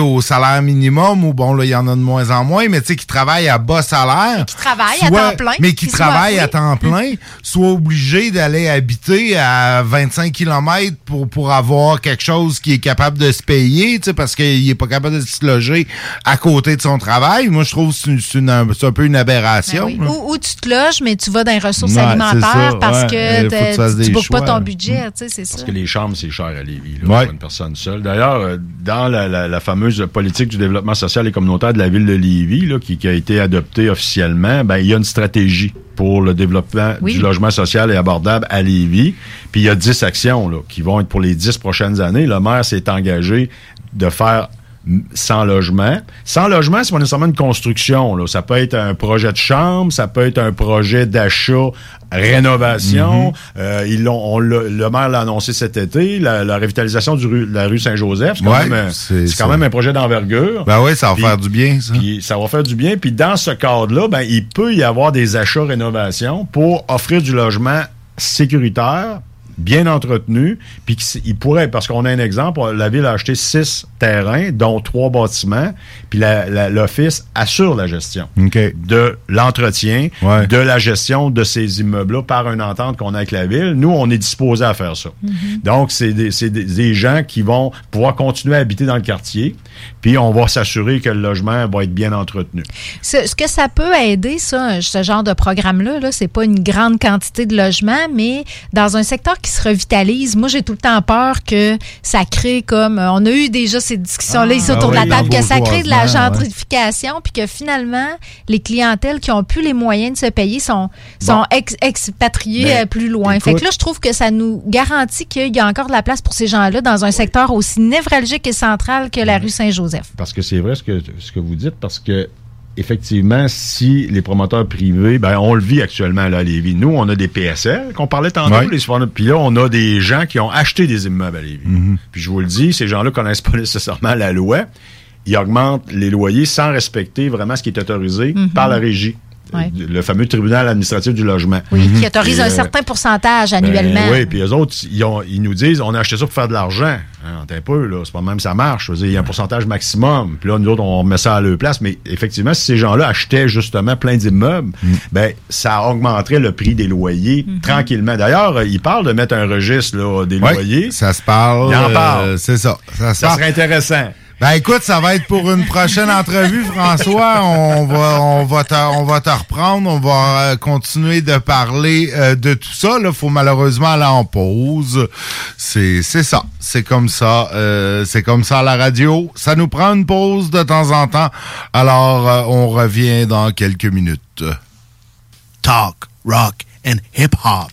au salaire minimum, ou bon, là, il y en a de moins en moins, mais tu sais, qui travaille à bas salaire. Mais qui travaille soit, à temps plein. Mais qui, qui travaille à temps plein, soit obligé d'aller habiter à vingt-cinq kilomètres pour, pour avoir quelque chose qui est capable de se payer, tu sais, parce qu'il n'est pas capable de se loger à côté de son travail. Moi, je trouve que c'est, c'est, une, c'est un peu une aberration. Ben oui. Ou, ou tu te loges, mais tu vas dans les ressources ouais, alimentaires ça, parce ouais. que, que tu ne boucles pas ton budget, tu sais, c'est parce ça. Parce que les chambres, c'est cher à Lévis, là, ouais. pour une personne seule. D'ailleurs, dans la, la, la fameuse politique du développement social et communautaire de la ville de Lévis, là, qui, qui a été adoptée officiellement, ben, il y a une stratégie pour le développement oui. du logement social et abordable à Lévis. Puis il y a dix actions là, qui vont être pour les dix prochaines années. Le maire s'est engagé de faire sans logement. Sans logement, c'est pas nécessairement une construction. Là. Ça peut être un projet de chambre, ça peut être un projet d'achat, rénovation. Mm-hmm. Euh, ils l'ont, on le, le maire l'a annoncé cet été, la, la révitalisation de rue, la rue Saint-Joseph. C'est quand, ouais, même, c'est, c'est quand même un projet d'envergure. Ben oui, ça va pis, faire du bien, ça. Pis, ça va faire du bien. Puis dans ce cadre-là, ben il peut y avoir des achats-rénovations pour offrir du logement sécuritaire, bien entretenu, puis il pourrait, parce qu'on a un exemple, la ville a acheté six terrains, dont trois bâtiments, puis la, la, l'Office assure la gestion okay. de l'entretien, ouais. de la gestion de ces immeubles-là par une entente qu'on a avec la ville. Nous, on est disposés à faire ça. Mm-hmm. Donc, c'est des, c'est des gens qui vont pouvoir continuer à habiter dans le quartier, puis on va s'assurer que le logement va être bien entretenu. Ce, ce que ça peut aider, ça, ce genre de programme-là, là, c'est pas une grande quantité de logements, mais dans un secteur qui se revitalise. Moi, j'ai tout le temps peur que ça crée comme... On a eu déjà ces discussions-là ah, ici autour ah oui, de la table, que ça crée de la gentrification, ouais. puis que finalement, les clientèles qui n'ont plus les moyens de se payer sont, sont bon. ex- expatriées ben, plus loin. Écoute, fait que là, je trouve que ça nous garantit qu'il y a encore de la place pour ces gens-là dans un oui. secteur aussi névralgique et central que la oui. rue Saint-Joseph. Parce que c'est vrai ce que, ce que vous dites, parce que effectivement, si les promoteurs privés, ben on le vit actuellement là, à Lévis. Nous, on a des P S L qu'on parlait tantôt, oui. les supporters. Puis là, on a des gens qui ont acheté des immeubles à Lévis. Mm-hmm. Puis je vous le dis, ces gens-là connaissent pas nécessairement la loi. Ils augmentent les loyers sans respecter vraiment ce qui est autorisé mm-hmm. par la régie. Ouais. Le fameux tribunal administratif du logement. Oui, mm-hmm. qui autorise et, un euh, certain pourcentage annuellement. Ben, oui, puis eux autres, ils, ont, ils nous disent, on a acheté ça pour faire de l'argent. Hein, un peu, là, c'est pas même ça marche. Il y a un pourcentage maximum. Puis là, nous autres, on remet ça à leur place. Mais effectivement, si ces gens-là achetaient justement plein d'immeubles, mm-hmm. ben ça augmenterait le prix des loyers mm-hmm. tranquillement. D'ailleurs, ils parlent de mettre un registre là, des ouais, loyers. Ça se parle. Ils en parlent. Euh, c'est ça. Ça, se ça serait intéressant. Ben écoute, ça va être pour une prochaine entrevue, François. On va, on va, te, on va te reprendre. On va euh, continuer de parler euh, de tout ça. Là, faut malheureusement aller en pause. C'est, c'est ça. C'est comme ça. Euh, c'est comme ça à la radio. Ça nous prend une pause de temps en temps. Alors, euh, on revient dans quelques minutes. Talk, rock and hip hop.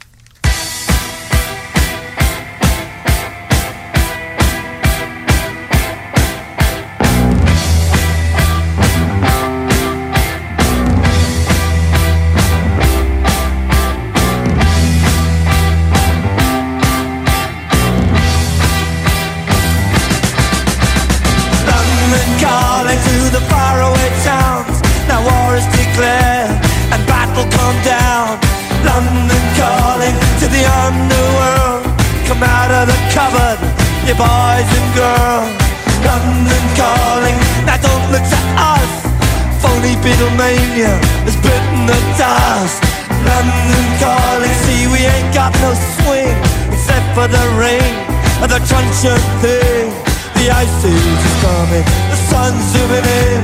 You boys and girls, London calling. Now don't look to us. Phony Beatlemania is bitten the dust. London calling. See, we ain't got no swing except for the rain and the crunch of thing. The ice age is coming. The sun's zooming in.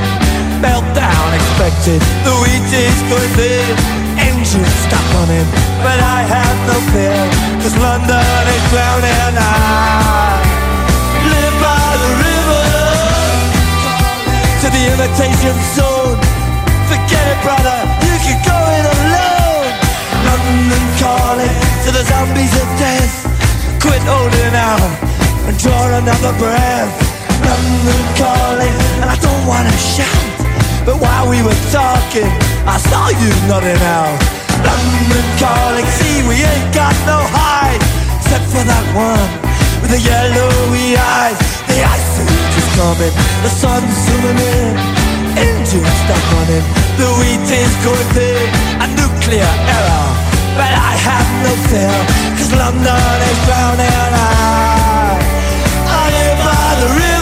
Meltdown expected. The wheat is going thin. Engines stop running, but I have no fear, 'cause London is drowning. I live by the river, to the imitation zone. Forget it, brother, you can go it alone. London calling to the zombies of death. Quit holding out and draw another breath. I'm recalling and I don't want to shout, but while we were talking I saw you nodding out. London calling, see we ain't got no hide, except for that one with the yellowy eyes. The ice age is coming, the sun's zooming in, engines stuck on it, the wheat is going thick, a nuclear error, but I have no fear, cause London is drowning. I, I live by the river.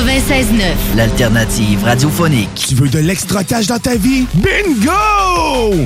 quatre-vingt-seize neuf. L'alternative radiophonique. Tu veux de l'extra cash dans ta vie? Bingo!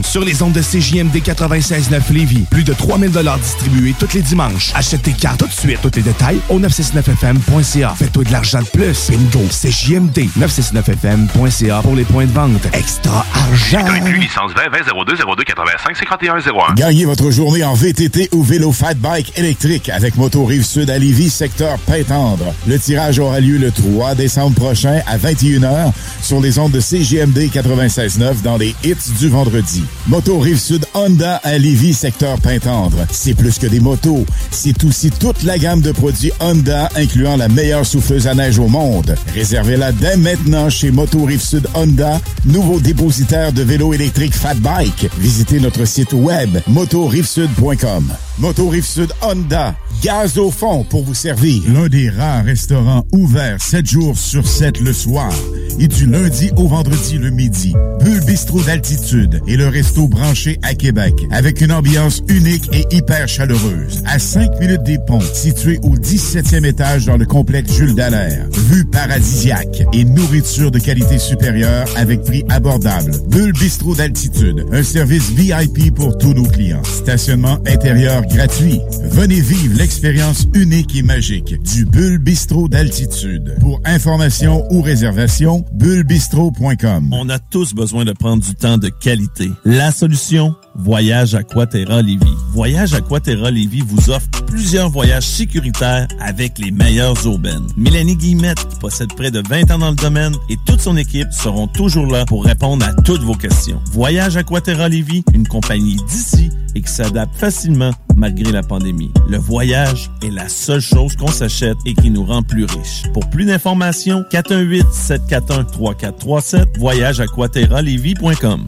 Sur les ondes de C J M D quatre-vingt-seize neuf Lévis. Plus de trois mille dollars distribués tous les dimanches. Achète tes cartes tout de suite. Tous les détails au neuf cent soixante-neuf F M point C A. Fais-toi de l'argent de plus. Bingo! C J M D neuf cent soixante-neuf F M point C A pour les points de vente. Extra argent! Inclus licence vingt vingt zéro deux zéro deux quatre-vingt-cinq cinquante et un zéro un. Gagnez votre journée en V T T ou vélo fat bike électrique avec Moto Rive Sud à Lévis, secteur Pintendre. Le tirage aura lieu le trois décembre prochain à vingt et une heures sur les ondes de C G M D quatre-vingt-seize neuf dans les hits du vendredi. Moto Rive Sud Honda à Lévis, secteur Pintendre. C'est plus que des motos. C'est aussi toute la gamme de produits Honda, incluant la meilleure souffleuse à neige au monde. Réservez-la dès maintenant chez Moto Rive Sud Honda, nouveau dépositaire de vélos électriques fat bike. Visitez notre site web moto rive sud point com. Moto Rive Sud Honda, gaz au fond pour vous servir. L'un des rares restaurants ouverts sept jours sur sept le soir et du lundi au vendredi le midi. Bulle Bistro d'Altitude est le resto branché à Québec avec une ambiance unique et hyper chaleureuse. À cinq minutes des ponts, situé au dix-septième étage dans le complexe Jules Dallaire. Vue paradisiaque et nourriture de qualité supérieure avec prix abordable. Bulle Bistro d'Altitude, un service V I P pour tous nos clients. Stationnement intérieur gratuit. Venez vivre l'expérience unique et magique du Bulle Bistro d'Altitude. Pour information ou réservation, bulle bistro point com. On a tous besoin de prendre du temps de qualité. La solution, Voyage Aquaterra-Lévis. Voyage Aquaterra-Lévis vous offre plusieurs voyages sécuritaires avec les meilleures aubaines. Mélanie Guillemette, qui possède près de vingt ans dans le domaine, et toute son équipe seront toujours là pour répondre à toutes vos questions. Voyage Aquaterra-Lévis, une compagnie d'ici et qui s'adapte facilement malgré la pandémie. Le voyage est la seule chose qu'on s'achète et qui nous rend plus riches. Pour plus d'informations, quatre un huit sept quatre un trois quatre trois sept, voyage aquaterra lévis point com.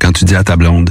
Quand tu dis à ta blonde,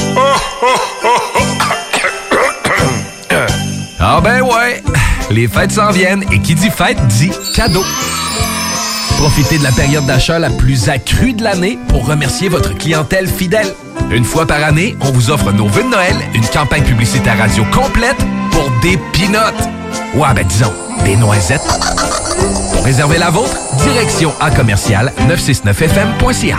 Oh, oh, oh, oh. Ah ben ouais! Les fêtes s'en viennent et qui dit fête dit cadeau. Profitez de la période d'achat la plus accrue de l'année pour remercier votre clientèle fidèle. Une fois par année, on vous offre nos vœux de Noël, une campagne publicitaire radio complète pour des pinottes. Ouais, ben disons, des noisettes. Pour réserver la vôtre, direction A commercial neuf cent soixante-neuf F M point C A.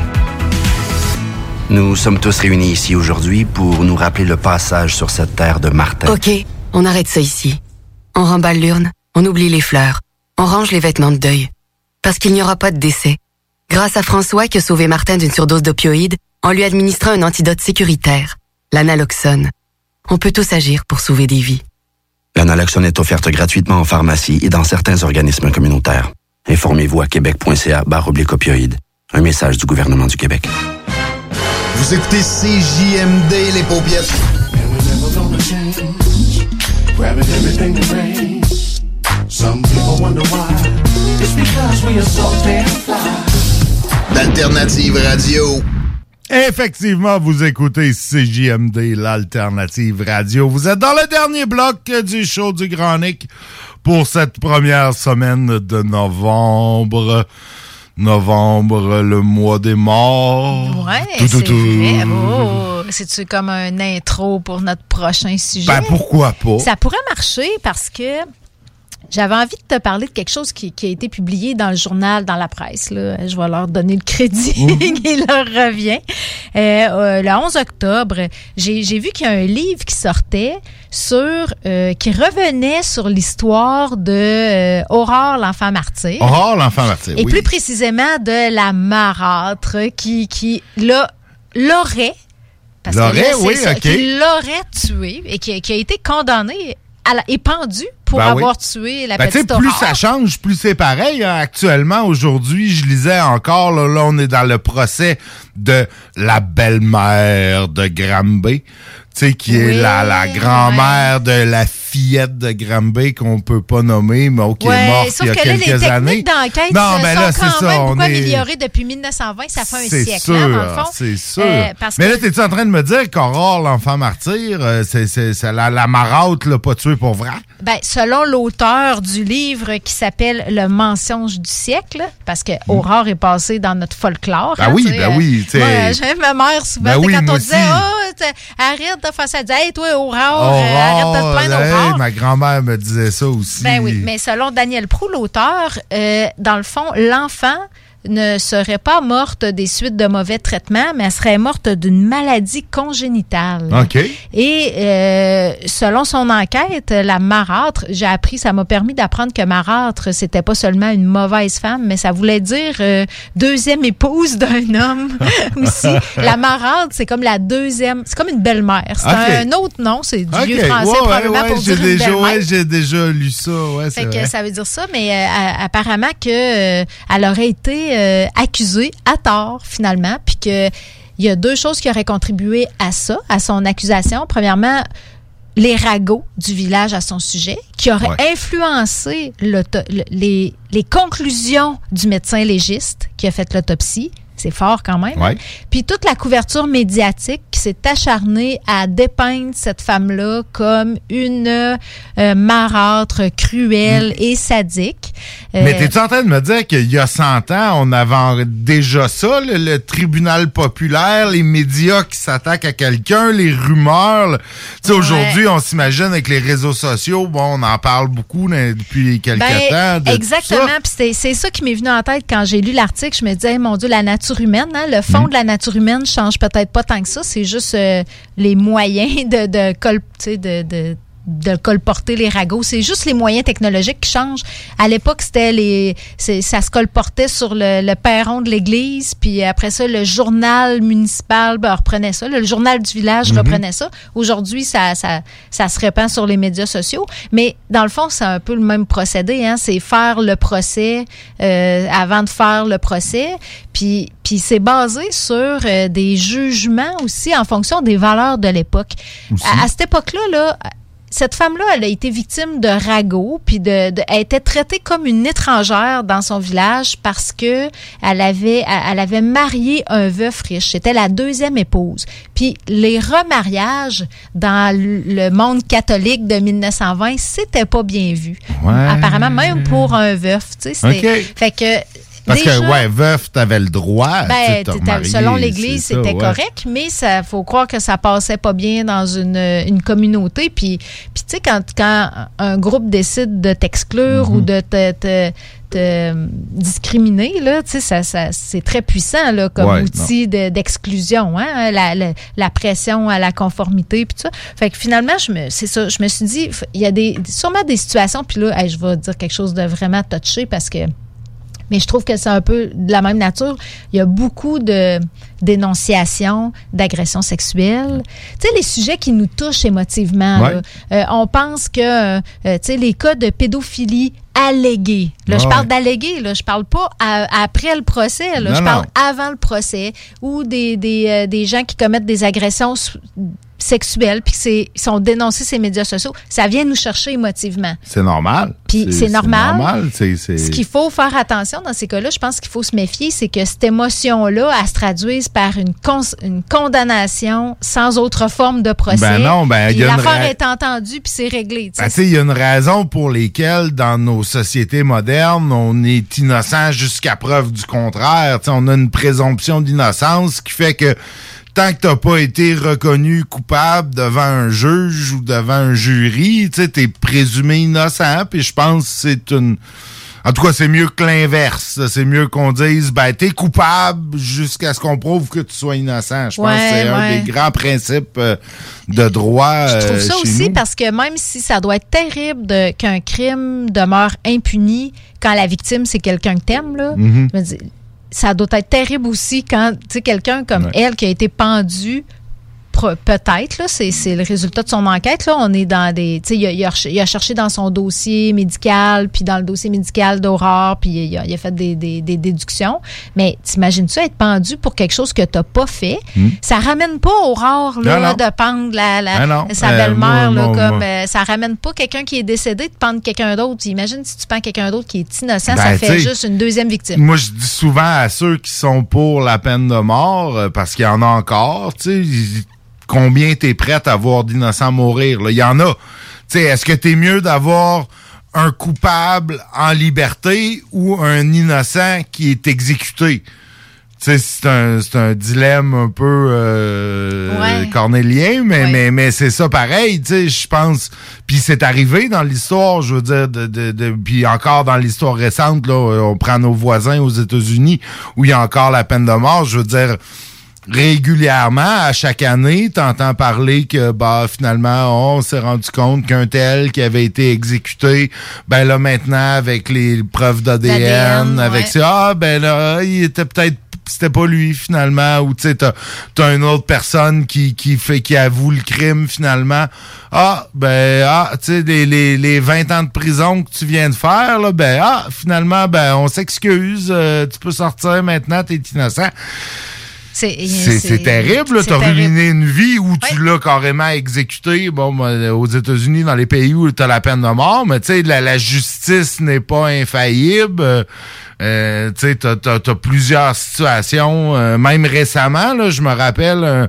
Nous sommes tous réunis ici aujourd'hui pour nous rappeler le passage sur cette terre de Martin. OK, on arrête ça ici. On remballe l'urne, on oublie les fleurs, on range les vêtements de deuil. Parce qu'il n'y aura pas de décès. Grâce à François qui a sauvé Martin d'une surdose d'opioïdes en lui administrant un antidote sécuritaire, l'analoxone. On peut tous agir pour sauver des vies. L'analoxone est offerte gratuitement en pharmacie et dans certains organismes communautaires. Informez-vous à québec.ca barre oblique opioïdes. Un message du gouvernement du Québec. Vous écoutez C J M D, les paupières. L'alternative radio. Effectivement, vous écoutez C J M D, l'alternative radio. Vous êtes dans le dernier bloc du show du Grand Nick pour cette première semaine de novembre. Novembre, le mois des morts. Ouais, tout, c'est tout, vrai. Oh, c'est-tu comme un intro pour notre prochain sujet? Ben, pourquoi pas? Ça pourrait marcher parce que j'avais envie de te parler de quelque chose qui, qui a été publié dans le journal, dans la presse. Là. Je vais leur donner le crédit qui leur revient. euh, euh, le onze octobre, j'ai, j'ai vu qu'il y a un livre qui sortait sur euh, qui revenait sur l'histoire de euh, Aurore, l'enfant martyr. Aurore, l'enfant martyr, et oui. Et plus précisément de la marâtre qui, qui l'a, l'aurait, parce l'aurait, que là, c'est oui, ça, okay. qui l'aurait tué et qui, qui a été condamné et pendu pour ben avoir oui. tué la ben petite Aurore. Plus ça change, plus c'est pareil. Hein. Actuellement, aujourd'hui, je lisais encore, là, là, on est dans le procès de la belle-mère de Granby, tu sais, qui oui, est la, la grand-mère ouais. de la fillette de Granby qu'on peut pas nommer, mais oh, qui ouais, est morte il y a quelques années. Sauf que là, les techniques d'enquête non, ben sont là, quand c'est même ça, beaucoup améliorées est... depuis mille neuf cent vingt, ça fait un c'est siècle, sûr, hein, dans le fond. C'est sûr, euh, parce mais que... là, t'es-tu en train de me dire qu'Aurore, l'enfant martyr, euh, c'est, c'est, c'est la, la marâtre l'a pas tué pour vrai? Ben, selon l'auteur du livre qui s'appelle « Le mensonge du siècle », parce que Aurore mmh. est passée dans notre folklore. Ben hein, oui, ben euh, oui. Moi, j'aime ma mère souvent, ben oui, quand on disait « Oh, arrête de faire ça », elle disait « Hey, toi, Aurore, arrête de te plaindre, Aurore. » Hey, ma grand-mère me disait ça aussi. Ben oui, mais selon Daniel Proulx, l'auteur, euh, dans le fond, l'enfant ne serait pas morte des suites de mauvais traitements, mais elle serait morte d'une maladie congénitale. OK. Et euh, selon son enquête, la marâtre, j'ai appris, ça m'a permis d'apprendre que marâtre, c'était pas seulement une mauvaise femme, mais ça voulait dire euh, deuxième épouse d'un homme aussi. La marâtre, c'est comme la deuxième, c'est comme une belle-mère. C'est okay. un autre nom, c'est du vieux okay. français ouais, probablement ouais, pour j'ai dire déjà, une belle-mère. Ouais, j'ai déjà lu ça, ouais, c'est fait vrai. Que ça veut dire ça, mais euh, apparemment que euh, elle aurait été Euh, accusé à tort, finalement, puis qu'il y a deux choses qui auraient contribué à ça, à son accusation. Premièrement, les ragots du village à son sujet, qui auraient ouais. influencé le, le, les, les conclusions du médecin légiste qui a fait l'autopsie. C'est fort quand même. Ouais. Puis toute la couverture médiatique qui s'est acharnée à dépeindre cette femme-là comme une euh, marâtre, cruelle mmh. et sadique. Euh, Mais t'es-tu en train de me dire qu'il y a cent ans, on avait déjà ça, le, le tribunal populaire, les médias qui s'attaquent à quelqu'un, les rumeurs. Tu sais, ouais. aujourd'hui, on s'imagine avec les réseaux sociaux, bon, on en parle beaucoup dans, depuis quelques ben, temps. De exactement. Puis c'est, c'est ça qui m'est venu en tête quand j'ai lu l'article. Je me disais, hey, mon Dieu, la nature humaine, hein? Le fond mmh. de la nature humaine change peut-être pas tant que ça, c'est juste euh, les moyens de, de, col- de, de, de colporter les ragots, c'est juste les moyens technologiques qui changent. À l'époque, c'était les, c'est, ça se colportait sur le, le perron de l'église, puis après ça, le journal municipal ben, reprenait ça, le journal du village mmh. reprenait ça. Aujourd'hui, ça, ça, ça se répand sur les médias sociaux, mais dans le fond, c'est un peu le même procédé, hein? C'est faire le procès euh, avant de faire le procès. Puis, puis c'est basé sur euh, des jugements aussi en fonction des valeurs de l'époque. À, à cette époque-là, là, cette femme-là, elle a été victime de ragots, puis de, de, elle était traitée comme une étrangère dans son village parce que elle avait, elle avait marié un veuf riche. C'était la deuxième épouse. Puis les remariages dans le monde catholique de mille neuf cent vingt, c'était pas bien vu. Ouais. Apparemment, même pour un veuf, tu sais, c'était. Okay. Fait que. Parce déjà, que, ouais, veuf, t'avais le droit. Ben, t'es remarié, selon l'Église, c'était ça, ouais. correct, mais ça, faut croire que ça passait pas bien dans une, une communauté. Puis, puis tu sais, quand, quand un groupe décide de t'exclure mm-hmm. ou de te, te, te discriminer, là, tu sais, ça, ça, c'est très puissant, là, comme ouais, outil de, d'exclusion, hein, la, la, la pression à la conformité, puis tout ça. Fait que finalement, je me, c'est ça, je me suis dit, il y a des, sûrement des situations, puis là, hey, je vais dire quelque chose de vraiment touché parce que. Mais je trouve que c'est un peu de la même nature. Il y a beaucoup de dénonciations, d'agressions sexuelles. Tu sais, les sujets qui nous touchent émotivement. Ouais. Là. Euh, on pense que, euh, tu sais, les cas de pédophilie allégués. Là, ouais. je parle d'allégués. Là, je parle pas à, après le procès. Là, non, je parle non. avant le procès. Ou des, des, euh, des gens qui commettent des agressions sou- sexuelles puis qui sont dénoncés ces médias sociaux, ça vient nous chercher émotivement. C'est normal. Puis c'est, c'est normal. C'est normal c'est, c'est... Ce qu'il faut faire attention dans ces cas-là, je pense qu'il faut se méfier, c'est que cette émotion-là, elle se traduise par une, con- une condamnation sans autre forme de procès. Ben non, ben il y a une l'affaire ra- est entendue puis c'est réglé. Ben, tu sais, il y a une raison pour lesquelles dans nos sociétés modernes, on est innocent jusqu'à preuve du contraire. Tu sais, on a une présomption d'innocence qui fait que tant que t'as pas été reconnu coupable devant un juge ou devant un jury, tu sais, t'es présumé innocent. Puis je pense que c'est une En tout cas, c'est mieux que l'inverse. C'est mieux qu'on dise, ben, t'es coupable jusqu'à ce qu'on prouve que tu sois innocent. Je ouais, pense que c'est ouais. un des grands principes de droit. Je trouve ça chez aussi nous. Parce que même si ça doit être terrible de, qu'un crime demeure impuni quand la victime, c'est quelqu'un que t'aimes, là, mm-hmm. je me dis, ça doit être terrible aussi quand, tu sais, quelqu'un comme ouais. elle qui a été pendue. Peut-être, là, c'est, c'est le résultat de son enquête. Là. On est dans des. Il a, il, a, il a cherché dans son dossier médical, puis dans le dossier médical d'Aurore, puis il a, il a fait des, des, des déductions. Mais t'imagines-tu être pendu pour quelque chose que t'as pas fait? Mm. Ça ramène pas Aurore là, non, non. de pendre la, la, non, non. sa belle-mère. Euh, moi, là, moi, comme, moi. Euh, ça ramène pas quelqu'un qui est décédé de pendre quelqu'un d'autre. Imagine si tu pends quelqu'un d'autre qui est innocent, ben, ça fait juste une deuxième victime. Moi, je dis souvent à ceux qui sont pour la peine de mort, parce qu'il y en a encore, tu sais. Combien t'es prête à voir d'innocents mourir? Là? Il y en a. T'sais, est-ce que t'es mieux d'avoir un coupable en liberté ou un innocent qui est exécuté? T'sais, c'est un, c'est un dilemme un peu euh, ouais. cornélien, mais, ouais. mais, mais c'est ça pareil, je pense. Puis c'est arrivé dans l'histoire, je veux dire, de, de, de, puis encore dans l'histoire récente, là, on prend nos voisins aux États-Unis où il y a encore la peine de mort, je veux dire... Régulièrement, à chaque année, t'entends parler que, bah, finalement, on s'est rendu compte qu'un tel qui avait été exécuté, ben là, maintenant, avec les preuves d'A D N, avec ça, ouais. ah, ben là, il était peut-être, c'était pas lui, finalement, ou, tu sais, t'as, t'as une autre personne qui, qui fait, qui avoue le crime, finalement. Ah, ben, ah, tu sais, les, les, les vingt ans de prison que tu viens de faire, là, ben, ah, finalement, ben, on s'excuse, euh, tu peux sortir maintenant, t'es innocent. C'est, c'est, c'est terrible, là, c'est t'as terrible. Ruiné une vie où tu ouais. l'as carrément exécuté. Bon, ben, aux États-Unis, dans les pays où t'as la peine de mort, mais tu sais, la, la justice n'est pas infaillible. Euh, tu sais, t'as, t'as, t'as plusieurs situations. Euh, même récemment, là, je me rappelle un,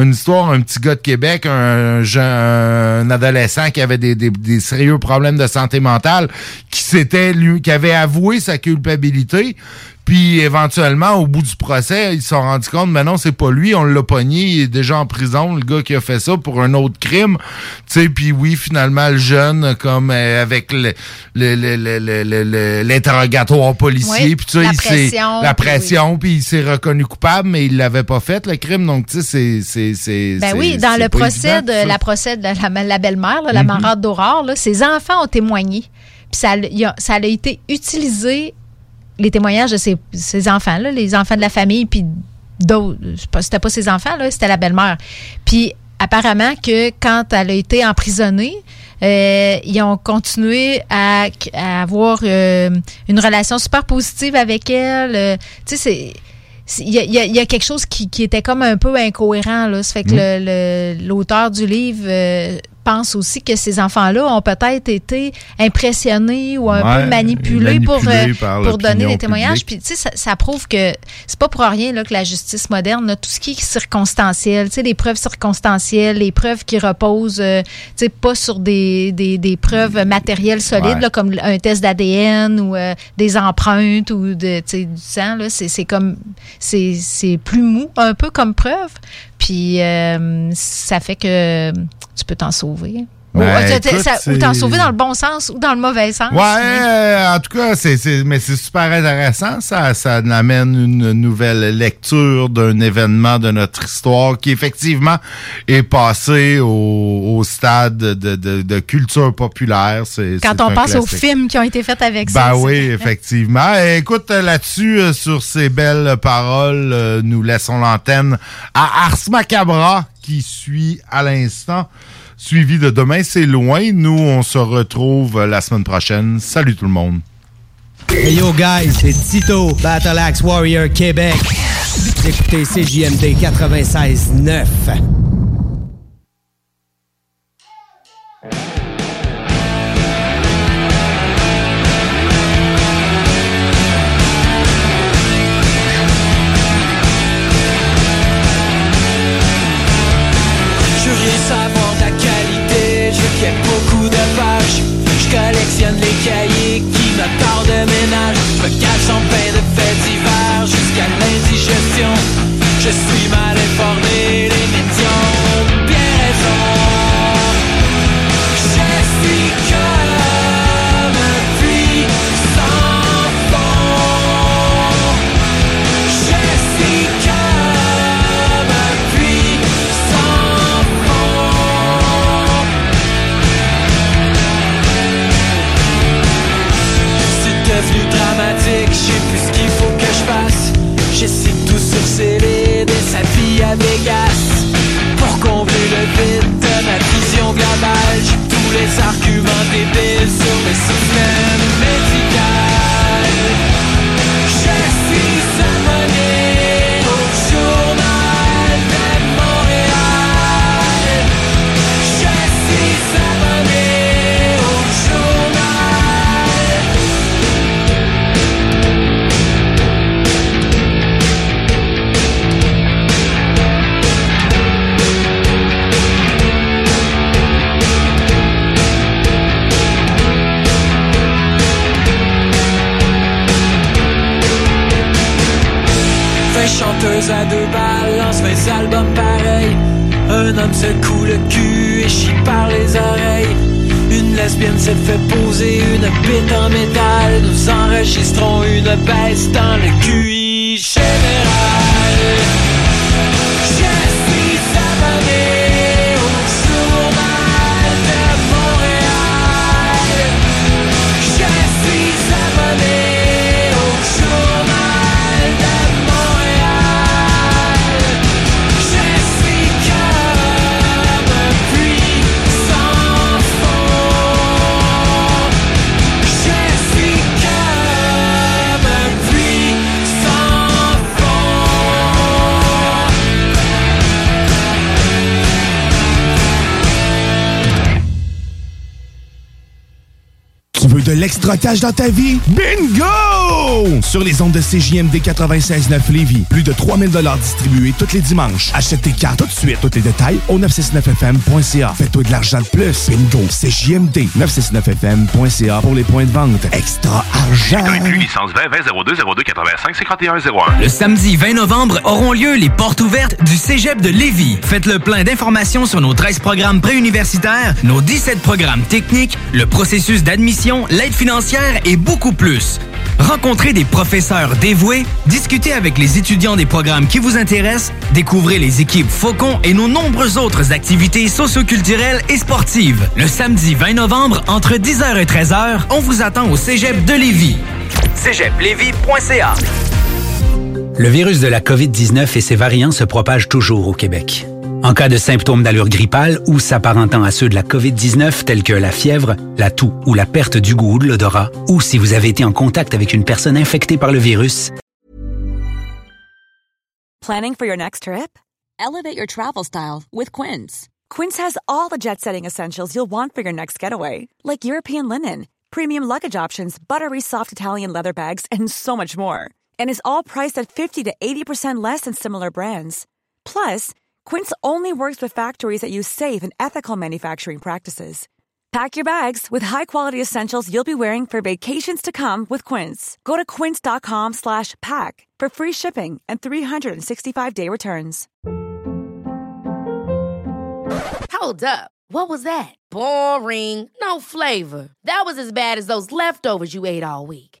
une histoire, un petit gars de Québec, un, un, un adolescent qui avait des, des, des sérieux problèmes de santé mentale, qui s'était lui, qui avait avoué sa culpabilité. Puis, éventuellement, au bout du procès, ils se sont rendus compte, mais non, c'est pas lui, on l'a pogné, il est déjà en prison, le gars qui a fait ça pour un autre crime. Tu sais, puis oui, finalement, le jeune, comme euh, avec le, le, le, le, le, le, l'interrogatoire policier, oui, puis ça, il pression, s'est... La pression, puis il s'est reconnu coupable, mais il l'avait pas fait, le crime. Donc, tu sais, c'est, c'est, c'est... Ben c'est, oui, dans le procès, évident, de, la procès de la, la belle-mère, là, la mm-hmm. marade d'Aurore, là, ses enfants ont témoigné. Puis ça, ça a été utilisé... les témoignages de ces, ces enfants là, les enfants de la famille, puis d'autres, c'était pas ses enfants là, c'était la belle-mère. Puis apparemment que quand elle a été emprisonnée, euh, ils ont continué à, à avoir euh, une relation super positive avec elle. Euh, tu sais, c'est il y a, y, a, y a quelque chose qui, qui était comme un peu incohérent là. Ça fait que mmh. le, le, l'auteur du livre euh, pense aussi que ces enfants-là ont peut-être été impressionnés ou un ouais, peu manipulés, manipulés pour, euh, pour donner des témoignages. Puis, tu sais, ça, ça prouve que c'est pas pour rien là, que la justice moderne a tout ce qui est circonstanciel, tu sais, les preuves circonstancielles, les preuves qui reposent, euh, tu sais, pas sur des, des, des preuves matérielles solides, ouais. là, comme un test d'A D N ou euh, des empreintes ou de, tu sais, du sang. Là, c'est, c'est comme, c'est, c'est plus mou, un peu comme preuve. Puis, euh, ça fait que tu peux t'en sauver. Ouais, ou, écoute, ça, ou t'en sauver dans le bon sens ou dans le mauvais sens. Ouais, euh, en tout cas, c'est, c'est, mais c'est super intéressant. Ça, ça amène une nouvelle lecture d'un événement de notre histoire qui, effectivement, est passé au, au stade de, de, de culture populaire. C'est, quand c'est on pense classique. Aux films qui ont été faits avec ben ça. Ben oui, effectivement. Et écoute, là-dessus, euh, sur ces belles paroles, euh, nous laissons l'antenne à Ars Macabra qui suit à l'instant. Suivi de demain, c'est loin. Nous, on se retrouve la semaine prochaine. Salut tout le monde. Hey yo guys, c'est Tito, Battle Axe Warrior Québec. Écoutez C J M D quatre-vingt-seize neuf. Comme un puissant à Vegas pour combler le vide de ma vision globale. J'ai tous les arguments débiles sur le système médical. Je suis abonné au journal de Montréal. Je suis abonné au journal. Chanteuse à deux balles, lance mes albums pareils. Un homme se coule le cul et chie par les oreilles. Une lesbienne s'est fait poser une pite en métal. Nous enregistrons une baisse dans le Q I général. De l'extra cash dans ta vie? Bingo! Sur les ondes de C J M D quatre-vingt-seize neuf Lévis. Plus de trois mille dollars distribués tous les dimanches. Achète tes cartes tout de suite. Tous les détails au neuf cent soixante-neuf F M point C A. Fais-toi de l'argent de plus. Bingo! C J M D neuf cent soixante-neuf F M point C A pour les points de vente. Extra argent! Inclus licence vingt vingt zéro deux zéro deux quatre-vingt-cinq cinquante et un zéro un. Le samedi vingt novembre auront lieu les portes ouvertes du Cégep de Lévis. Faites le plein d'informations sur nos treize programmes préuniversitaires, nos dix-sept programmes techniques, le processus d'admission, l'aide financière et beaucoup plus. Rencontrez des professeurs dévoués, discutez avec les étudiants des programmes qui vous intéressent, découvrez les équipes Faucon et nos nombreuses autres activités socio-culturelles et sportives. Le samedi vingt novembre, entre dix heures et treize heures, on vous attend au Cégep de Lévis. cégep lévis point c a. Le virus de la covid dix-neuf et ses variants se propagent toujours au Québec. En cas de symptômes d'allure grippale ou s'apparentant à ceux de la covid dix-neuf, tels que la fièvre, la toux ou la perte du goût ou de l'odorat, ou si vous avez été en contact avec une personne infectée par le virus. Planning for your next trip? Elevate your travel style with Quince. Quince has all the jet-setting essentials you'll want for your next getaway, like European linen, premium luggage options, buttery soft Italian leather bags, and so much more. And it's all priced at fifty to eighty percent less than similar brands. Plus, Quince only works with factories that use safe and ethical manufacturing practices. Pack your bags with high-quality essentials you'll be wearing for vacations to come with Quince. Go to quince dot com slash pack for free shipping and three sixty-five day returns. Hold up. What was that? Boring. No flavor. That was as bad as those leftovers you ate all week.